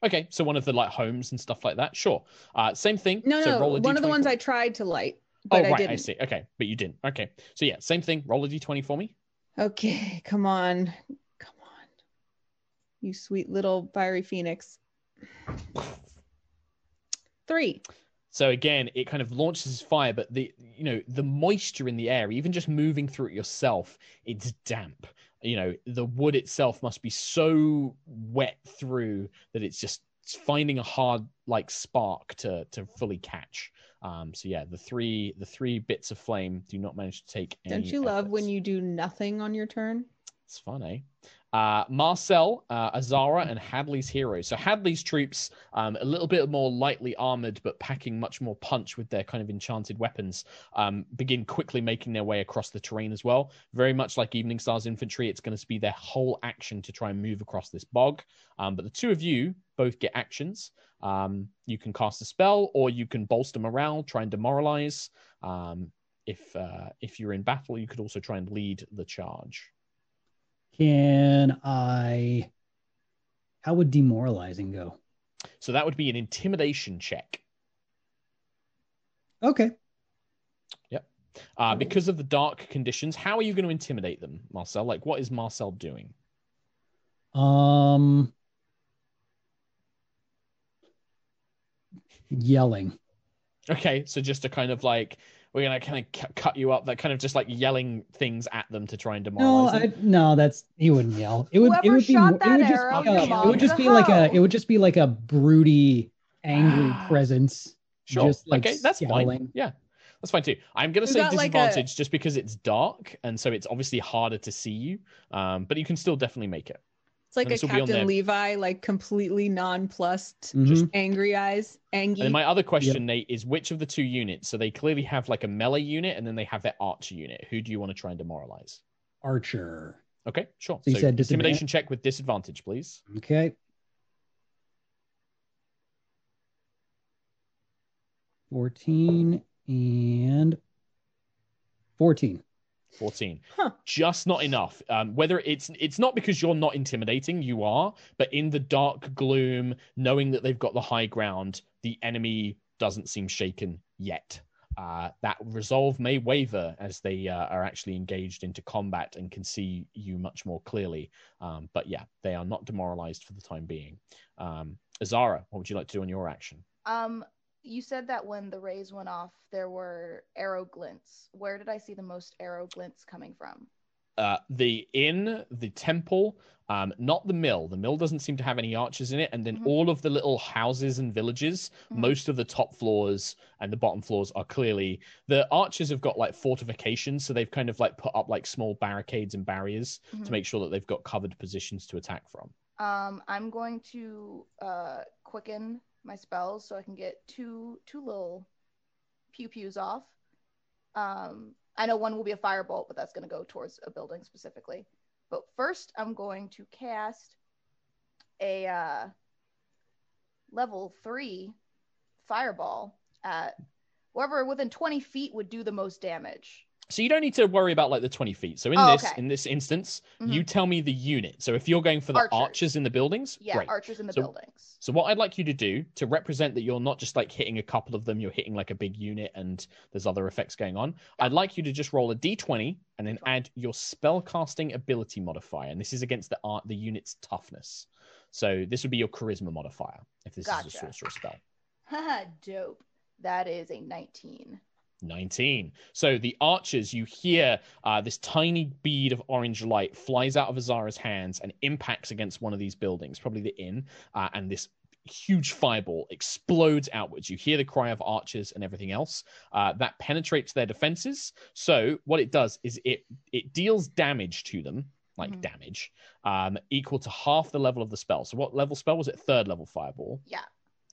Okay, so one of the like homes and stuff like that. Sure. Uh, same thing. No, so no, roll a one d twenty of the ones I tried to light, but oh, right, I didn't. I see. Okay, but you didn't. Okay, so yeah, same thing. Roll a d twenty for me. Okay, come on, come on, you sweet little fiery phoenix. Three. So again, it kind of launches fire, but the you know the moisture in the air, even just moving through it yourself, it's damp. You know, the wood itself must be so wet through that it's just finding a hard like spark to to fully catch. Um, so yeah, the three the three bits of flame do not manage to take any. Don't you efforts. Love when you do nothing on your turn? It's fun, eh? Uh, Marcel, uh, Azara, and Hadley's heroes. So Hadley's troops, um, a little bit more lightly armored, but packing much more punch with their kind of enchanted weapons, um, begin quickly making their way across the terrain as well. Very much like Evening Star's infantry, it's going to be their whole action to try and move across this bog. Um, but the two of you both get actions. Um, you can cast a spell, or you can bolster morale, try and demoralize. Um, if uh, if you're in battle, you could also try and lead the charge. Can I, how would demoralizing go? So that would be an intimidation check. Okay. Yep. Uh, because of the dark conditions, how are you going to intimidate them, Marcel? Like, what is Marcel doing? Um, yelling. Okay, so just a kind of like, we're going to kind of c- cut you up, that kind of just like yelling things at them to try and demoralize no, them. I, no, that's, he wouldn't yell. It would, it would be, it would arrow, just, be, it would just be like a, it would just be like a broody, angry presence. Sure. Just like okay, that's yelling. Fine. Yeah, that's fine too. I'm going to say disadvantage like a... just because it's dark. And so it's obviously harder to see you, um, but you can still definitely make it. It's like and a Captain Levi, like completely nonplussed, mm-hmm. just angry eyes, angry. And my other question, yep. Nate, is which of the two units? So they clearly have like a melee unit, and then they have their archer unit. Who do you want to try and demoralize? Archer. Okay, sure. So, so you said intimidation check with disadvantage, please. Okay. fourteen and fourteen. fourteen. Huh. Just not enough. Um, whether it's it's not because you're not intimidating, you are, but in the dark gloom, knowing that they've got the high ground, the enemy doesn't seem shaken yet. Uh, that resolve may waver as they uh, are actually engaged into combat and can see you much more clearly. Um, but yeah, they are not demoralized for the time being. Um, Azara, what would you like to do on your action? Um, you said that when the rays went off, there were arrow glints. Where did I see the most arrow glints coming from? Uh, the inn, the temple, um, not the mill. The mill doesn't seem to have any archers in it. And then mm-hmm. all of the little houses and villages, mm-hmm. most of the top floors and the bottom floors are clearly... The archers have got like fortifications, so they've kind of like put up like small barricades and barriers mm-hmm. to make sure that they've got covered positions to attack from. Um, I'm going to uh, quicken my spells so I can get two two little pew-pews off. Um... I know one will be a firebolt, but that's going to go towards a building specifically. But first, I'm going to cast a uh, level three fireball at whoever within twenty feet would do the most damage. So you don't need to worry about like the twenty feet. So in oh, this okay. in this instance, mm-hmm. you tell me the unit. So if you're going for the archers, archers in the buildings, yeah, great. archers in the so, buildings. So what I'd like you to do to represent that you're not just like hitting a couple of them, you're hitting like a big unit and there's other effects going on. Yeah. I'd like you to just roll a d twenty and then add your spellcasting ability modifier. And this is against the art, the unit's toughness. So this would be your charisma modifier if this gotcha. is a sorcerer spell. Haha, dope. That is a nineteen. nineteen. So the archers, you hear uh, this tiny bead of orange light flies out of Azara's hands and impacts against one of these buildings, probably the inn, uh, and this huge fireball explodes outwards. You hear the cry of archers and everything else. Uh, that penetrates their defenses. So what it does is it it deals damage to them, like mm-hmm. damage, um, equal to half the level of the spell. So what level spell was it? Third level fireball. Yeah.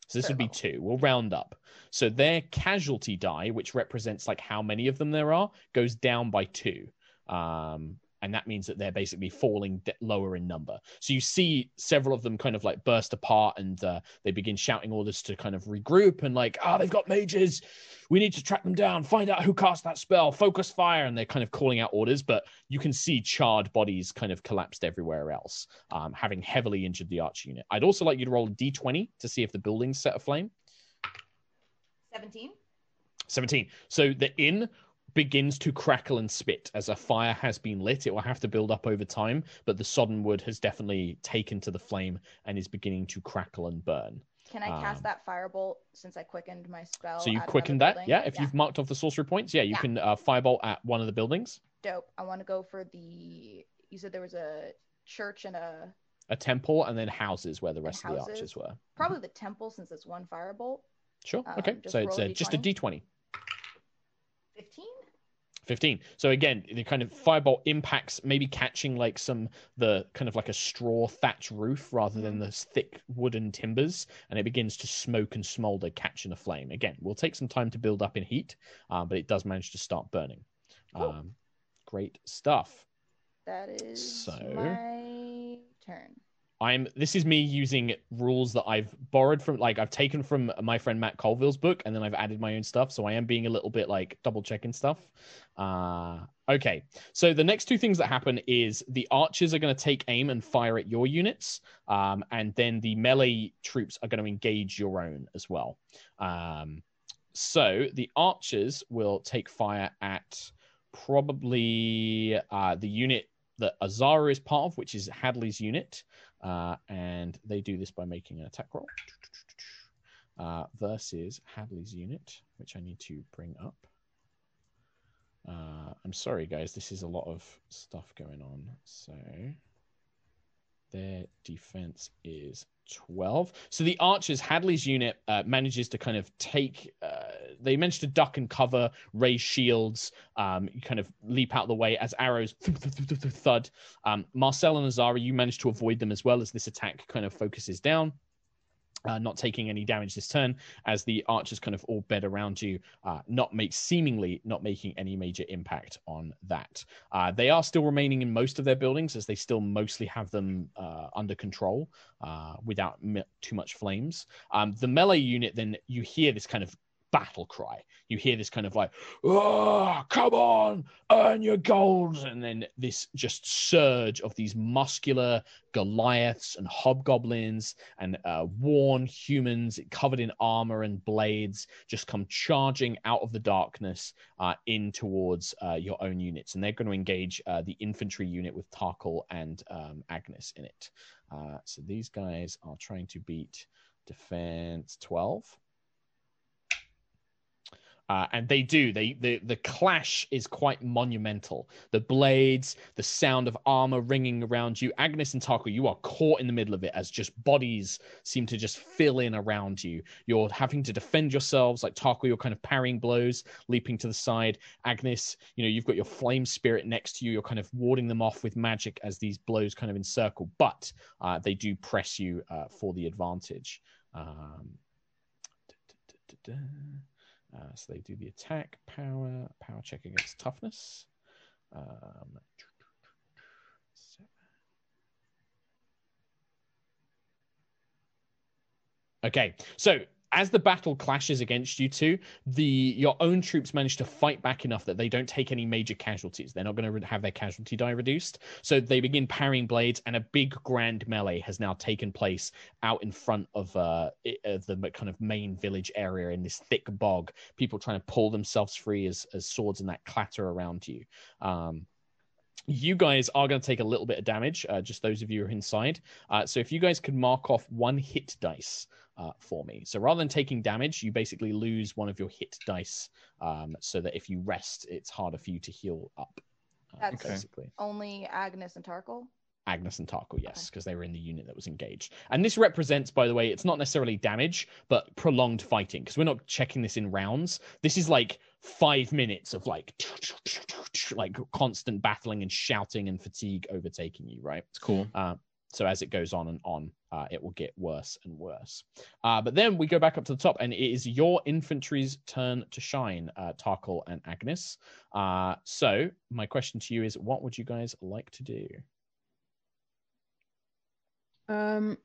So this would be two. We'll round up. So their casualty die, which represents like how many of them there are, goes down by two. Um, and that means that they're basically falling de- lower in number. So you see several of them kind of like burst apart and uh, they begin shouting orders to kind of regroup and like, ah, oh, they've got mages. We need to track them down. Find out who cast that spell. Focus fire. And they're kind of calling out orders, but you can see charred bodies kind of collapsed everywhere else, um, having heavily injured the archer unit. I'd also like you to roll a d twenty to see if the building's set aflame. seventeen. seventeen. So the inn begins to crackle and spit as a fire has been lit. It will have to build up over time, but the sodden wood has definitely taken to the flame and is beginning to crackle and burn. Can I cast um, that firebolt since I quickened my spell? So you quickened that? Building? Yeah, if yeah. you've marked off the sorcery points, yeah, you yeah. can uh, firebolt at one of the buildings. Dope. I want to go for the... You said there was a church and a... A temple and then houses where the rest of the archers were. Probably the temple since it's one firebolt. Sure, um, okay. So it's a, just a d twenty. fifteen? fifteen. So again, the kind of fireball impacts, maybe catching like some, the kind of like a straw thatch roof rather than those thick wooden timbers, and it begins to smoke and smolder, catching a flame. Again, will take some time to build up in heat, um, but it does manage to start burning. Cool. Um, great stuff. That is so, my turn. I'm, this is me using rules that I've borrowed from, like I've taken from my friend Matt Colville's book, and then I've added my own stuff. So I am being a little bit like double checking stuff. Uh, okay. So the next two things that happen is the archers are going to take aim and fire at your units. Um, and then the melee troops are going to engage your own as well. Um, so the archers will take fire at probably uh, the unit that Azara is part of, which is Hadley's unit. Uh, and they do this by making an attack roll uh, versus Hadley's unit, which I need to bring up. Uh, I'm sorry, guys. This is a lot of stuff going on. So their defense is twelve. So the archers, Hadley's unit, uh, manages to kind of take... Uh, they manage to duck and cover, raise shields, um, you kind of leap out of the way as arrows thud. thud. Um, Marcel and Azara, you manage to avoid them as well as this attack kind of focuses down, uh, not taking any damage this turn as the archers kind of all bed around you, uh, not make seemingly not making any major impact on that. Uh, they are still remaining in most of their buildings as they still mostly have them uh, under control uh, without m- too much flames. Um, the melee unit, then you hear this kind of battle cry. You hear this kind of like, oh, come on, earn your gold. And then this just surge of these muscular Goliaths and hobgoblins and uh, worn humans covered in armor and blades just come charging out of the darkness uh, in towards uh, your own units. And they're going to engage uh, the infantry unit with Tarkhal and um, Agnis in it. Uh, so these guys are trying to beat defense twelve. Uh, and they do. They the the clash is quite monumental. The blades, the sound of armor ringing around you. Agnis and Tarkhal, you are caught in the middle of it as just bodies seem to just fill in around you. You're having to defend yourselves. Like Tarkhal, you're kind of parrying blows, leaping to the side. Agnis, you know, you've got your flame spirit next to you. You're kind of warding them off with magic as these blows kind of encircle. But uh, they do press you uh, for the advantage. Um, da, da, da, da. Uh, so they do the attack, power, power check against toughness. Um, okay, so as the battle clashes against you two, the your own troops manage to fight back enough that they don't take any major casualties. They're not going to have their casualty die reduced. So they begin parrying blades, and a big grand melee has now taken place out in front of uh, the kind of main village area in this thick bog. People trying to pull themselves free as, as swords and that clatter around you. Um, You guys are going to take a little bit of damage, uh, just those of you who are inside. Uh, so if you guys could mark off one hit dice uh, for me. So rather than taking damage, you basically lose one of your hit dice um, so that if you rest, it's harder for you to heal up. Uh, That's basically. Only Agnis and Tarkhal? Agnis and Tarkhal, yes, because okay. They were in the unit that was engaged. And this represents, by the way, it's not necessarily damage, but prolonged fighting, because we're not checking this in rounds. This is like five minutes of like like constant battling and shouting and fatigue overtaking you, right? It's cool. Uh, so as it goes on and on, uh, it will get worse and worse. Uh, but then we go back up to the top, and it is your infantry's turn to shine, uh, Tarkhal and Agnis. Uh, so my question to you is, what would you guys like to do? Um,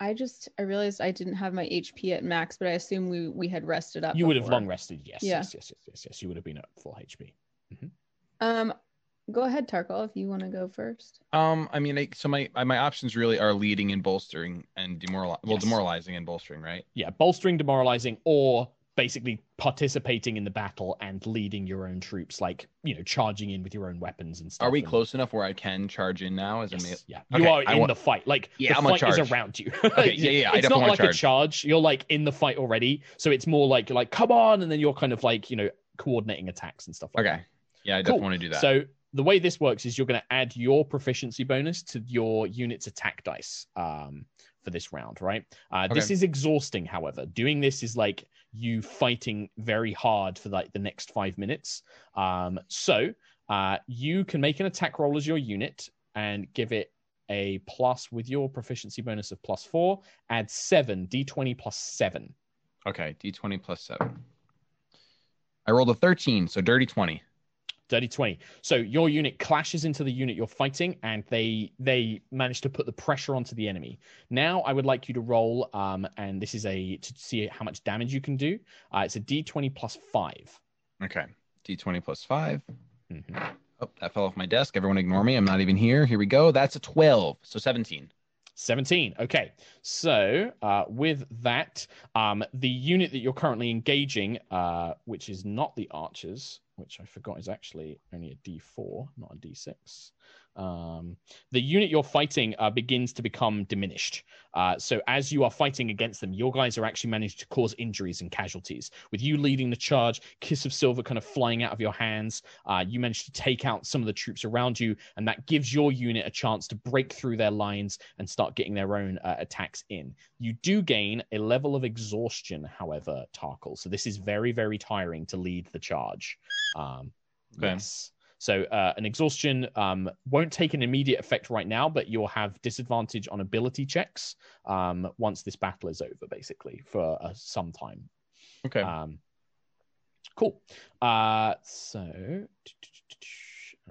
I just, I realized I didn't have my H P at max, but I assume we, we had rested up. You before. Would have long rested. Yes, yeah. yes, yes, yes, yes, yes. You would have been at full H P. Mm-hmm. Um, go ahead, Tarkhal, if you want to go first. Um, I mean, I, so my, my options really are leading and bolstering and demoralizing, well, yes. demoralizing and bolstering, right? Yeah. Bolstering, demoralizing, or basically participating in the battle and leading your own troops, like, you know, charging in with your own weapons and stuff. Are we and... close enough where I can charge in now? As yes. a male? Yeah, okay. You are I in wa- the fight. Like, yeah, the I'm fight is around you. Okay. Yeah, yeah, yeah. It's I not like charge. a charge. You're like in the fight already, so it's more like you're like, come on, and then you're kind of like, you know, coordinating attacks and stuff. Like okay. That. Yeah, I cool. definitely want to do that. So the way this works is you're going to add your proficiency bonus to your unit's attack dice. Um. for this round, right? Uh, okay. This is exhausting, however. Doing this is like you fighting very hard for like the next five minutes. Um, so uh, you can make an attack roll as your unit and give it a plus with your proficiency bonus of plus four, add seven, d twenty plus seven. Okay, d twenty plus seven. I rolled a thirteen, so dirty twenty. Dirty twenty. So your unit clashes into the unit you're fighting, and they they manage to put the pressure onto the enemy. Now I would like you to roll, um, and this is a to see how much damage you can do. Uh, it's a d twenty plus five. Okay, d twenty plus five. Mm-hmm. Oh, that fell off my desk. Everyone ignore me. I'm not even here. Here we go. That's a twelve, so seventeen. seventeen. Okay. So uh, with that, um, the unit that you're currently engaging, uh, which is not the archers, which I forgot is actually only a d four, not a d six. Um, the unit you're fighting uh, begins to become diminished. Uh, so as you are fighting against them, your guys are actually managing to cause injuries and casualties. With you leading the charge, Kiss of Silver kind of flying out of your hands, uh, you manage to take out some of the troops around you, and that gives your unit a chance to break through their lines and start getting their own uh, attacks in. You do gain a level of exhaustion, however, Tarkhal. So this is very, very tiring to lead the charge. Um, okay. Yes. So uh, an exhaustion um, won't take an immediate effect right now, but you'll have disadvantage on ability checks um, once this battle is over, basically, for uh, some time. Okay. Um, cool. Uh, so I'm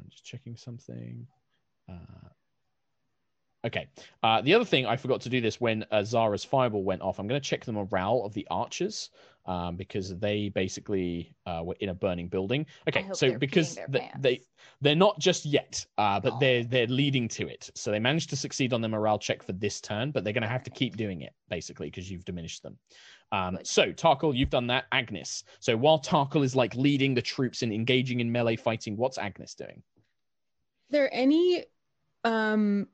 just checking something. Uh, okay. Uh, the other thing, I forgot to do this when uh, Zara's fireball went off. I'm going to check the morale of the archers. um, because they basically uh, were in a burning building. Okay, so because they, they they're not just yet, uh, but oh. they're they're leading to it. So they managed to succeed on the morale check for this turn, but they're going to have to keep doing it basically because you've diminished them. Um, so Tarkhal, you've done that. Agnis. So while Tarkhal is like leading the troops and engaging in melee fighting, what's Agnis doing? Are there any um,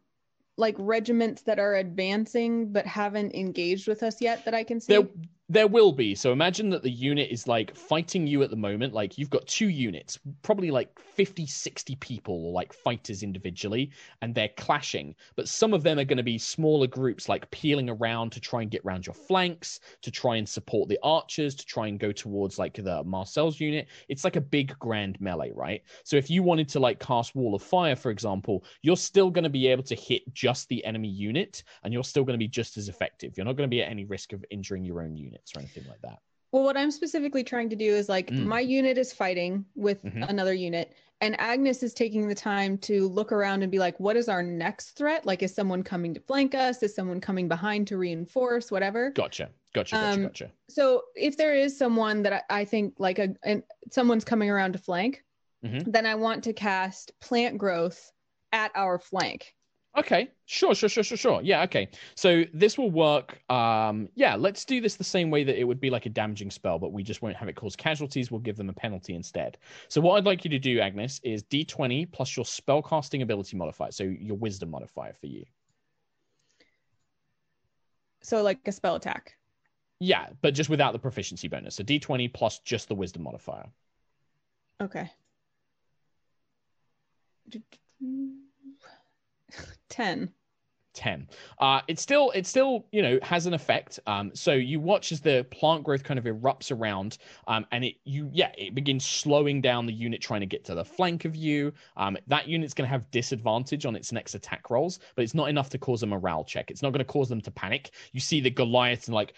like regiments that are advancing but haven't engaged with us yet that I can see? There, there will be. So imagine that the unit is like fighting you at the moment. Like you've got two units, probably like fifty, sixty people or like fighters individually, and they're clashing. But some of them are going to be smaller groups like peeling around to try and get around your flanks, to try and support the archers, to try and go towards like the Marcel's unit. It's like a big grand melee, right? So if you wanted to like cast Wall of Fire, for example, you're still going to be able to hit just the enemy unit and you're still going to be just as effective. You're not going to be at any risk of injuring your own units or anything like that. Well, what I'm specifically trying to do is like mm. my unit is fighting with mm-hmm. another unit, and Agnis is taking the time to look around and be like, what is our next threat? Like, is someone coming to flank us? Is someone coming behind to reinforce? Whatever. Gotcha. Gotcha. Gotcha. Um, gotcha. So if there is someone that I, I think like a, and someone's coming around to flank, mm-hmm. then I want to cast Plant Growth at our flank. Okay, sure, sure, sure, sure, sure. Yeah, okay. So this will work. Um, yeah, let's do this the same way that it would be like a damaging spell, but we just won't have it cause casualties. We'll give them a penalty instead. So what I'd like you to do, Agnis, is D twenty plus your spellcasting ability modifier, so your wisdom modifier for you. So like a spell attack? Yeah, but just without the proficiency bonus. So D twenty plus just the wisdom modifier. Okay. ten. ten. Uh, it still, it still, you know, has an effect. Um, so you watch as the plant growth kind of erupts around, um, and it, you, yeah, it begins slowing down the unit trying to get to the flank of you. Um, that unit's going to have disadvantage on its next attack rolls, but it's not enough to cause a morale check. It's not going to cause them to panic. You see the Goliath and like,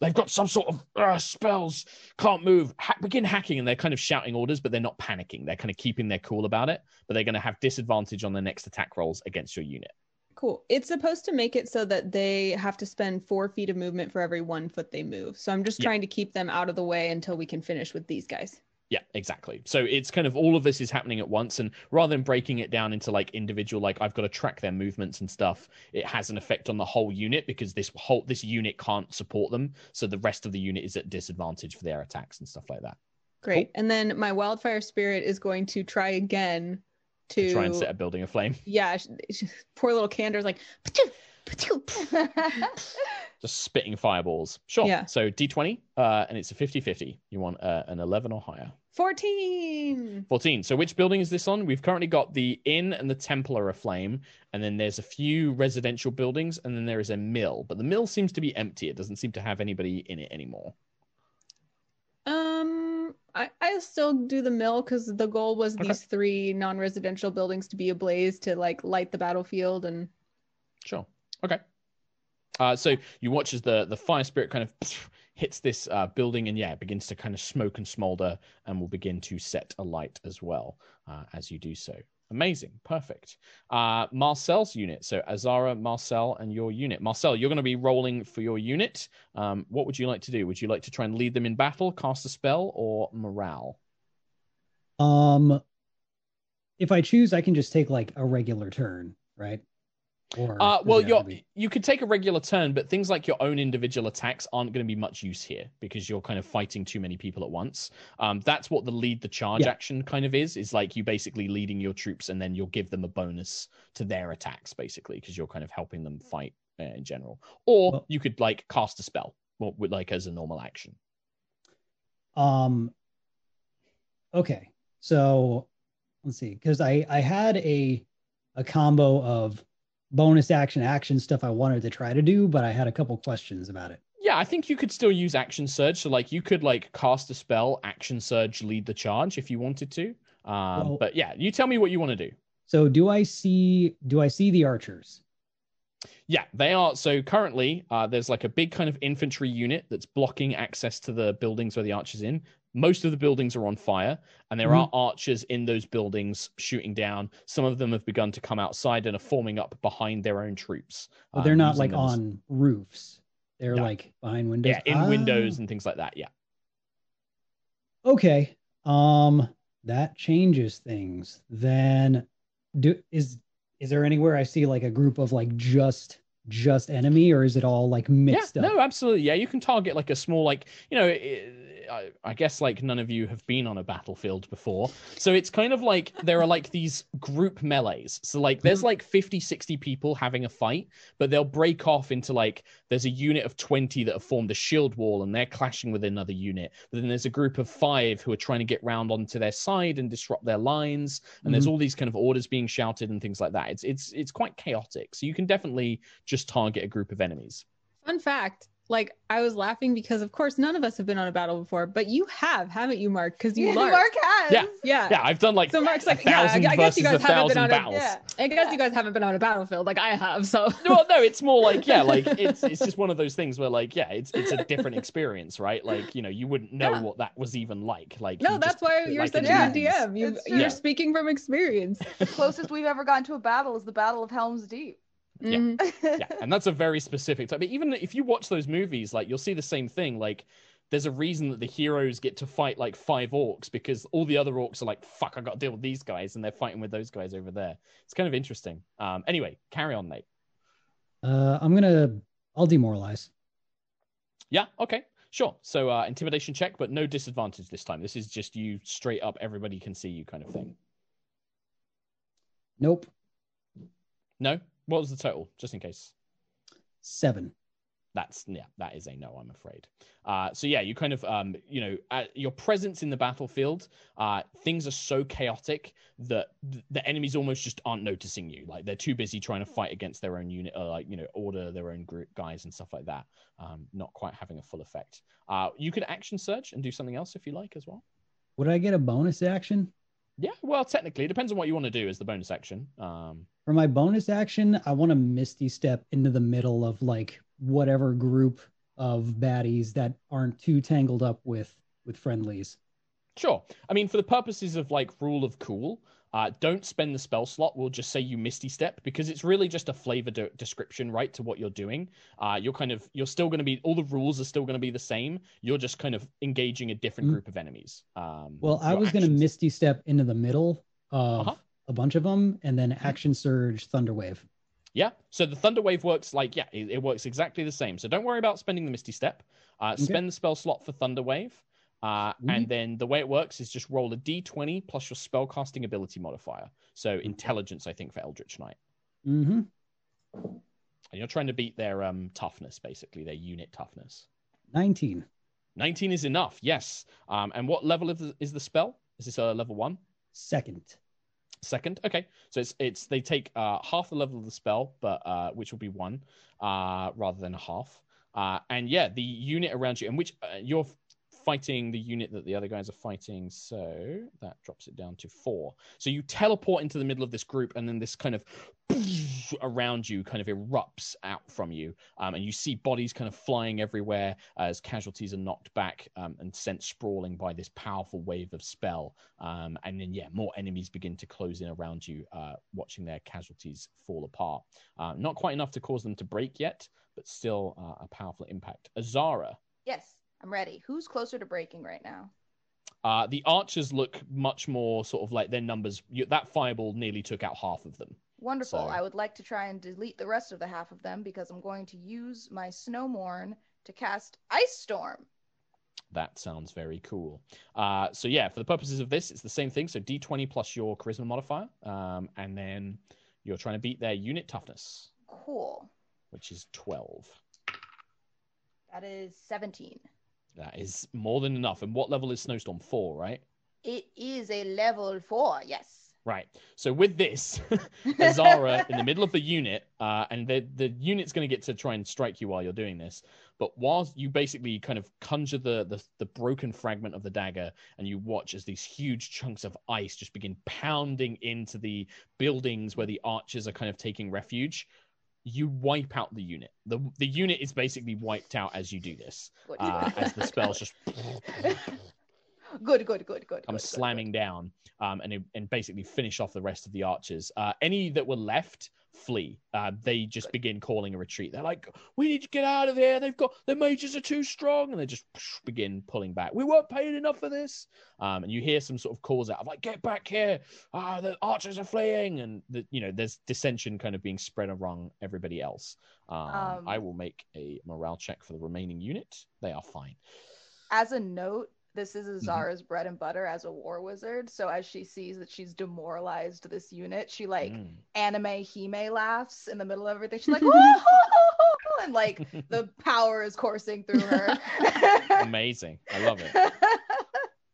they've got some sort of uh, spells, can't move, ha- begin hacking, and they're kind of shouting orders, but they're not panicking. They're kind of keeping their cool about it, but they're going to have disadvantage on their next attack rolls against your unit. Cool. It's supposed to make it so that they have to spend four feet of movement for every one foot they move. So I'm just yeah. trying to keep them out of the way until we can finish with these guys. Yeah, exactly. So it's kind of all of this is happening at once. And rather than breaking it down into like individual, like I've got to track their movements and stuff, it has an effect on the whole unit because this whole this unit can't support them. So the rest of the unit is at disadvantage for their attacks and stuff like that. Great. Cool. And then my Wildfire Spirit is going to try again. To, to try and set a building aflame. Yeah, she, she, poor little Candor's like, pa-choo, pa-choo, pa-choo. Just spitting fireballs. Sure. Yeah. So D twenty, uh, and it's a fifty-fifty. You want uh, an eleven or higher. fourteen. fourteen. So which building is this on? We've currently got the inn and the temple are aflame, and then there's a few residential buildings, and then there is a mill. But the mill seems to be empty. It doesn't seem to have anybody in it anymore. Um. I, I still do the mill because the goal was okay. These three non-residential buildings to be ablaze to like light the battlefield and. Sure. Okay. Uh, so you watch as the, the fire spirit kind of pff, hits this uh, building and yeah, it begins to kind of smoke and smolder and will begin to set alight as well uh, as you do so. Amazing. Perfect. Uh, Marcel's unit. So Azara, Marcel, and your unit. Marcel, you're going to be rolling for your unit. Um, what would you like to do? Would you like to try and lead them in battle, cast a spell, or morale? Um, if I choose, I can just take like a regular turn, right? Or uh, well, you're, be... you could take a regular turn, but things like your own individual attacks aren't going to be much use here because you're kind of fighting too many people at once. Um, that's what the lead the charge yeah. action kind of is, is like you basically leading your troops and then you'll give them a bonus to their attacks, basically, because you're kind of helping them fight uh, in general. Or well, you could like cast a spell, well, with, like as a normal action. Um. Okay, so let's see, because I, I had a a combo of bonus action action stuff I wanted to try to do, but I had a couple questions about it. Yeah, I think you could still use action surge. So like you could like cast a spell, action surge, lead the charge if you wanted to. Um, well, but yeah, you tell me what you want to do. So do I see do I see the archers? Yeah, they are. So currently uh, there's like a big kind of infantry unit that's blocking access to the buildings where the archers in. Most of the buildings are on fire, and there mm-hmm. are archers in those buildings shooting down. Some of them have begun to come outside and are forming up behind their own troops. But they're um, not like on roofs. They're no. like behind windows? Yeah, in ah. windows and things like that, yeah. Okay. Um, that changes things. Then do is is there anywhere I see like a group of like just just enemy, or is it all like mixed yeah, up? No, absolutely. Yeah, you can target like a small, like, you know, I, I guess like none of you have been on a battlefield before. So it's kind of like there are like these group melees. So like there's like fifty, sixty people having a fight, but they'll break off into like, there's a unit of twenty that have formed a shield wall and they're clashing with another unit. But then there's a group of five who are trying to get round onto their side and disrupt their lines. And mm-hmm. there's all these kind of orders being shouted and things like that. It's, it's, it's quite chaotic. So you can definitely just Just target a group of enemies. Fun fact, like I was laughing because of course none of us have been on a battle before, but you have, haven't you, Mark? Because you yeah, Mark. Mark has. Yeah, yeah, yeah. I've done like so. Mark's like, yeah, I guess you guys haven't been on a, yeah. I guess yeah. you guys haven't been on a battlefield like I have. So well, no, it's more like yeah, like it's it's just one of those things where like yeah, it's it's a different experience, right? Like you know, you wouldn't know yeah. what that was even like. Like no, that's just, why you're like, such a yeah, good D M. You, you're yeah. speaking from experience. The closest we've ever gone to a battle is the Battle of Helm's Deep. Yeah. Mm-hmm. yeah, and that's a very specific type. But even if you watch those movies, like you'll see the same thing. Like there's a reason that the heroes get to fight like five orcs because all the other orcs are like, fuck, I got to deal with these guys, and they're fighting with those guys over there. It's kind of interesting. Um, anyway, carry on, Nate. Uh, I'm gonna, I'll demoralize. Yeah. Okay. Sure. So uh, intimidation check, but no disadvantage this time. This is just you straight up. Everybody can see you, kind of thing. Nope. No. What was the total, just in case? Seven. That's, yeah, that is a no, I'm afraid. Uh, so, yeah, you kind of, um, you know, uh, your presence in the battlefield, uh, things are so chaotic that th- the enemies almost just aren't noticing you. Like, they're too busy trying to fight against their own unit, or, like, you know, order their own group guys and stuff like that. Um, not quite having a full effect. Uh, you could action surge and do something else if you like as well. Would I get a bonus action? Yeah, well, technically, it depends on what you want to do as the bonus action. Um, For my bonus action, I want to Misty Step into the middle of, like, whatever group of baddies that aren't too tangled up with, with friendlies. Sure. I mean, for the purposes of, like, rule of cool, uh, don't spend the spell slot. We'll just say you Misty Step because it's really just a flavor de- description, right, to what you're doing. Uh, you're kind of, you're still going to be, all the rules are still going to be the same. You're just kind of engaging a different mm-hmm. group of enemies. Um, well, I was going to Misty Step into the middle of uh-huh. a bunch of them and then action surge Thunderwave. Yeah. So the Thunderwave works like, yeah, it, it works exactly the same. So don't worry about spending the Misty Step. Uh, okay. Spend the spell slot for Thunderwave. Uh, and then the way it works is just roll a d twenty plus your spellcasting ability modifier. So intelligence, I think, for Eldritch Knight. Mm-hmm. And you're trying to beat their um, toughness, basically, their unit toughness. nineteen. nineteen is enough, yes. Um, and what level is the, is the spell? Is this uh, level one? Second. Second, okay. So it's it's they take uh, half the level of the spell, but uh, which will be one uh, rather than a half. Uh, and yeah, the unit around you, and which uh, you're... fighting the unit that the other guys are fighting, so that drops it down to four. So you teleport into the middle of this group, and then this kind of around you kind of erupts out from you, um, and you see bodies kind of flying everywhere as casualties are knocked back um, and sent sprawling by this powerful wave of spell, um, and then yeah, more enemies begin to close in around you, uh, watching their casualties fall apart. Uh, not quite enough to cause them to break yet, but still uh, a powerful impact. Azara. Yes. I'm ready. Who's closer to breaking right now? Uh, the archers look much more sort of like their numbers. You, that fireball nearly took out half of them. Wonderful. So. I would like to try and delete the rest of the half of them because I'm going to use my Snowmourne to cast Ice Storm. That sounds very cool. Uh, so yeah, for the purposes of this, it's the same thing. So d twenty plus your charisma modifier. Um, and then you're trying to beat their unit toughness. Cool. Which is twelve. That is seventeen. That is more than enough. And what level is Snowstorm? Four, right? It is a level four, yes. Right. So with this, Azara in the middle of the unit, uh, and the, the unit's going to get to try and strike you while you're doing this. But while you basically kind of conjure the, the the broken fragment of the dagger, and you watch as these huge chunks of ice just begin pounding into the buildings where the archers are kind of taking refuge, you wipe out the unit. The the unit is basically wiped out as you do this, uh, as the spells just... good, good, good, good. I'm good, slamming good. down um, and and basically finish off the rest of the archers. Uh, any that were left flee. Uh, they just good. begin calling a retreat. They're like, "We need to get out of here. They've got their mages are too strong," and they just begin pulling back. "We weren't paid enough for this." Um, and you hear some sort of calls out of like, "Get back here! Ah, the archers are fleeing!" And the, you know, there's dissension kind of being spread around everybody else. Um, um, I will make a morale check for the remaining unit. They are fine. As a note, this is Azara's mm-hmm. bread and butter as a war wizard. So as she sees that she's demoralized this unit, she like mm. anime Hime laughs in the middle of everything. She's like, "Whoa!" And like the power is coursing through her. Amazing. I love it.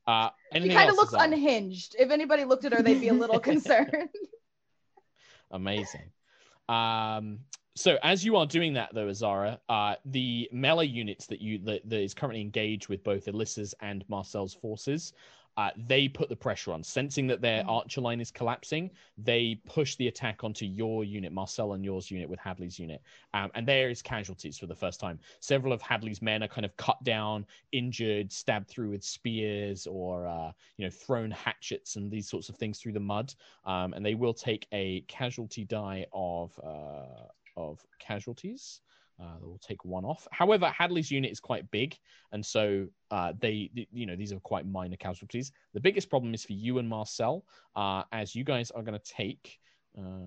Uh, she kind of looks Azara? unhinged. If anybody looked at her, they'd be a little concerned. Amazing. Um, so as you are doing that, though, Azara, uh, the melee units that you that, that is currently engaged with both Elissa's and Marcel's forces, uh, they put the pressure on. Sensing that their mm-hmm. archer line is collapsing, they push the attack onto your unit, Marcel and yours unit, with Hadley's unit. Um, and there is casualties for the first time. Several of Hadley's men are kind of cut down, injured, stabbed through with spears or uh, you know, thrown hatchets and these sorts of things through the mud. Um, and they will take a casualty die of... Uh, of casualties. Uh, they'll take one off. However, Hadley's unit is quite big, and so uh, they, th- you know, these are quite minor casualties. The biggest problem is for you and Marcel, uh, as you guys are going to take... Uh,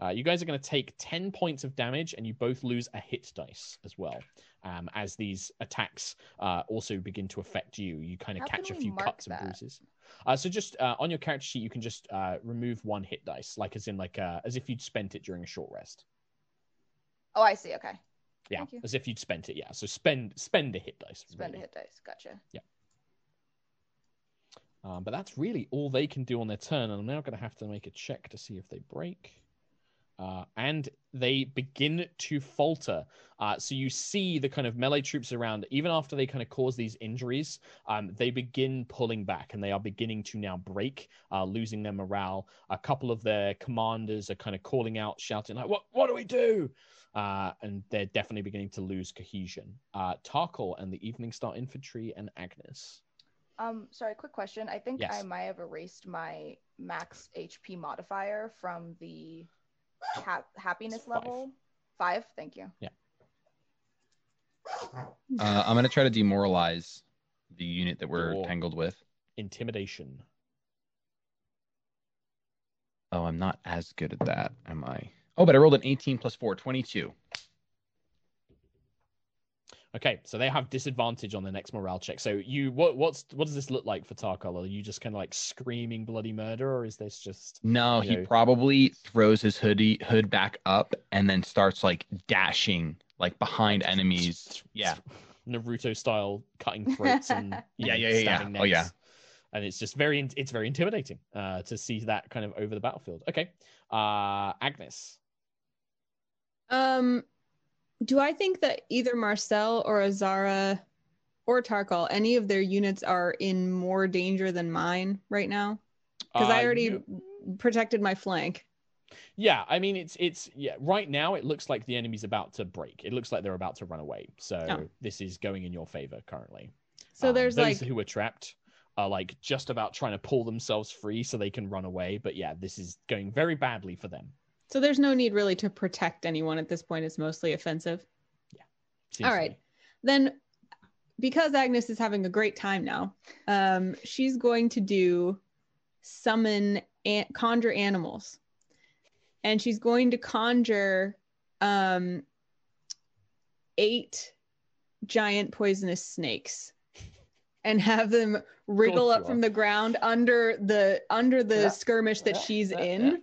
uh, you guys are going to take ten points of damage, and you both lose a hit dice as well, um, as these attacks uh, also begin to affect you. You kind of catch a few cuts that? and bruises. Uh, so just uh, on your character sheet, you can just uh, remove one hit dice, like as in like uh, as if you'd spent it during a short rest. Oh, I see. Okay. Yeah, as if you'd spent it. Yeah. So spend spend a hit dice. Spend really. a hit dice. Gotcha. Yeah. Um, but that's really all they can do on their turn, and I'm now going to have to make a check to see if they break. Uh, and they begin to falter. Uh, so you see the kind of melee troops around, even after they kind of cause these injuries, um, they begin pulling back, and they are beginning to now break, uh, losing their morale. A couple of their commanders are kind of calling out, shouting, like, what, what do we do? Uh, and they're definitely beginning to lose cohesion. Uh, Tarkhal and the Evening Star Infantry and Agnis. Um, sorry, quick question. I think yes. I might have erased my max H P modifier from the... Ha- happiness five. level five. Thank you. Yeah. Uh, I'm gonna try to demoralize the unit that we're or tangled with. Intimidation. Oh, I'm not as good at that, am I? Oh, but I rolled an eighteen plus four, twenty-two. Okay, so they have disadvantage on the next morale check. So you, what, what's, what does this look like for Tarkhal? Are you just kind of like screaming bloody murder, or is this just? No, he know... probably throws his hoodie hood back up and then starts like dashing like behind enemies. Yeah, Naruto style, cutting throats and yeah, know, yeah, yeah, yeah. Necks. Oh yeah. And it's just very, it's very intimidating uh, to see that kind of over the battlefield. Okay, uh, Agnis. Um. Do I think that either Marcel or Azara or Tarkhal, any of their units are in more danger than mine right now? Because uh, I already you... protected my flank. Yeah, I mean, it's it's yeah. Right now, it looks like the enemy's about to break. It looks like they're about to run away. So oh. this is going in your favor currently. So um, there's those like... who are trapped are like just about trying to pull themselves free so they can run away. But yeah, this is going very badly for them. So there's no need really to protect anyone at this point. It's mostly offensive. Yeah. Seriously. All right. Then because Agnis is having a great time now, um, she's going to do summon, an- conjure animals. And she's going to conjure um, eight giant poisonous snakes and have them wriggle up from the ground under the, under the yeah. skirmish that yeah. she's yeah. in. Yeah.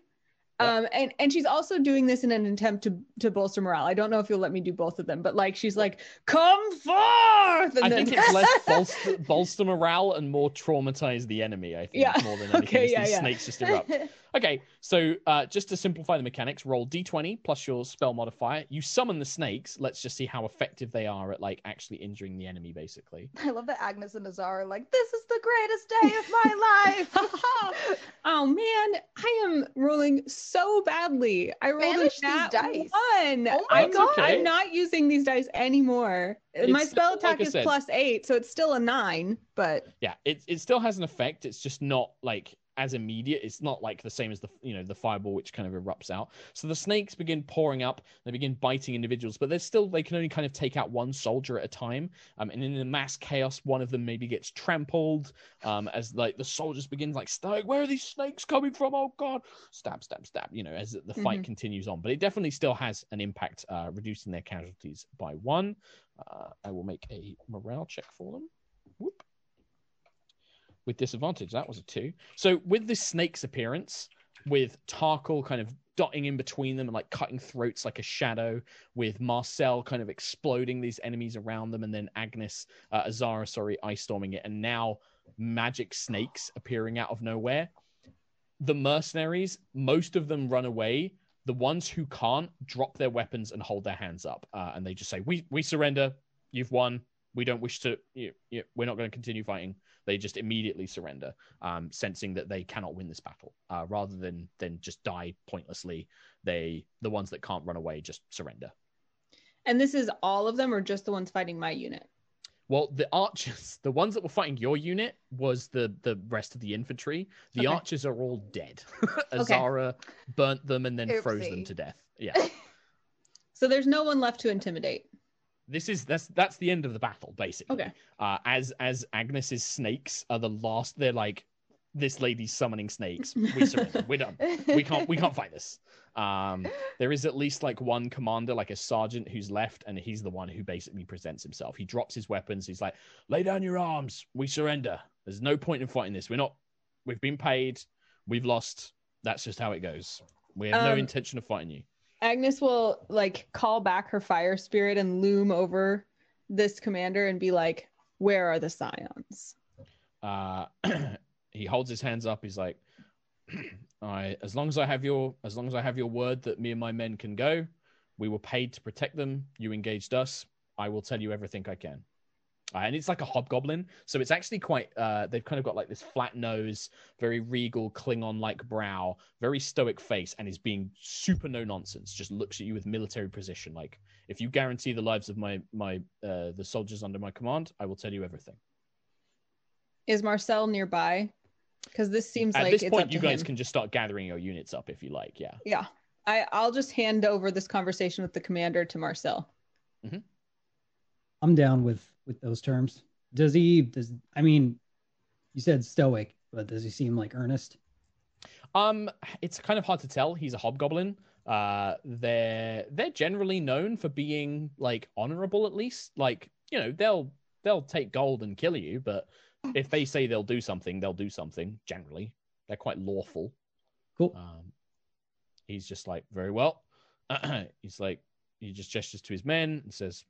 Um, and, and she's also doing this in an attempt to, to bolster morale. I don't know if you'll let me do both of them, but like she's like, come forth! And I then... think it's less bolster, bolster morale and more traumatize the enemy, I think, yeah. more than anything. Okay, yeah, these yeah. snakes just erupt. Okay, so uh, just to simplify the mechanics, roll d twenty plus your spell modifier. You summon the snakes. Let's just see how effective they are at, like, actually injuring the enemy, basically. I love that Agnis and Azara are like, this is the greatest day of my life! Oh, man, I am rolling so badly. I rolled a nat dice. one. Oh, my I'm, God. Okay. I'm not using these dice anymore. It's my spell still, attack like is said, plus eight, so it's still a nine, but... Yeah, it it still has an effect. It's just not, like... as immediate. It's not like the same as the, you know, the fireball, which kind of erupts out. So the snakes begin pouring up, they begin biting individuals, but they're still, they can only kind of take out one soldier at a time. Um, and in the mass chaos, one of them maybe gets trampled um, as like the soldiers begin like, where are these snakes coming from? Oh God, stab, stab, stab, you know, as the fight mm-hmm. continues on, but it definitely still has an impact, uh, reducing their casualties by one. Uh, I will make a morale check for them. Whoop. With disadvantage, that was a two. So with this snake's appearance, with Tarkhal kind of dotting in between them and like cutting throats like a shadow, with Marcel kind of exploding these enemies around them, and then Agnis, uh, Azara, sorry, ice storming it, and now magic snakes appearing out of nowhere. The mercenaries, most of them run away. The ones who can't drop their weapons and hold their hands up, uh, and they just say, "We we surrender. You've won. We don't wish to. You, you, we're not going to continue fighting." They just immediately surrender, um, sensing that they cannot win this battle. Uh, rather than than just die pointlessly, they the ones that can't run away just surrender. And this is all of them, or just the ones fighting my unit? Well, the archers, the ones that were fighting your unit, was the the rest of the infantry. The okay. archers are all dead. Azara okay. burnt them and then Oopsie. froze them to death. Yeah. So there's no one left to intimidate. This is that's that's the end of the battle, basically. Okay. Uh, as as Agnes's snakes are the last, they're like, this lady's summoning snakes. We surrender. We're done. We can't we can't fight this. Um, there is at least like one commander, like a sergeant, who's left, and he's the one who basically presents himself. He drops his weapons. He's like, "Lay down your arms. We surrender. There's no point in fighting this. We're not. We've been paid. We've lost. That's just how it goes. We have um, no intention of fighting you." Agnis will like call back her fire spirit and loom over this commander and be like, "Where are the scions?" Uh, he holds his hands up. He's like, "I, as long as I have your, as long as I have your word that me and my men can go, we were paid to protect them. You engaged us. I will tell you everything I can." Uh, and it's like a hobgoblin, so it's actually quite, uh, they've kind of got like this flat nose, very regal, Klingon-like brow, very stoic face, and is being super no-nonsense, just looks at you with military precision, like, if you guarantee the lives of my, my uh, the soldiers under my command, I will tell you everything. Is Marcel nearby? Because this seems like it's up to him. At this point, you guys can just start gathering your units up if you like, yeah. Yeah, I, I'll just hand over this conversation with the commander to Marcel. Mm-hmm. I'm down with, with those terms. Does he, does, I mean, you said stoic, but does he seem like earnest? Um, it's kind of hard to tell. He's a hobgoblin. Uh, they're, they're generally known for being like honorable, at least. Like, you know, they'll, they'll take gold and kill you, but if they say they'll do something, they'll do something. Generally, they're quite lawful. Cool. Um, he's just like, very well. He's like, he just gestures to his men and says,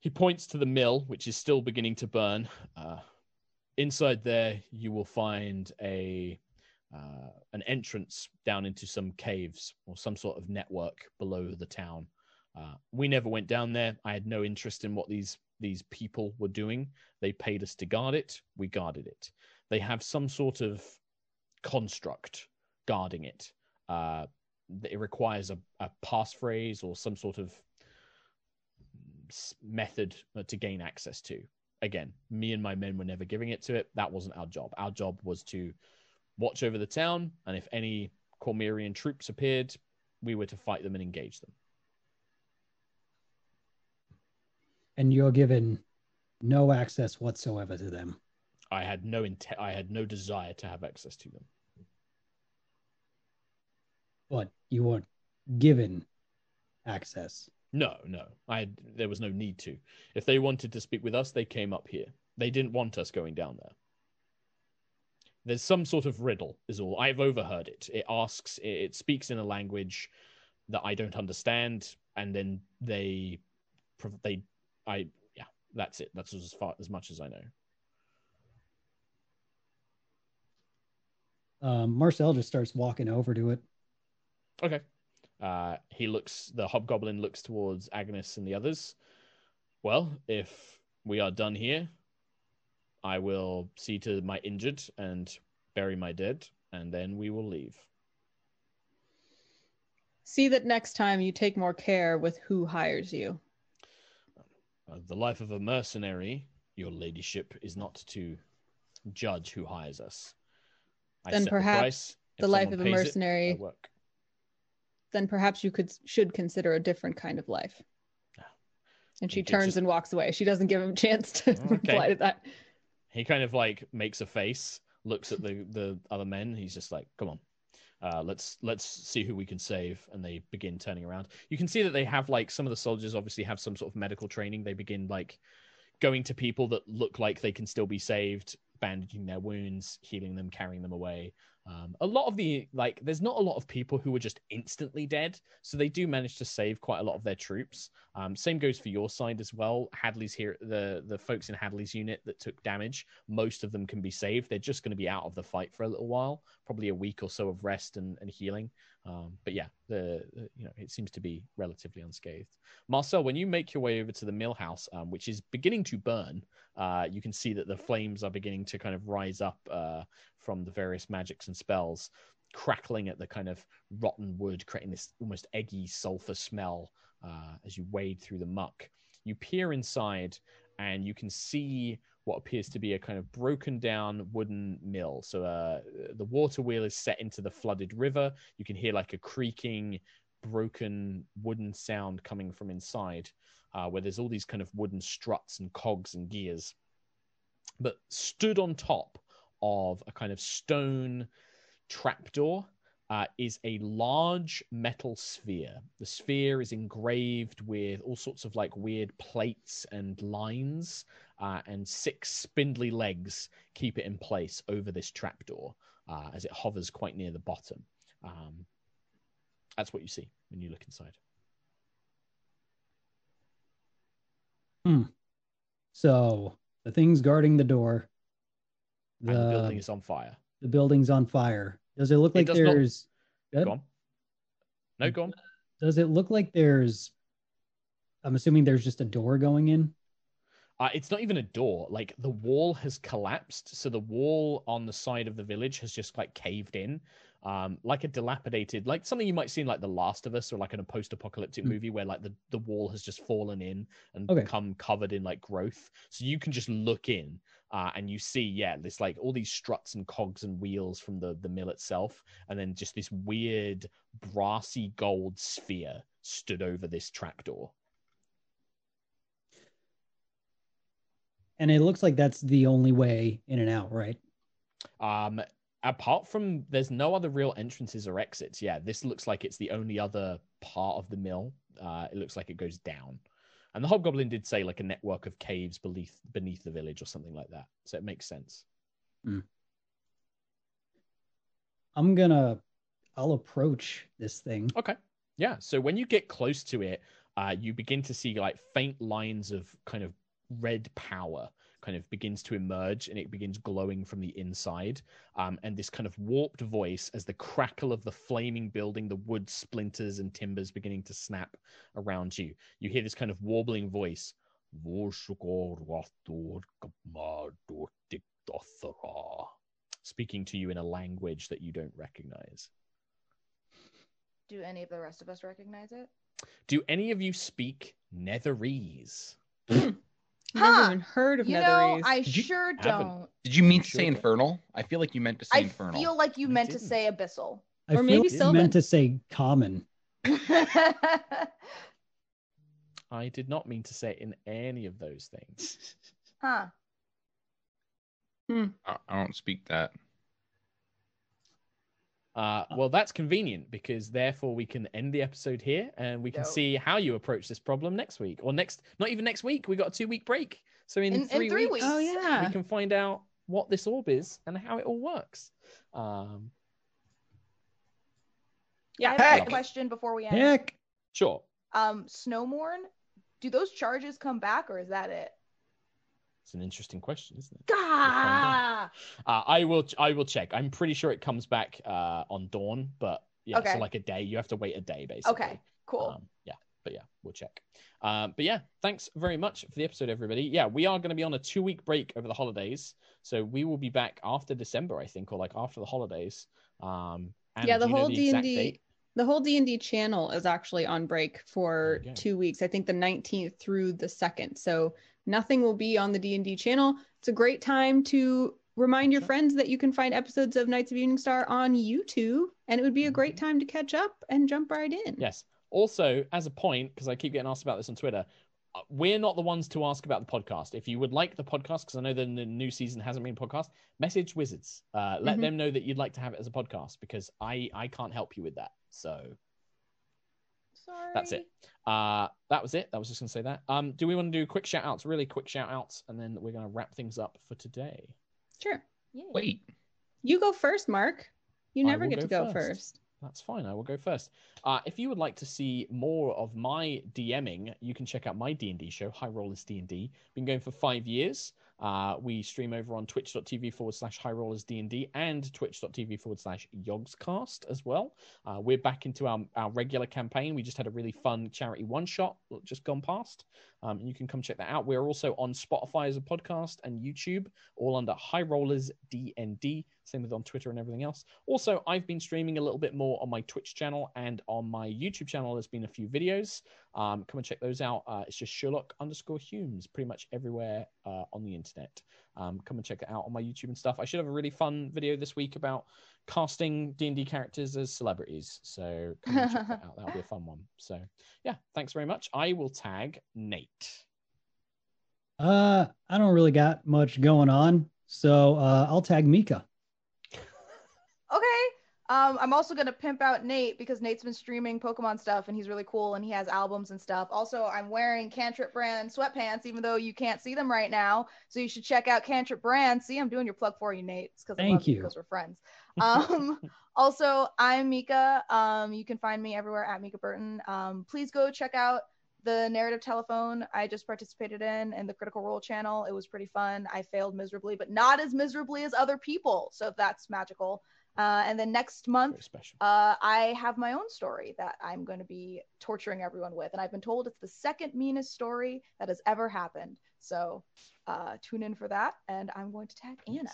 he points to the mill, which is still beginning to burn. Uh, inside there, you will find a uh, an entrance down into some caves or some sort of network below the town. Uh, we never went down there. I had no interest in what these, these people were doing. They paid us to guard it. We guarded it. They have some sort of construct guarding it. Uh, it requires a, a passphrase or some sort of method to gain access to. Again, me and my men were never giving it to it. That wasn't our job. Our job was to watch over the town, and if any Cormyrian troops appeared, we were to fight them and engage them. And you're given no access whatsoever to them? I had no intent. I had no desire to have access to them. But you weren't given access? No, no. I had, there was no need to. If they wanted to speak with us, they came up here. They didn't want us going down there. There's some sort of riddle, is all. I've overheard it. It asks, it, it speaks in a language that I don't understand, and then they, they, I, yeah, that's it. That's as far as much as I know. Um, Marcel just starts walking over to it. Okay. Uh, he looks, the hobgoblin looks towards Agnis and the others. Well, if we are done here, I will see to my injured and bury my dead, and then we will leave. See that next time you take more care with who hires you. Uh, the life of a mercenary, your ladyship, is not to judge who hires us. I then set perhaps the, price. the life of a mercenary. It, work. Then perhaps you could should consider a different kind of life. And she turns just... and walks away. She doesn't give him a chance to okay. reply to that. He kind of like makes a face, looks at the, the other men. He's just like, come on, uh, let's let's see who we can save. And they begin turning around. You can see that they have like some of the soldiers obviously have some sort of medical training. They begin like going to people that look like they can still be saved, bandaging their wounds, healing them, carrying them away. Um, a lot of the, like, there's not a lot of people who are just instantly dead, so they do manage to save quite a lot of their troops. Um, same goes for your side as well. Hadley's here, the, the folks in Hadley's unit that took damage, most of them can be saved. They're just going to be out of the fight for a little while, probably a week or so of rest and, and healing. Um, but yeah, the, the you know, it seems to be relatively unscathed. Marcel, when you make your way over to the mill house, um, which is beginning to burn, uh, you can see that the flames are beginning to kind of rise up uh, from the various magics and spells, crackling at the kind of rotten wood, creating this almost eggy sulfur smell uh, as you wade through the muck. You peer inside and you can see what appears to be a kind of broken down wooden mill. So uh, the water wheel is set into the flooded river. You can hear like a creaking, broken wooden sound coming from inside uh, where there's all these kind of wooden struts and cogs and gears. But stood on top of a kind of stone trapdoor uh, is a large metal sphere. The sphere is engraved with all sorts of like weird plates and lines, uh, and six spindly legs keep it in place over this trapdoor uh, as it hovers quite near the bottom. Um, that's what you see when you look inside. Hmm. So the thing's guarding the door. The, and the building is on fire. The building's on fire. Does it look like it there's... Not... Go on. No, go on. Does it look like there's... I'm assuming there's just a door going in? Uh, it's not even a door. Like, the wall has collapsed, so the wall on the side of the village has just, like, caved in. Um, like a dilapidated... Like, something you might see in, like, The Last of Us or, like, in a post-apocalyptic mm. movie where, like, the, the wall has just fallen in and okay. become covered in, like, growth. So you can just look in. Uh, and you see, yeah, this like all these struts and cogs and wheels from the, the mill itself. And then just this weird brassy gold sphere stood over this trapdoor. And it looks like that's the only way in and out, right? Um, apart from there's no other real entrances or exits. Yeah, this looks like it's the only other part of the mill. Uh, it looks like it goes down. And the hobgoblin did say like a network of caves beneath beneath the village or something like that. So it makes sense. Mm. I'm gonna, I'll approach this thing. Okay. Yeah. So when you get close to it, uh, you begin to see like faint lines of kind of red power kind of begins to emerge, and it begins glowing from the inside. Um, and this kind of warped voice, as the crackle of the flaming building, the wood splinters and timbers beginning to snap around you, you hear this kind of warbling voice. Speaking to you in a language that you don't recognize. Do any of the rest of us recognize it? Do any of you speak Netherese? Never huh. even heard of you Netherese. Know, I you, sure don't. Haven't. Did you mean to sure say infernal? I feel like you meant to say I infernal. I feel like you I meant didn't. to say abyssal. I or feel maybe you meant to say common. I did not mean to say it in any of those things. Huh. Hmm. I, I don't speak that. Uh, well, that's convenient, because therefore we can end the episode here, and we can Yo. see how you approach this problem next week, or next, not even next week. We got a two week break. So in, in, three, in three weeks, weeks. Oh, yeah. we can find out what this orb is and how it all works. Um, yeah. I have a question before we end. Heck. Sure. Um, Snowmourne, do those charges come back, or is that it? It's an interesting question, isn't it? Ah! Uh, I will. I will check. I'm pretty sure it comes back uh, on dawn, but yeah, okay. So like a day. You have to wait a day, basically. Okay. Cool. Um, yeah. But yeah, we'll check. Um, but yeah, thanks very much for the episode, everybody. Yeah, we are going to be on a two-week break over the holidays. So we will be back after December, I think, or like after the holidays. Um, and yeah, the whole D and D, the whole D and D channel is actually on break for two weeks. I think the nineteenth through the second. So nothing will be on the D and D channel. It's a great time to remind your friends that you can find episodes of Knights of Evening Star on YouTube. And it would be a great time to catch up and jump right in. Yes. Also, as a point, because I keep getting asked about this on Twitter, we're not the ones to ask about the podcast. If you would like the podcast, because I know that the new season hasn't been a podcast, message Wizards. Uh, let mm-hmm. them know that you'd like to have it as a podcast, because I, I can't help you with that. So Sorry. That's it. Uh, that was it. I was just going to say that. Um, do we want to do quick shout-outs, really quick shout-outs, and then we're going to wrap things up for today? Sure. Yay. Wait. You go first, Mark. You never get go to go first. first. That's fine. I will go first. Uh, if you would like to see more of my DMing, you can check out my D and D show, High Rollers D and D. Been going for five years. Uh, we stream over on twitch.tv forward slash High Rollers D and D and twitch.tv forward slash Yogscast as well. Uh, we're back into our, our regular campaign. We just had a really fun charity one-shot just gone past. Um, you can come check that out. We're also on Spotify as a podcast and YouTube, all under High Rollers D and D. Same with on Twitter and everything else. Also, I've been streaming a little bit more on my Twitch channel, and on my YouTube channel there's been a few videos. Um, come and check those out. Uh, it's just Sherlock underscore Hulmes pretty much everywhere uh, on the internet. Um, come and check it out on my YouTube and stuff. I should have a really fun video this week about casting D and D characters as celebrities. So come and check that out. That'll be a fun one. So yeah, thanks very much. I will tag Nate. Uh, I don't really got much going on, so uh, I'll tag Mica. Okay. Um, I'm also going to pimp out Nate, because Nate's been streaming Pokemon stuff and he's really cool and he has albums and stuff. Also, I'm wearing Cantrip brand sweatpants, even though you can't see them right now. So you should check out Cantrip brand. See, I'm doing your plug for you, Nate. It's because I love you, because we're friends. Um, also, I'm Mica. Um, you can find me everywhere at Mica Burton. Um, please go check out the narrative telephone I just participated in and the Critical Role channel. It was pretty fun. I failed miserably, but not as miserably as other people. So if that's magical. Uh, and then next month, uh, I have my own story that I'm going to be torturing everyone with. And I've been told it's the second meanest story that has ever happened. So uh, tune in for that. And I'm going to tag Anna.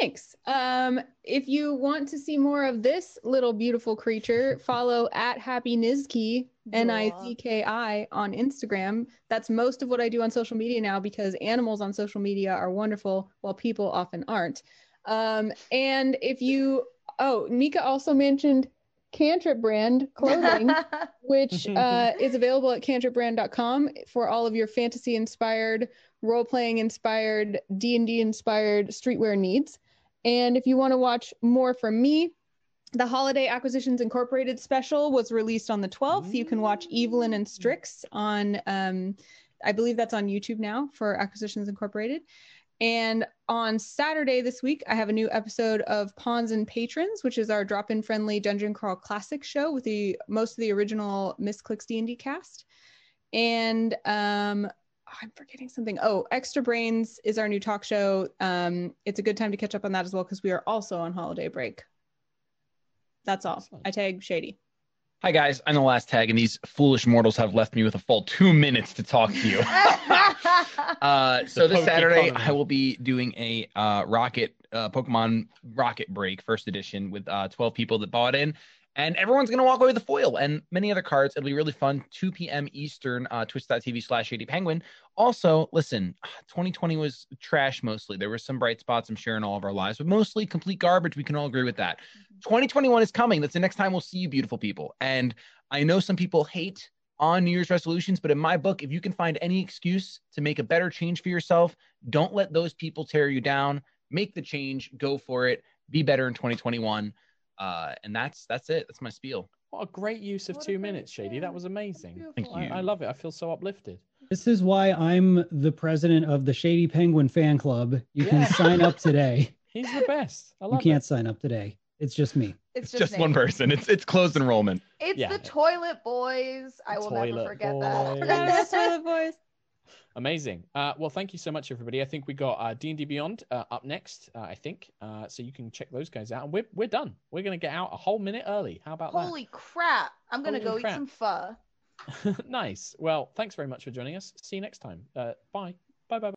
Thanks. Um, if you want to see more of this little beautiful creature, follow at Happy Nizki, N I Z K I, on Instagram. That's most of what I do on social media now, because animals on social media are wonderful while people often aren't. Um, and if you, oh, Mica also mentioned Cantrip brand clothing, which uh, is available at cantrip brand dot com for all of your fantasy inspired, role playing inspired, D and D inspired streetwear needs. And if you want to watch more from me, the Holiday Acquisitions Incorporated special was released on the twelfth. You can watch Evelyn and Strix on, um, I believe that's on YouTube now, for Acquisitions Incorporated. And on Saturday this week, I have a new episode of Pawns and Patrons, which is our drop-in friendly Dungeon Crawl Classic show with the most of the original Misclicks D and D cast. And um, oh, I'm forgetting something. Oh, Extra Brains is our new talk show. Um, it's a good time to catch up on that as well, because we are also on holiday break. That's all. Excellent. I tag Shady. Hi, guys. I'm the last tag, and these foolish mortals have left me with a full two minutes to talk to you. uh, so this Saturday, economy. I will be doing a uh, Rocket uh, Pokemon Rocket Break first edition with uh, twelve people that bought in. And everyone's going to walk away with a foil and many other cards. It'll be really fun. two p.m. Eastern, uh, twitch.tv slash Shady Penguin. Also, listen, twenty twenty was trash mostly. There were some bright spots, I'm sure, in all of our lives, but mostly complete garbage. We can all agree with that. twenty twenty-one is coming. That's the next time we'll see you, beautiful people. And I know some people hate on New Year's resolutions, but in my book, if you can find any excuse to make a better change for yourself, don't let those people tear you down. Make the change. Go for it. Be better in twenty twenty-one. Uh, and that's that's it. That's my spiel. What a great use of what two minutes, Shady. That was amazing. Thank you. I, I love it. I feel so uplifted. This is why I'm the president of the Shady Penguin fan club. You yeah. can sign up today. He's the best. I love you can't it. sign up today. It's just me. It's just, just one person. It's it's closed enrollment. It's yeah. the Toilet Boys. I will toilet never forget boys. that. Toilet Boys. Amazing. Uh, well, thank you so much, everybody. I think we got uh, D and D Beyond uh, up next, uh, I think. Uh, so you can check those guys out. And we're, we're done. We're going to get out a whole minute early. How about Holy that? Holy crap. I'm going to go crap. eat some pho. Nice. Well, thanks very much for joining us. See you next time. Uh, bye. Bye, bye, bye.